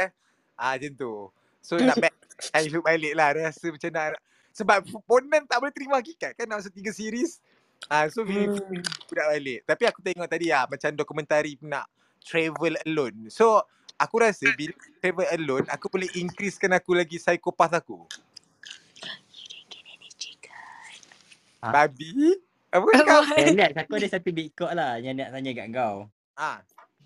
macam tu. So nak back childhood balik lah. Rasa macam nak sebab ponen tak boleh terima hakikat kan nak masuk 3 series. So aku nak balik. Tapi aku tengok tadi macam dokumentari nak travel alone. So aku rasa bila travel alone aku boleh increasekan aku lagi psikopat aku. Babi. Apa kau? Alex, aku ada satu bigkok lah yang nak tanya kat kau.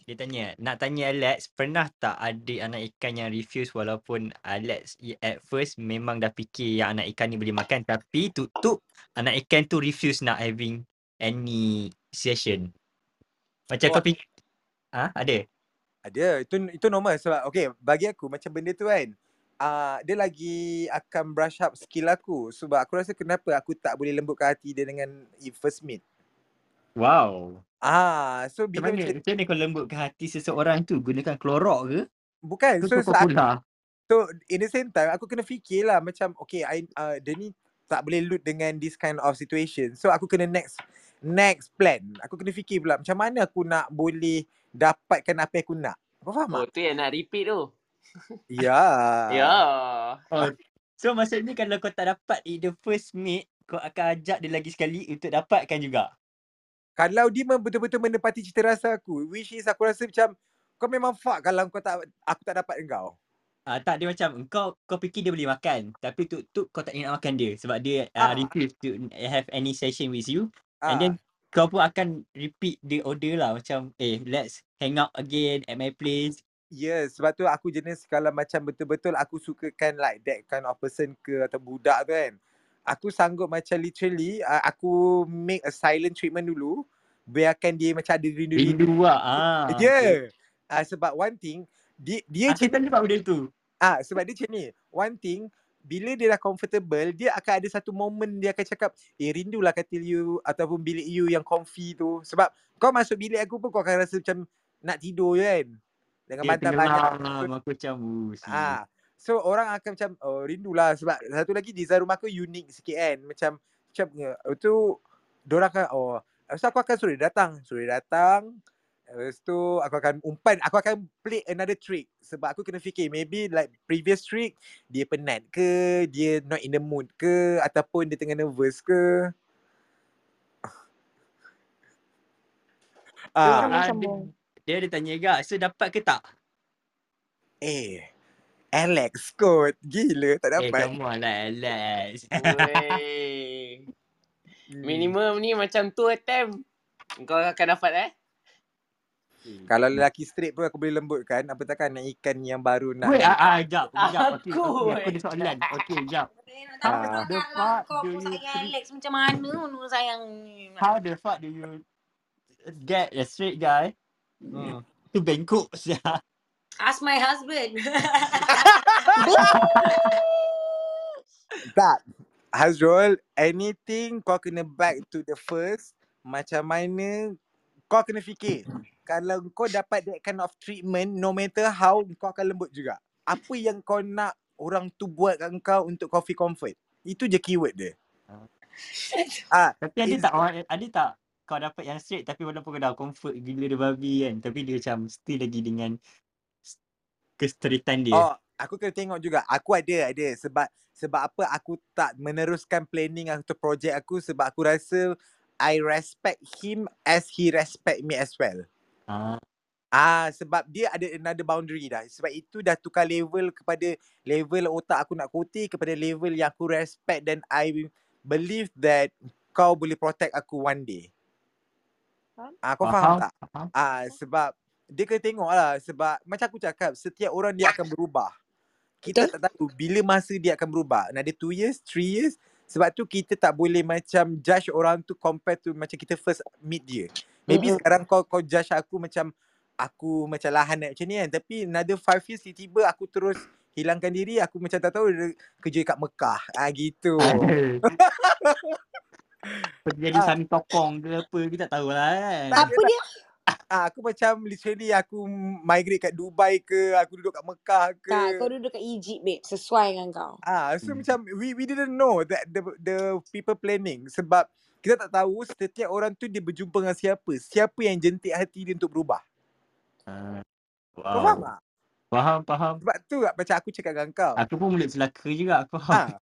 Dia tanya, nak tanya Alex, pernah tak ada anak ikan yang refuse walaupun Alex at first memang dah fikir yang anak ikan ni boleh makan tapi tutup anak ikan tu refuse nak having any session. Macam kau fikir Ada. Itu normal sebab bagi aku macam benda tu kan dia lagi akan brush up skill aku. Sebab aku rasa kenapa aku tak boleh lembutkan hati dia dengan first meet. Wow. Ah, so bila macam ni, kalau lembut ke hati seseorang tu gunakan klorok ke? Bukan. So, so in the same time aku kena fikirlah macam okay dia ni tak boleh loot dengan this kind of situation. So aku kena next plan. Aku kena fikir pula macam mana aku nak boleh dapatkan apa yang aku nak. Kau faham tak? Oh, tu yang nak repeat tu. Oh. So maksudnya kalau kau tak dapat in the first meet, kau akan ajak dia lagi sekali untuk dapatkan juga. Kalau dia betul-betul menepati cita rasa aku, which is aku rasa macam kau memang fuck kalau kau tak, aku tak dapat engkau. Tak, dia macam kau fikir dia boleh makan, tapi tu kau tak nak makan dia sebab dia refuse to have any session with you. And then kau pun akan repeat the order lah macam let's hang out again at my place. Yes, sebab tu aku jenis kalau macam betul-betul aku sukakan like that kind of person ke atau budak tu kan. Aku sanggup macam literally aku make a silent treatment dulu. Biarkan dia macam ada rindu-rindu lah. Yeah. Okay. Sebab one thing, dia macam ni benda tu. Sebab dia macam ni. One thing, bila dia dah comfortable, dia akan ada satu moment dia akan cakap, rindulah katil you ataupun bilik you yang comfy tu. Sebab kau masuk bilik aku pun kau akan rasa macam nak tidur je kan. Dengan bantal-bantal aku macam so orang akan macam rindulah. Sebab satu lagi design rumah aku unik sikit kan. Macam tu diorang akan so aku akan suruh dia datang. Lepas tu aku akan umpan. Aku akan play another trick. Sebab aku kena fikir maybe like previous trick dia penat ke, dia not in the mood ke, ataupun dia tengah nervous ke. Dia tanya juga, so dapat ke tak? Alex kot. Gila, tak dapat. Come on lah Alex. Minimum ni macam 2 attempt. Kau akan dapat Kalau lelaki straight pun aku boleh lembutkan. Apa takkan nak ikan yang baru nak. Jap. Aku ada soalan. Okay, jap. The fuck do you sayang Alex macam mana? How the fuck do you get a straight guy? To Bangkok saja. Ask my husband. Tak, Hazrul, anything kau kena back to the first. Macam mana kau kena fikir. Kalau kau dapat that kind of treatment, no matter how, kau akan lembut juga. Apa yang kau nak orang tu buat kat kau untuk kau feel comfort. Itu je keyword dia. Tapi ada tak kau dapat yang straight tapi walaupun kau dah comfort gila dia babi kan, tapi dia macam still lagi dengan kesteritan dia. Aku kena tengok juga. Aku ada sebab apa aku tak meneruskan planning atau projek aku, sebab aku rasa I respect him as he respect me as well. Sebab dia ada another boundary dah. Sebab itu dah tukar level kepada level otak aku nak kutip kepada level yang aku respect dan I believe that kau boleh protect aku one day. Kau faham tak? Sebab dia kena tengok lah. Sebab macam aku cakap, setiap orang dia akan berubah. Kita tak tahu bila masa dia akan berubah. Ada 2 years, 3 years. Sebab tu kita tak boleh macam judge orang tu compare to macam kita first meet dia. Maybe sekarang kau judge aku macam lahan macam ni kan. Tapi another 5 years tiba-tiba aku terus hilangkan diri. Aku macam tak tahu kerja kat Mekah. Gitu. Jadi sami tokong ke apa, kita tak tahulah kan. Apa dia? Aku macam literally aku migrate kat Dubai ke, aku duduk kat Mekah ke. Tak, kau duduk kat Egypt babe, sesuai dengan kau. So macam we didn't know that the people planning. Sebab kita tak tahu setiap orang tu dia berjumpa dengan siapa yang jentik hati dia untuk berubah. Wow. Kau faham tak? Faham. Sebab tu tak macam aku cakap dengan kau. Aku pun mulut selaka juga, aku faham.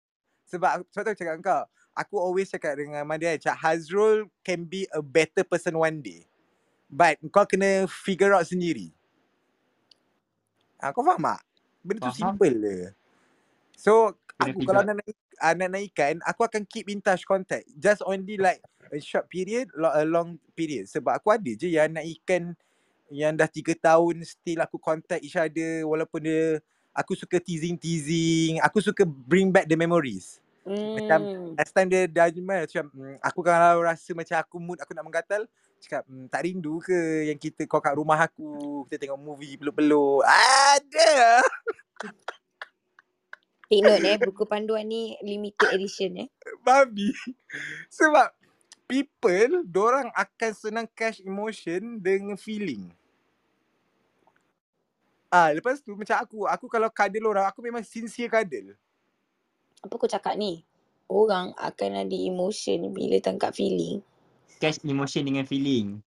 Sebab tu aku cakap dengan kau. Aku always cakap dengan Mother, cakap Hazrul can be a better person one day. But kau kena figure out sendiri. Kau faham tak? Benda tu simple je. So, aku kalau nak naikkan, aku akan keep in touch contact. Just only like a short period, a long period. Sebab aku ada je yang naikkan yang dah 3 tahun still aku contact each other walaupun dia, aku suka teasing. Aku suka bring back the memories. Macam last time dia judgement macam aku kalau rasa macam aku mood aku nak menggatal, cakap tak rindu ke yang kita kau kat rumah aku, kita tengok movie peluk-peluk. Ada. Take note buku panduan ni limited edition. Babi. Sebab people dorang akan senang catch emotion dengan feeling. Ah, lepas tu macam aku kalau cuddle orang, aku memang sincere cuddle. Apa aku cakap ni? Orang akan ada emotion bila tangkap feeling. Catch emotion dengan feeling.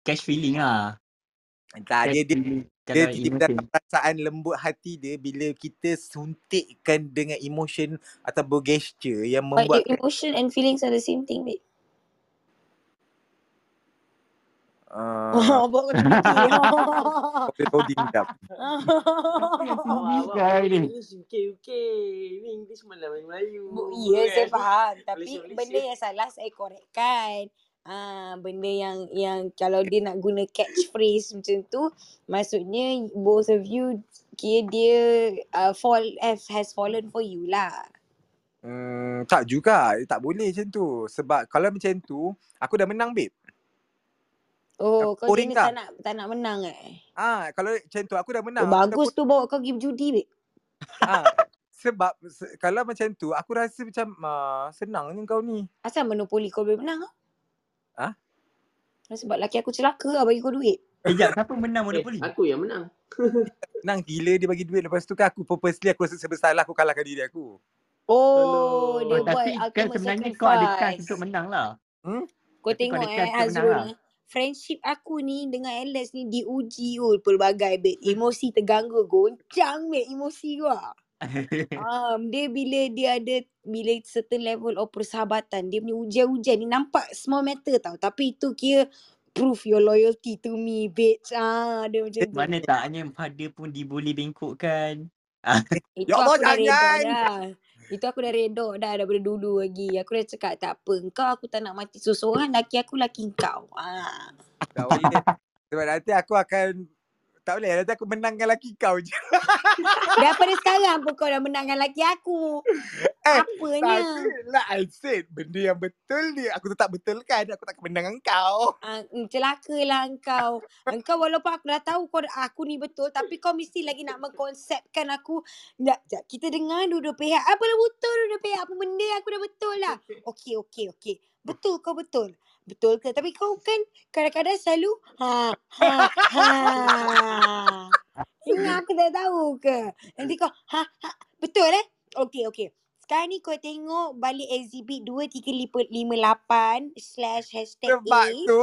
Catch feeling lah. Tak, dia tiba-tiba dapat perasaan lembut hati dia bila kita suntikkan dengan emotion atau gesture yang membuat. Emotion and feelings are the same thing, babe. Abang kena fikir. Boleh tahu dindam. Okay. English malah Melayu. Ya, saya faham. Tapi benda yang salah saya korekkan. Benda yang kalau dia nak guna catchphrase macam tu, maksudnya both of you kira dia has fallen for you lah. Tak juga, tak boleh macam tu. Sebab kalau macam tu, aku dah menang, babe. Oh, kau ni tak nak menang eh? Kalau macam tu aku dah menang. Bagus tu bawa kau pergi berjudi, babe. Sebab kalau macam tu, aku rasa macam senang ni kau ni. Asal monopoli kau boleh menang? Sebab laki aku celaka lah bagi kau duit. Sekejap, siapa menang monopoli? Aku yang menang. Menang gila dia bagi duit. Lepas tu kan aku purposely aku rasa sebesalah aku kalahkan diri aku. Oh, dia buat ultimate sacrifice. Tapi kan sebenarnya kau ada chance untuk menang lah. Kau tengok Hazrul ni. Friendship aku ni dengan Alex ni diuji pelbagai, babe. Emosi terganggu, goncang babe emosi gua. Dia bila certain level of persahabatan, dia punya ujian-ujian ni nampak small matter tau, tapi itu kira prove your loyalty to me, bitch. Dia macam tu. Mana taknya pada pun dibuli bengkok kan. Itu aku dah redor dah. Daripada dulu lagi. Aku dah cakap tak apa, kau aku tak nak mati seorang, laki kau. Sebab nanti aku akan tak boleh, nanti aku menangkan laki kau je. Daripada sekarang pun kau dah menangkan laki aku. Apanya? Lah, I said benda yang betul ni aku tetap betulkan. Aku tak menang kau. Celakalah engkau. Engkau walaupun aku dah tahu aku ni betul, tapi kau mesti lagi nak mengkonsepkan aku. Sekejap, kita dengar dua-dua pihak. Apalah betul dua-dua pihak. Apa benda aku dah betul lah. Okey. Betul kau betul. Betul ke? Tapi kau kan kadang-kadang selalu ingat aku tak tahu ke? Nanti kau betul eh? Okey. Sekarang ni kau tengok balik exhibit 2358 #A. Sebab tu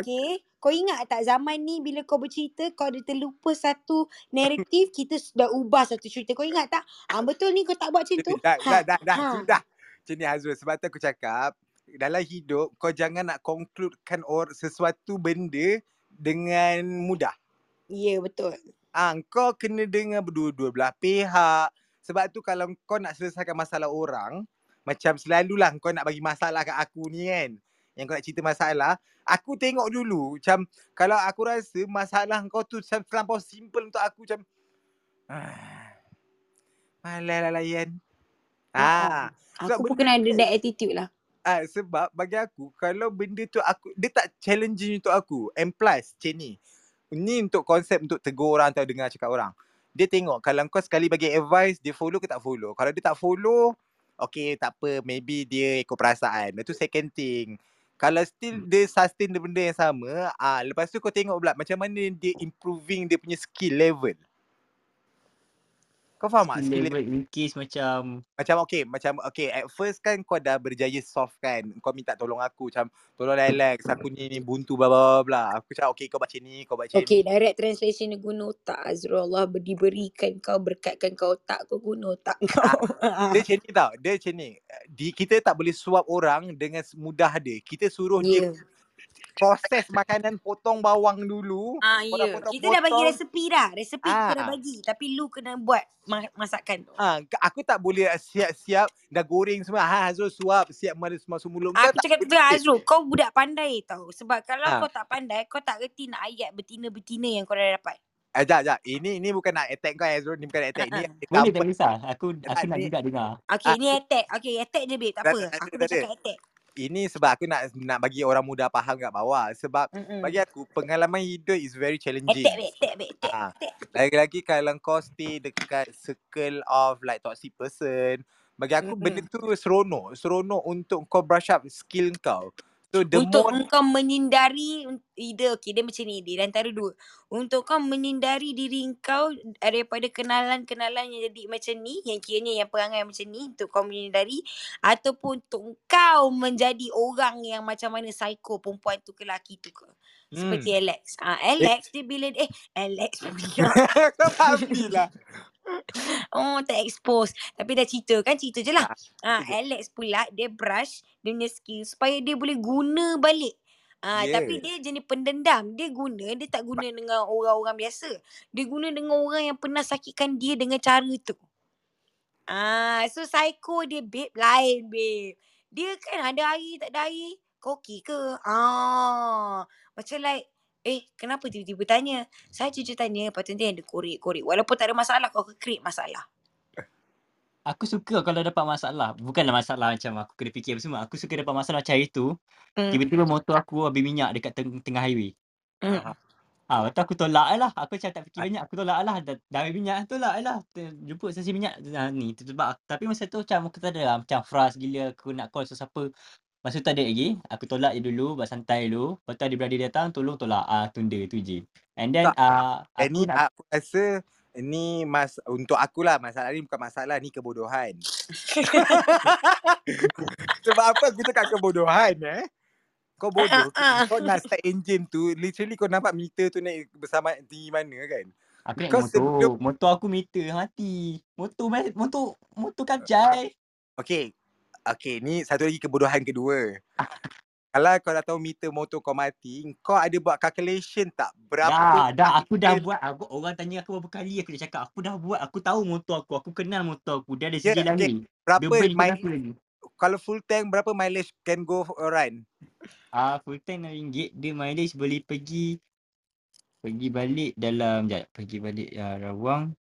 okey. Kau ingat tak zaman ni bila kau bercerita kau ada terlupa satu naratif, kita sudah ubah satu cerita. Kau ingat tak? Betul ni kau tak buat macam tu. Dah. Sudah. Macam ni Hazrul, sebab tu aku cakap dalam hidup kau jangan nak concludekan sesuatu benda dengan mudah. Ya, betul. Kau kena dengar berdua-dua belah pihak. Sebab tu kalau kau nak selesaikan masalah orang, macam selalulah kau nak bagi masalah kat aku ni kan, yang kau nak cerita masalah, aku tengok dulu macam kalau aku rasa masalah kau tu macam terlampau simple untuk aku, macam malah lah layan. Aku pun kena ada that attitude lah. Sebab bagi aku, kalau benda tu dia tak challenging untuk aku. And plus macam ni untuk konsep untuk tegur orang atau dengar cakap orang. Dia tengok kalau kau sekali bagi advice, dia follow ke tak follow. Kalau dia tak follow, okay tak apa, maybe dia ikut perasaan. Lepas tu second thing, kalau still dia sustain benda yang sama, lepas tu kau tengok pula macam mana dia improving dia punya skill level. Kau faham tak? Skill level in case macam okay at first kan kau dah berjaya soft kan. Kau minta tolong aku macam tolong Alex, aku ni buntu bla bla bla. Aku cakap okay kau baca ni, kau baca ni. Okay, direct translation ni guna otak Hazrul. Allah diberikan kau, berkatkan kau otak, kau guna otak kau. Dia macam ni tau, dia macam ni. Kita tak boleh suap orang dengan mudah dia. Kita suruh dia proses makanan, potong bawang dulu. Kita dah bagi resepi dah. Resepi kita dah bagi. Tapi lu kena buat masakan tu. Aku tak boleh siap-siap dah goreng semua. Hazrul suap, siap mana semua mulut. Aku cakap betul Hazrul, kau budak pandai tau. Sebab kalau kau tak pandai, kau tak reti nak ayat betina-betina yang kau dah dapat. Sekejap. Ini bukan nak attack kau Hazrul. Ini bukan nak attack. Boleh tak risau. Aku nak juga dengar. Okay, ni attack. Okay, attack je babe. Tak apa. Aku dah cakap attack. Ini sebab aku nak bagi orang muda faham kat bawah. Sebab bagi aku pengalaman hidup is very challenging. Lagi-lagi kalau kau stay dekat circle of like toxic person, bagi aku benda tu seronok untuk kau brush up skill kau. So, untuk kau menghindari either, okay, dia macam ni, dia antara dua. Untuk kau menghindari diri kau daripada kenalan-kenalan yang jadi macam ni, yang kiranya yang perangai macam ni, untuk kau menghindari. Ataupun untuk kau menjadi orang yang macam mana psycho perempuan tu ke lelaki tu ke. Seperti Alex. Alex dia bila dia, Alex kau pahami lah. Oh, tak expose. Tapi dah cerita kan, cerita je lah. Alex pula dia brush dia punya skill supaya dia boleh guna balik. Tapi dia jenis pendendam. Dia guna, dia tak guna dengan orang-orang biasa. Dia guna dengan orang yang pernah sakitkan dia dengan cara tu. So psycho dia babe, lain babe. Dia kan ada hari tak ada hari, koki ke? Macam like, kenapa tiba-tiba tanya? Saya jujur tanya, lepas tu nanti ada korek-korek. Walaupun tak ada masalah, kau create masalah. Aku suka kalau dapat masalah. Bukanlah masalah macam aku kena fikir apa semua. Aku suka dapat masalah macam hari tu. Tiba-tiba motor aku habis minyak dekat tengah highway. Lepas tu aku tolak lah. Aku macam tak fikir banyak. Aku tolak lah. Dah habis minyak, tolak lah. Jumpa stesen minyak ni. Tapi masa tu macam aku tak ada lah. Macam frust gila. Aku nak call sesiapa. Masa tu tak ada lagi, aku tolak je dulu, buat santai dulu. Lepas tu adik-beradik datang, tolong tolak, tunda tu je. And then ini aku rasa, ni untuk akulah, masalah ni bukan masalah, ni kebodohan. Sebab apa aku cakap kebodohan Kau bodoh, kau nak start engine tu, literally kau nampak meter tu naik bersama tinggi mana kan? Aku naik motor aku meter mati. Motor kacai. Okay, ni satu lagi kebodohan kedua. Kalau kau dah tahu meter motor kau mati, kau ada buat calculation tak? Berapa? Dah, aku dah buat. Aku, orang tanya aku berapa kali aku dah cakap. Aku dah buat, aku tahu motor aku. Aku kenal motor aku. Dia ada segi lagi. Berapa mileage? Kalau full tank, berapa mileage can go run? Full tank RM6. Dia mileage boleh pergi balik dalam, pergi balik Rawang.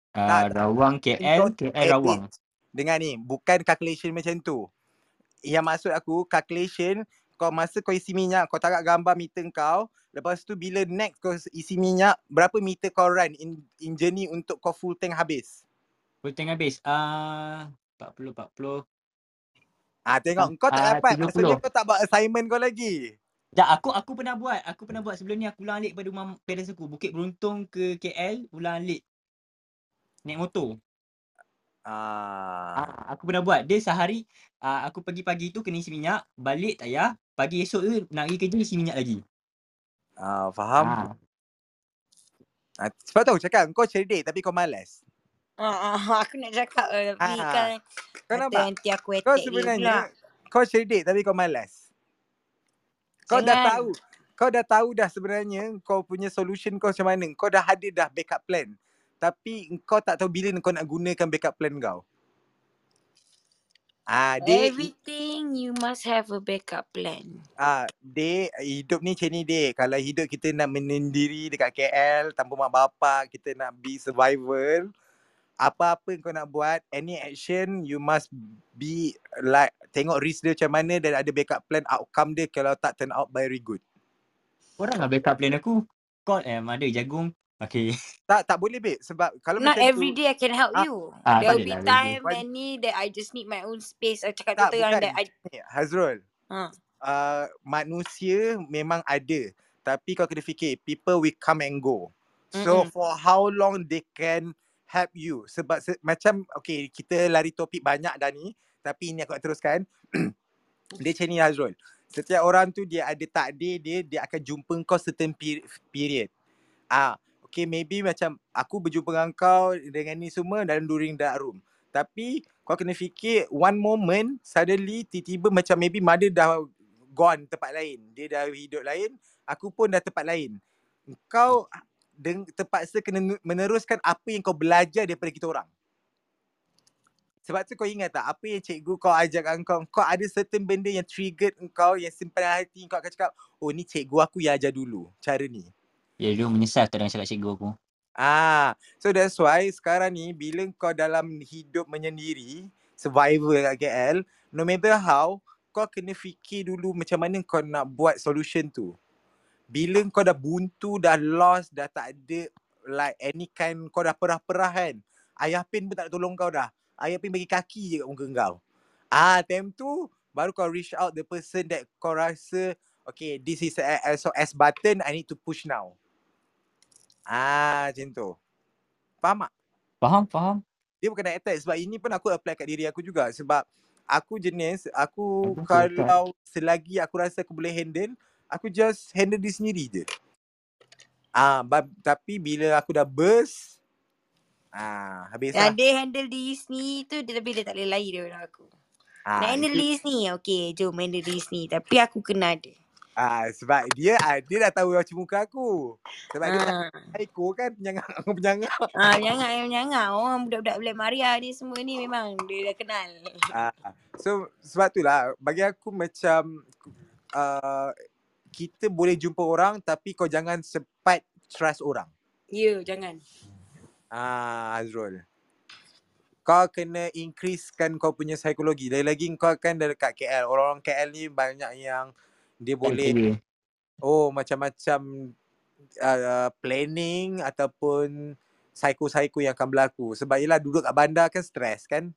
Rawang KL, Rawang. Dengar ni, bukan calculation macam tu. Yang maksud aku, calculation, kau masa kau isi minyak, kau taruh gambar meter kau. Lepas tu bila next kau isi minyak, berapa meter kau run in journey untuk kau full tank habis? Full tank habis? 40. Tengok, kau tak dapat. Maksudnya kau tak buat assignment kau lagi. Tak, aku pernah buat. Aku pernah buat sebelum ni, aku ulang alik pada rumah parents aku. Bukit Beruntung ke KL, ulang alik. Naik motor. Aku pernah buat. Dia sehari, aku pergi pagi tu kena isi minyak, balik tak payah. Pagi esok tu nak pergi kerja isi minyak lagi. Faham? Sebab tahu cakap kau cerdik tapi kau malas. Aku nak cakap tapi kan aku kau sebenarnya kau cerdik tapi kau malas. Kau dah tahu. Kau dah tahu dah sebenarnya kau punya solution kau macam mana. Kau dah ada dah backup plan. Tapi kau tak tahu bila kau nak gunakan backup plan kau. Everything you must have a backup plan. Dek, hidup ni macam ni dek. Kalau hidup kita nak menendiri dekat KL tanpa mak bapak, kita nak be survival. Apa-apa kau nak buat, any action you must be like tengok risk dia macam mana dan ada backup plan outcome dia kalau tak turn out very good. Korang lah backup plan aku. Kau ada jagung. Okay. Tak boleh babe sebab kalau not every day I can help you. There will be time and need that I just need my own space. I cakap tu yang that Hazrul. Manusia memang ada tapi kau kena fikir people will come and go. So for how long they can help you sebab macam okay kita lari topik banyak dah ni tapi ini aku nak teruskan. Dia macam ni Hazrul. Setiap orang tu dia ada takdir dia akan jumpa kau certain period. Okay, maybe macam aku berjumpa dengan kau dengan ni semua dalam during dark room. Tapi kau kena fikir one moment suddenly tiba-tiba macam maybe mother dah gone tempat lain. Dia dah hidup lain. Aku pun dah tempat lain. Kau terpaksa kena meneruskan apa yang kau belajar daripada kita orang. Sebab tu kau ingat tak apa yang cikgu kau ajarkan kau ada certain benda yang triggered kau yang simpan hati kau akan cakap oh ni cikgu aku yang ajar dulu cara ni. Ya, dia menyesal tak dengan cakap cikgu aku. So that's why sekarang ni bila kau dalam hidup menyendiri, survival kat KL, no matter how, kau kena fikir dulu macam mana kau nak buat solution tu. Bila kau dah buntu, dah lost, dah tak ada like any kind, kau dah perah-perah kan. Ayah Pin pun tak nak tolong kau dah. Ayah Pin bagi kaki je kat muka kau. Time tu baru kau reach out the person that kau rasa okay, this is a SOS button, I need to push now. Ah, macam tu. Faham tak? Faham, faham. Dia bukan nak attack sebab ini pun aku apply kat diri aku juga. Sebab aku jenis, aku kalau selagi aku rasa aku boleh handle, aku just handle dia sendiri je. Ah, tapi bila aku dah burst, ah, habis lah. Dia handle diri sendiri tu, dia lebih dia tak boleh lari daripada aku. Ah, nak handle diri sendiri, okay, jom handle diri sendiri. Tapi aku kena ada. Ah, sebab dia dah tahu macam muka aku. Sebab dia tak Aiko kan, penyangak. Ah, penyangak. Orang budak-budak Black Maria ni semua ni memang dia dah kenal. Ah, so sebab itulah bagi aku macam kita boleh jumpa orang tapi kau jangan sempat trust orang. Ya, jangan. Ah, Hazrul. Kau kena increasekan kau punya psikologi. Lagi-lagi kau kan dah dekat KL. Orang-orang KL ni banyak yang dia boleh macam-macam planning ataupun psycho-psycho yang akan berlaku. Sebab ialah duduk kat bandar kan stres kan.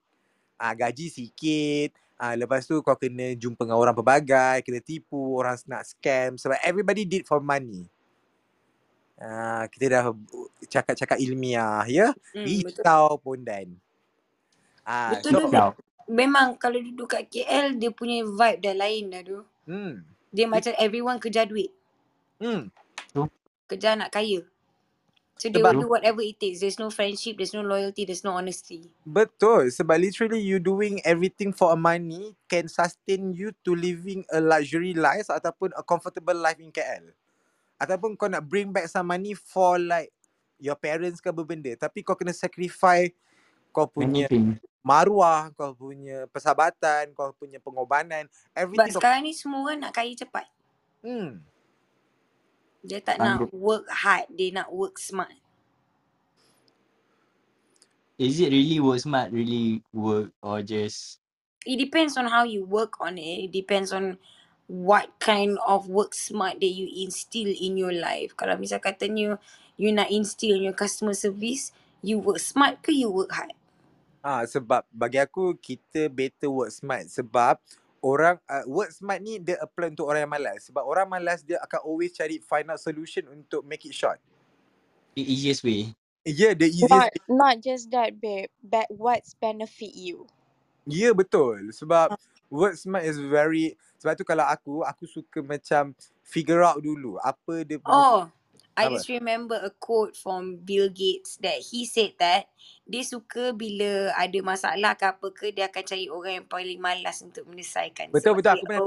Gaji sikit. Lepas tu kau kena jumpa dengan orang pelbagai. Kena tipu. Orang nak scam. Sebab everybody did for money. Kita dah cakap-cakap ilmiah ya. Risau pondan. Betul tu. Memang kalau duduk kat KL dia punya vibe dah lain dah tu. Dia macam everyone kerja duit. Kerja nak kaya. So they will do whatever it takes. There's no friendship, there's no loyalty, there's no honesty. Betul. Sebab literally you doing everything for a money can sustain you to living a luxury life ataupun a comfortable life in KL. Ataupun kau nak bring back some money for like your parents ke benda. Tapi kau kena sacrifice kau punya maruah, kau punya persahabatan, kau punya pengorbanan, everything. But sekarang ni semua orang nak kaya cepat. Dia tak nak work hard, dia nak work smart. Is it really work smart, really work or just? It depends on how you work on it. It depends on what kind of work smart that you instill in your life. Kalau misal katanya you nak instill your customer service, you work smart ke you work hard? Sebab bagi aku kita better work smart sebab orang work smart ni dia apply untuk orang yang malas. Sebab orang malas dia akan always cari find out solution untuk make it short. The easiest way. Yeah, the easiest way. Not just that babe, but what's benefit you? Yeah, betul. Sebab work smart is very, sebab tu kalau aku suka macam figure out dulu apa dia punya. I just remember a quote from Bill Gates that he said that dia suka bila ada masalah ke apa ke dia akan cari orang yang paling malas untuk menyelesaikan. Betul. Aku pernah dengar.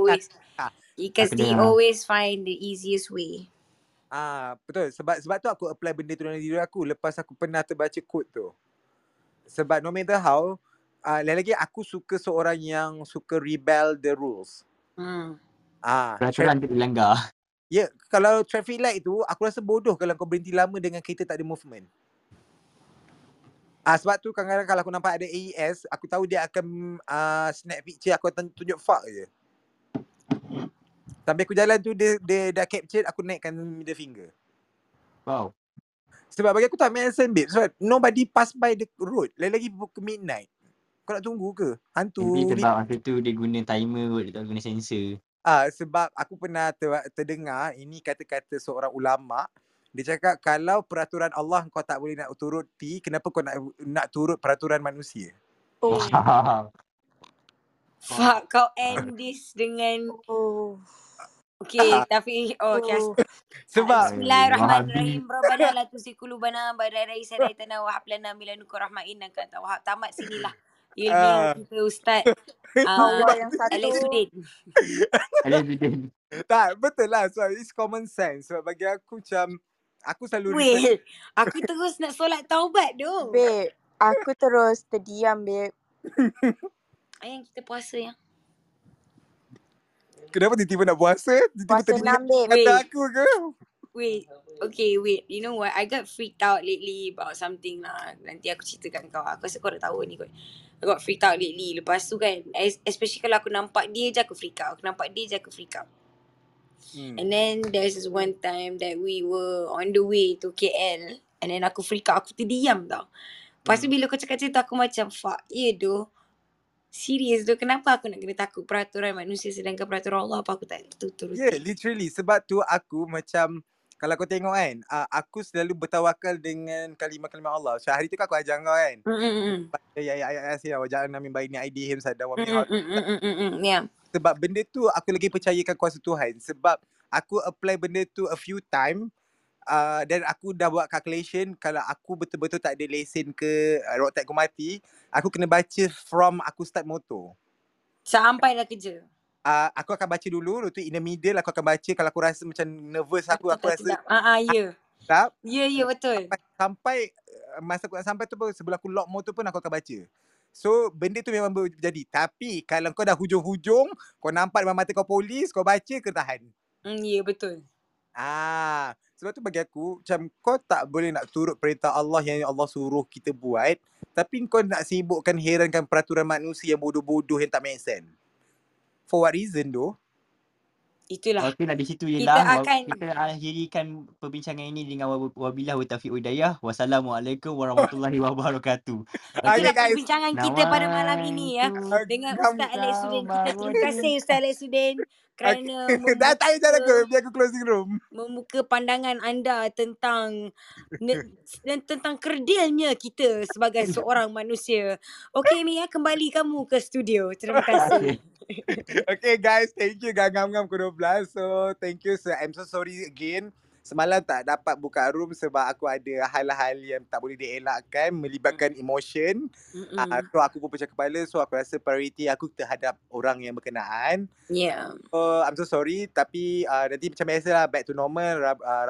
Because they always find the easiest way. Betul. Sebab tu aku apply benda tu dalam diri aku lepas aku pernah terbaca quote tu. Sebab no matter how, lagi-lagi aku suka seorang yang suka rebel the rules. Peraturan tu dilanggar. Ya, kalau traffic light tu, aku rasa bodoh kalau kau berhenti lama dengan kereta tak ada movement. Sebab tu kadang-kadang kalau aku nampak ada AES, aku tahu dia akan snap picture, aku tunjuk fuck je. Sampai aku jalan tu, dia dah capture, aku naikkan middle finger. Wow. Sebab bagi aku tak make sense, babe. Sebab nobody pass by the road. Lagi-lagi pukul midnight. Kau nak tunggu ke? Hantu. Tapi sebab waktu tu dia guna timer kot, dia tak guna sensor. Sebab aku pernah terdengar ini kata-kata seorang ulama. Dia cakap kalau peraturan Allah kau tak boleh nak turuti, kenapa kau nak turut peraturan manusia? Fuck, kau end this dengan Okay, tapi sebab Bismillahirrahmanirrahim. Rabbana la tusikulubana badara isyaitana wa hablana milanuka rahmat innaka anta wahab. Tamat sinilah. Kita ustaz Alex Udin. Tak, betul lah. So it's common sense. Sebab bagi aku macam aku selalu aku terus nak solat taubat tu. Babe, aku terus terdiam babe. Ayang kita puasa yang. Kenapa tiba-tiba nak puasa? Tiba-tiba kata aku ke? Wait. You know what? I got freaked out lately about something lah. Nanti aku ceritakan kau. Aku rasa kau dah tahu ni kot. I got freaked out lately. Lepas tu kan, especially kalau aku nampak dia je aku freak out. And then there's this one time that we were on the way to KL. And then aku freak out. Aku terdiam tau. Lepas tu bila kau cakap cerita aku macam fuck. Yeah doh. serius tu, kenapa aku nak kena takut peraturan manusia sedangkan peraturan Allah apa aku tak terus. Yeah, literally. Sebab tu aku macam, kalau kau tengok kan, aku selalu bertawakal dengan kalimah-kalimah Allah. So hari tu aku ajar kau kan. Ya, jangan namin baini aidihim sadam wa mihal. Yeah. Sebab benda tu aku lagi percayakan kuasa Tuhan. Sebab aku apply benda tu a few time. Dan aku dah buat calculation, kalau aku betul-betul tak ada lesen ke road tax aku mati, aku kena baca from aku start motor sampai dah kerja. Aku akan baca dulu, lepas tu in the middle aku akan baca. Kalau aku rasa macam nervous aku rasa ya betul. Sampai masa aku nak sampai tu pun, sebelum aku lock motor pun aku akan baca. So benda tu memang berjadi. Tapi kalau kau dah hujung-hujung, kau nampak dalam mata kau polis, kau baca, kau tahan. Ya, betul. Sebab tu bagi aku macam kau tak boleh nak turut perintah Allah yang Allah suruh kita buat, tapi kau nak sibukkan herankan peraturan manusia yang bodoh-bodoh yang tak make sense. For what reason though? Itulah. Okeylah, di situ ialah kita akhirikan perbincangan ini dengan wabillahi taufiq hidayah. Wassalamualaikum warahmatullahi wabarakatuh. Itulah perbincangan kita pada malam ini ya. Dengan Ustaz Alex Sudin. Terima kasih Ustaz Alex Sudin kerana aku closing room. Membuka pandangan anda tentang tentang kerdilnya kita sebagai seorang manusia. Okey Mia, kembali kamu ke studio. Terima kasih. Okay guys, thank you. Gam-gam ke 12. So thank you sir. I'm so sorry again. Semalam tak dapat buka room sebab aku ada hal-hal yang tak boleh dielakkan, melibatkan emotion. So aku pun pecah kepala. So aku rasa priority aku terhadap orang yang berkenaan. Yeah. So I'm so sorry. Tapi nanti macam biasalah, back to normal.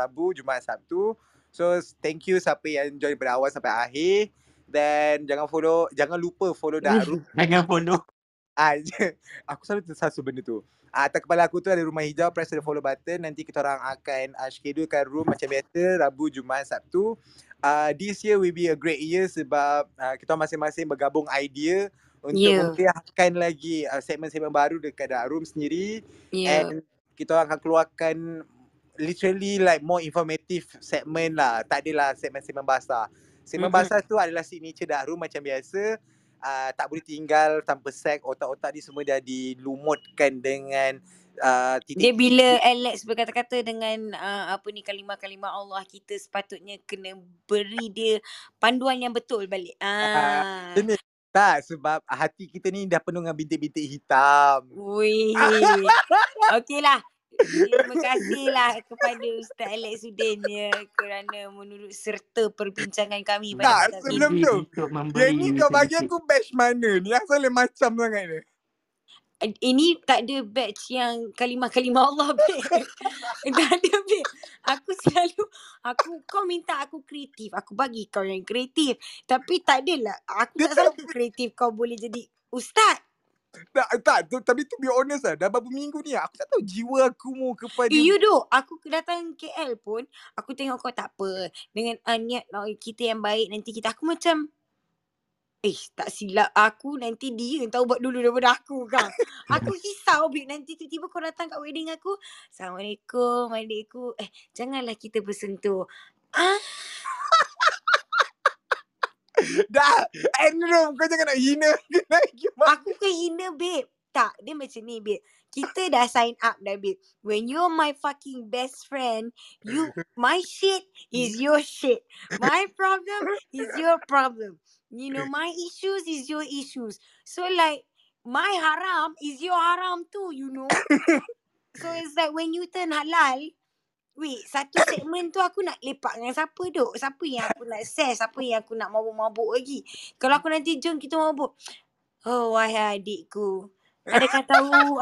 Rabu, Jumaat, Sabtu. So thank you siapa yang join daripada awal sampai akhir. Dan jangan lupa follow Dark Room. Jangan follow. Aku selalu tersasul benda tu. Atas kepala aku tu ada rumah hijau, press the follow button. Nanti kita orang akan schedulekan room macam biasa, Rabu, Jumaat, Sabtu. This year will be a great year sebab kita masing-masing bergabung idea untuk memperlihatkan lagi segmen-segmen baru dekat Dark Room sendiri. And kita orang akan keluarkan literally like more informative segmen lah. Tak adalah segmen-segmen basah. Segmen basah tu adalah signature Dark Room macam biasa. Tak boleh tinggal tanpa sek. Otak-otak ni semua dah dilumutkan dengan titik. Dia bila Alex berkata-kata dengan kalimah-kalimah Allah, kita sepatutnya kena beri dia panduan yang betul balik. Tak, sebab hati kita ni dah penuh dengan bintik-bintik hitam. Wih. Okeylah. Terima kasihlah kepada Ustaz Alex Sudin ya, kerana menurut serta perbincangan kami pada hari ini. Sebelum tu, yang ni kau bagi aku batch mana ni? Asal macam sangat ni. Ini tak ada batch yang kalimah-kalimah Allah, babe. Tak ada, babe. Kau minta aku kreatif, aku bagi kau yang kreatif. Tapi tak adalah, aku tak sanggup kreatif kau boleh jadi Ustaz. Tak, tapi to be honest lah, dah berapa minggu ni aku tak tahu jiwa aku mau kepada you do. Aku datang KL pun aku tengok kau tak apa. Dengan niat kita yang baik, nanti kita, aku macam tak silap aku, nanti dia yang tahu buat dulu daripada aku kan. Aku risau babe, nanti tiba-tiba kau datang kat wedding aku, Assalamualaikum adikku, janganlah kita bersentuh. Dah, Andrew, kau jangan nak hina. Aku ke hina, babe? Tak, dia macam ni, babe. Kita dah sign up dah, babe. When you're my fucking best friend, my shit is your shit. My problem is your problem. You know, my issues is your issues. So like, my haram is your haram too, you know. So it's like when you turn halal, wait, satu segmen tu aku nak lepak dengan siapa duk? Siapa yang aku nak share? Siapa yang aku nak mabuk-mabuk lagi? Kalau aku nanti jom kita mabuk. Oh, wahai adikku. Adakah tahu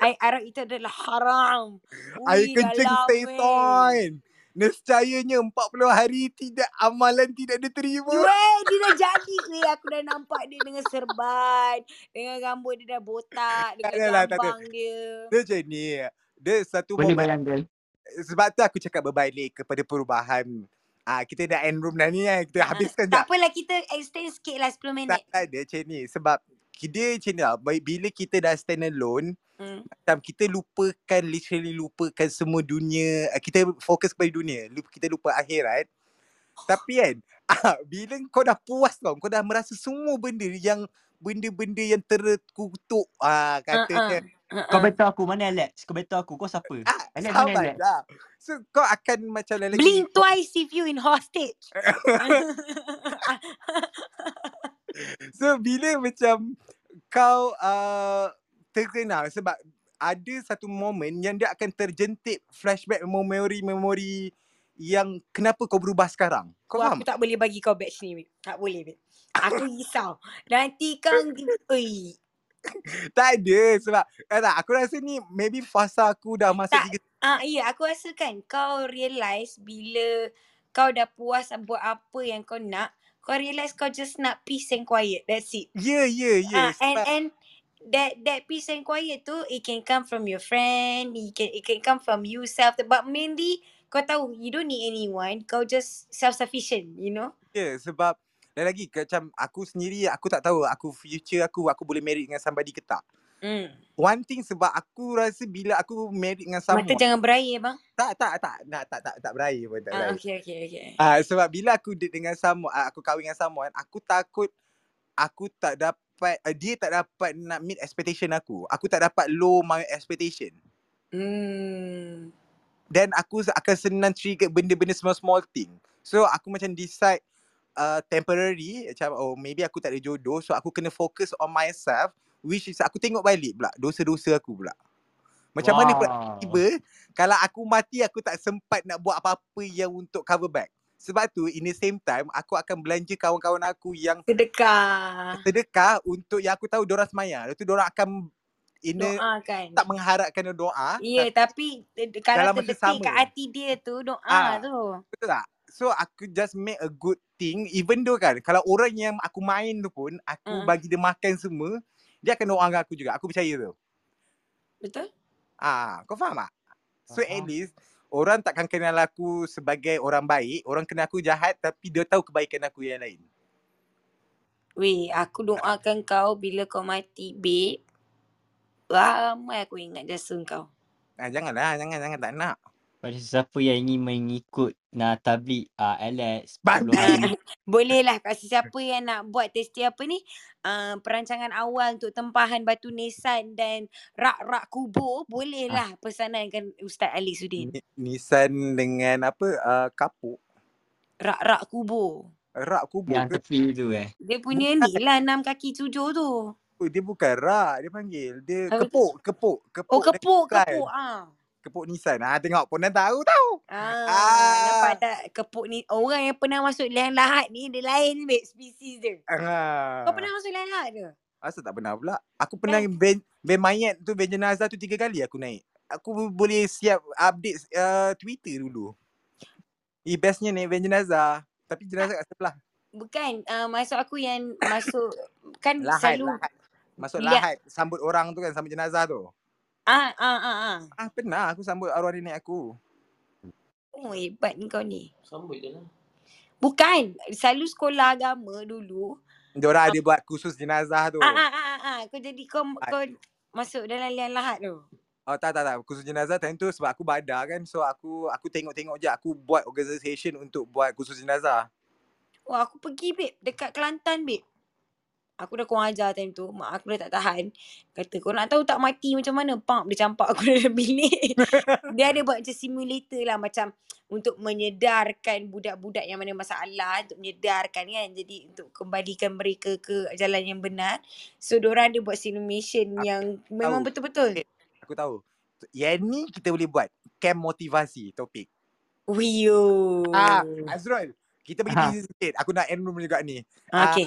air arak itu adalah haram? Air kencing setan. Nescayanya 40 hari tidak amalan tidak diterima. Weh, dia dah jadi. Weh, aku dah nampak dia dengan serban. Dengan rambut dia dah botak. Dengan gambang dia. Dia macam ni. Dia satu boleh bayangkan. Sebab tu aku cakap berbalik kepada perubahan. Kita dah end room dah ni kan. Kita habiskan tak apalah, kita extend sikit lah 10 minit. Tak ada macam ni. Sebab dia macam ni lah. Bila kita dah stand alone, macam kita lupakan, literally lupakan semua dunia. Kita fokus kepada dunia. Kita lupa akhirat. Tapi kan, bila kau dah puas, kau dah merasa semua benda yang benda-benda yang terkutuk. Katanya kau betul aku, mana Alex? Kau betul aku, kau siapa? Alex mana Alex? Lah. So kau akan macam lelaki blink twice if you in hostage. So bila macam kau terkenal, sebab ada satu momen yang dia akan terjentip flashback memori-memori yang kenapa kau berubah sekarang. Kau faham? Aku tak boleh bagi kau batch ni, babe. Tak boleh, babe. Aku risau. Nanti kau oi. Tak ada sebab tak, aku rasa ni maybe fasa aku dah masuk tak, 3. Ya, aku rasa kan kau realise bila kau dah puas buat apa yang kau nak, kau realise kau just nak peace and quiet. That's it. Yeah. And that peace and quiet tu, it can come from your friend, it can come from yourself, but mainly kau tahu you don't need anyone, kau just self-sufficient, you know? Yeah, sebab lagi macam aku sendiri, aku tak tahu aku future aku boleh married dengan somebody ke tak. One thing, sebab aku rasa bila aku married dengan someone, mata jangan berair bang. Tak berair pun tak berair. Okay. Sebab bila aku date dengan someone, aku kahwin dengan someone, aku takut aku tak dapat, dia tak dapat nak meet expectation aku. Aku tak dapat low my expectation. Then aku akan senang trigger benda-benda small thing. So aku macam decide temporary macam maybe aku tak ada jodoh, so aku kena focus on myself, which is aku tengok balik pula dosa-dosa aku pula. Macam mana pula tiba kalau aku mati aku tak sempat nak buat apa-apa yang untuk cover back. Sebab tu in the same time aku akan belanja kawan-kawan aku yang sedekah untuk yang aku tahu dorang semaya. Lepas tu dorang akan doakan. Tak mengharapkan doa. Ya, tapi kalau terdetik kat hati dia tu doa tu. Betul tak? So aku just make a good thing, even though kan kalau orang yang aku main tu pun aku bagi dia makan semua, dia akan doa dengan aku juga. Aku percaya tu. Betul? Kau faham tak? So at least orang takkan kenal aku sebagai orang baik, orang kenal aku jahat tapi dia tahu kebaikan aku yang lain. Weh, aku doakan kau bila kau mati, babe. Ramai aku ingat jasa kau. Janganlah, tak nak. Pada siapa yang ingin mengikut tablik Alex bolehlah. Kat siapa yang nak buat testi apa ni, perancangan awal untuk tempahan batu nisan dan rak-rak kubur, bolehlah pesanankan Ustaz Alex Sudin. Nisan dengan apa, kapuk. Rak-rak kubur. Rak kubur yang tepi tu dia punya ni lah 6 kaki 7 tu. Dia bukan rak, dia panggil dia kepuk. Oh, kepuk ah. Kepuk nisan. Tengok pun dah tahu. Nampak tak kepuk ni, orang yang pernah masuk liang lahat ni dia lain spesies dia. Kau pernah masuk liang lahat ke? Asal tak pernah pula. Aku pernah ben mayat tu, ben jenazah tu 3 kali aku naik. Aku boleh siap update Twitter dulu. Bestnya naik ben jenazah, tapi jenazah kat sebelah. Bukan, maksud aku yang masuk kan lahat. Masuk lahat, sambut orang tu kan, sambut jenazah tu. Pernah aku sambut arwah nenek aku. Oh, hebat ni kau ni. Sambut je lah. Bukan, selalu sekolah agama dulu diorang ada buat khusus jenazah tu. Kau jadi kau masuk dalam liang lahat tu. Oh, tak. Khusus jenazah time tu sebab aku badar kan. So aku tengok-tengok je, aku buat organisation untuk buat khusus jenazah. Wah, aku pergi babe dekat Kelantan babe. Aku dah kurang ajar time tu. Mak aku dah tak tahan. Kata, kau nak tahu tak mati macam mana? Pump, dia campak aku dalam bilik. Dia ada buat macam simulator lah. Macam untuk menyedarkan budak-budak yang mana masalah. Untuk menyedarkan kan. Jadi untuk kembalikan mereka ke jalan yang benar. So, diorang ada buat simulation yang memang betul-betul. Aku tahu. Yang ni kita boleh buat. Camp motivasi topik. Wiyo. Hazrul, kita pergi busy sikit. Aku nak enroll juga ni. Okay.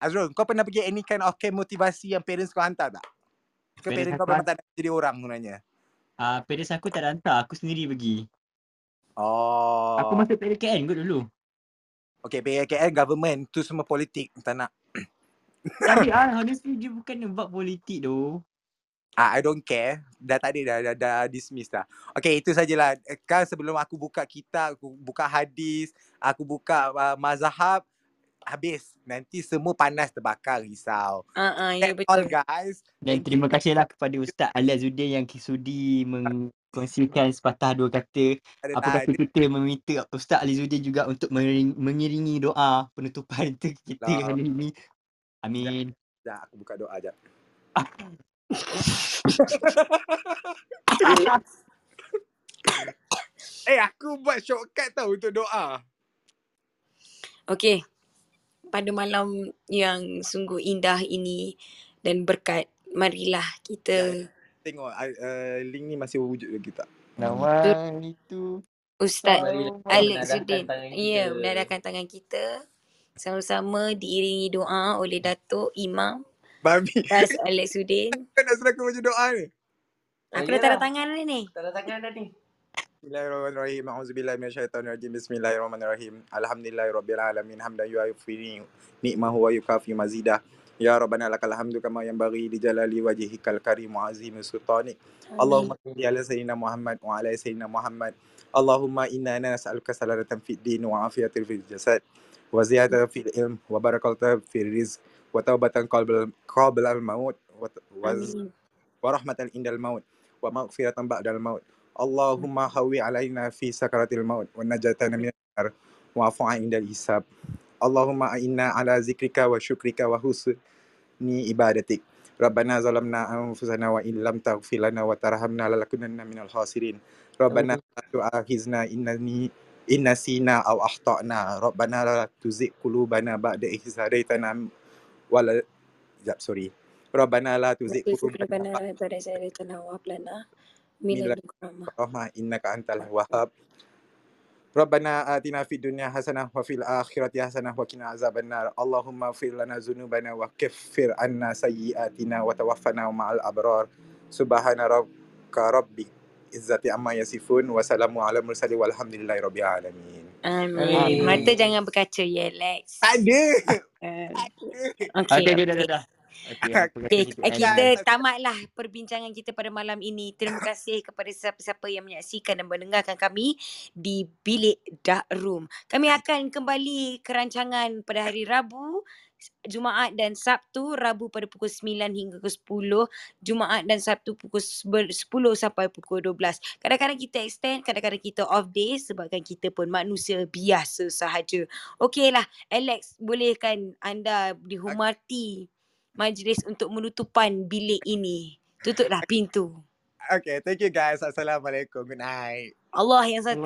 Hazrul, kau pernah pergi any kind of camp motivasi yang parents kau hantar tak? Ke parents kau memang tak nak jadi orang sebenarnya? Parents aku tak hantar, aku sendiri pergi. Aku masuk PKN kot dulu. Okay, PKN government tu semua politik, tak nak. Tapi honestly dia bukan buat politik tu. I don't care. Dah tak ada, dah dismiss dah. Okay, itu sajalah. Kan sebelum aku buka kitab, aku buka hadis, aku buka mazhab, habis. Nanti semua panas terbakar risau. Ya, betul. All guys. Dan terima kasihlah kepada Ustaz Alex Sudin yang sudi mengkongsikan sepatah dua kata. Apa kata kita meminta Ustaz Alex Sudin juga untuk mengiringi doa penutupan kita hari ini. Amin. Dah, aku buka doa jap. Aku buat shortcut tau untuk doa. Okay. Pada malam yang sungguh indah ini dan berkat, marilah kita... Tengok link ni masih wujud lagi tak? Nawan itu... Ustaz Alex Sudin. Ya, menadahkan tangan kita. Sama-sama diiringi doa oleh Datuk Imam. Babi. Ustaz Alex Sudin. Kau nak suruh aku baca doa ni? Aku dah tanda tangan dah ni. Tanda tangan dah ni. Bismillahirrahmanirrahim. A'udzubillahi minasyaitonirrajim. Bismillahirrahmanirrahim. Alhamdulillahirabbil alamin. Hamdan yu'afiru ni'mahu wa yukafi mazidah. Ya Rabbana lakal hamdu kama yanbaghi li jalali wajhikal karim wa azimi sultanik. Allahumma salli ala sayyidina Muhammad wa ala sayyidina Muhammad. Allahumma inna nas'aluka salamatan fid din wa afiyatan fil jasad wa ziyadatan fil ilm wa barakatan fil rizq wa taubatan qabla al maut wa rahmatan indal maut wa maghfiratan ba'dal maut. Allahumma hawi alaina fi sakaratil maut wa najatana minan nar wa afu'a indal hisab. Allahumma inna ala zikrika wa syukrika wa husni ibadatik. Rabbana zalamna anfusana wa in lam taghfir lana wa tarhamna lanakunanna minal khasirin. Rabbana la tu'akhizna in nasina aw akhtana. Rabbana la tuzigh qulubana ba'da idh hadaytana Rabbana la tuzigh qulubana ba'da idh hadaytana wa hab lana min ladunka rahmah innaka antal wahhab. Rabbana atina fid dunya hasanah wa fil akhirati hasanah wa qina azaban nar. Allahumma ighfir lana dhunubana wa kaffir 'anna sayyi'atina wa tawaffana ma'al abrar. Subhana rabbika rabbil izzati amma yasifun wa salamun 'alal mursalin walhamdulillahirabbil alamin. Amin. Mata jangan berkaca ya Alex. Ada. Okey. Dah. Okay, kita tamatlah perbincangan kita pada malam ini. Terima kasih kepada siapa-siapa yang menyaksikan dan mendengarkan kami di Bilik Dark Room. Kami akan kembali ke rancangan pada hari Rabu, Jumaat dan Sabtu. Rabu pada pukul 9 hingga pukul 10. Jumaat dan Sabtu pukul 10 sampai pukul 12. Kadang-kadang kita extend, kadang-kadang kita off day sebabkan kita pun manusia biasa sahaja. Okeylah, Alex, bolehkan anda dihormati majlis untuk menutupan bilik ini. Tutuplah pintu. Okay, thank you guys. Assalamualaikum. Good night. Allah yang satu.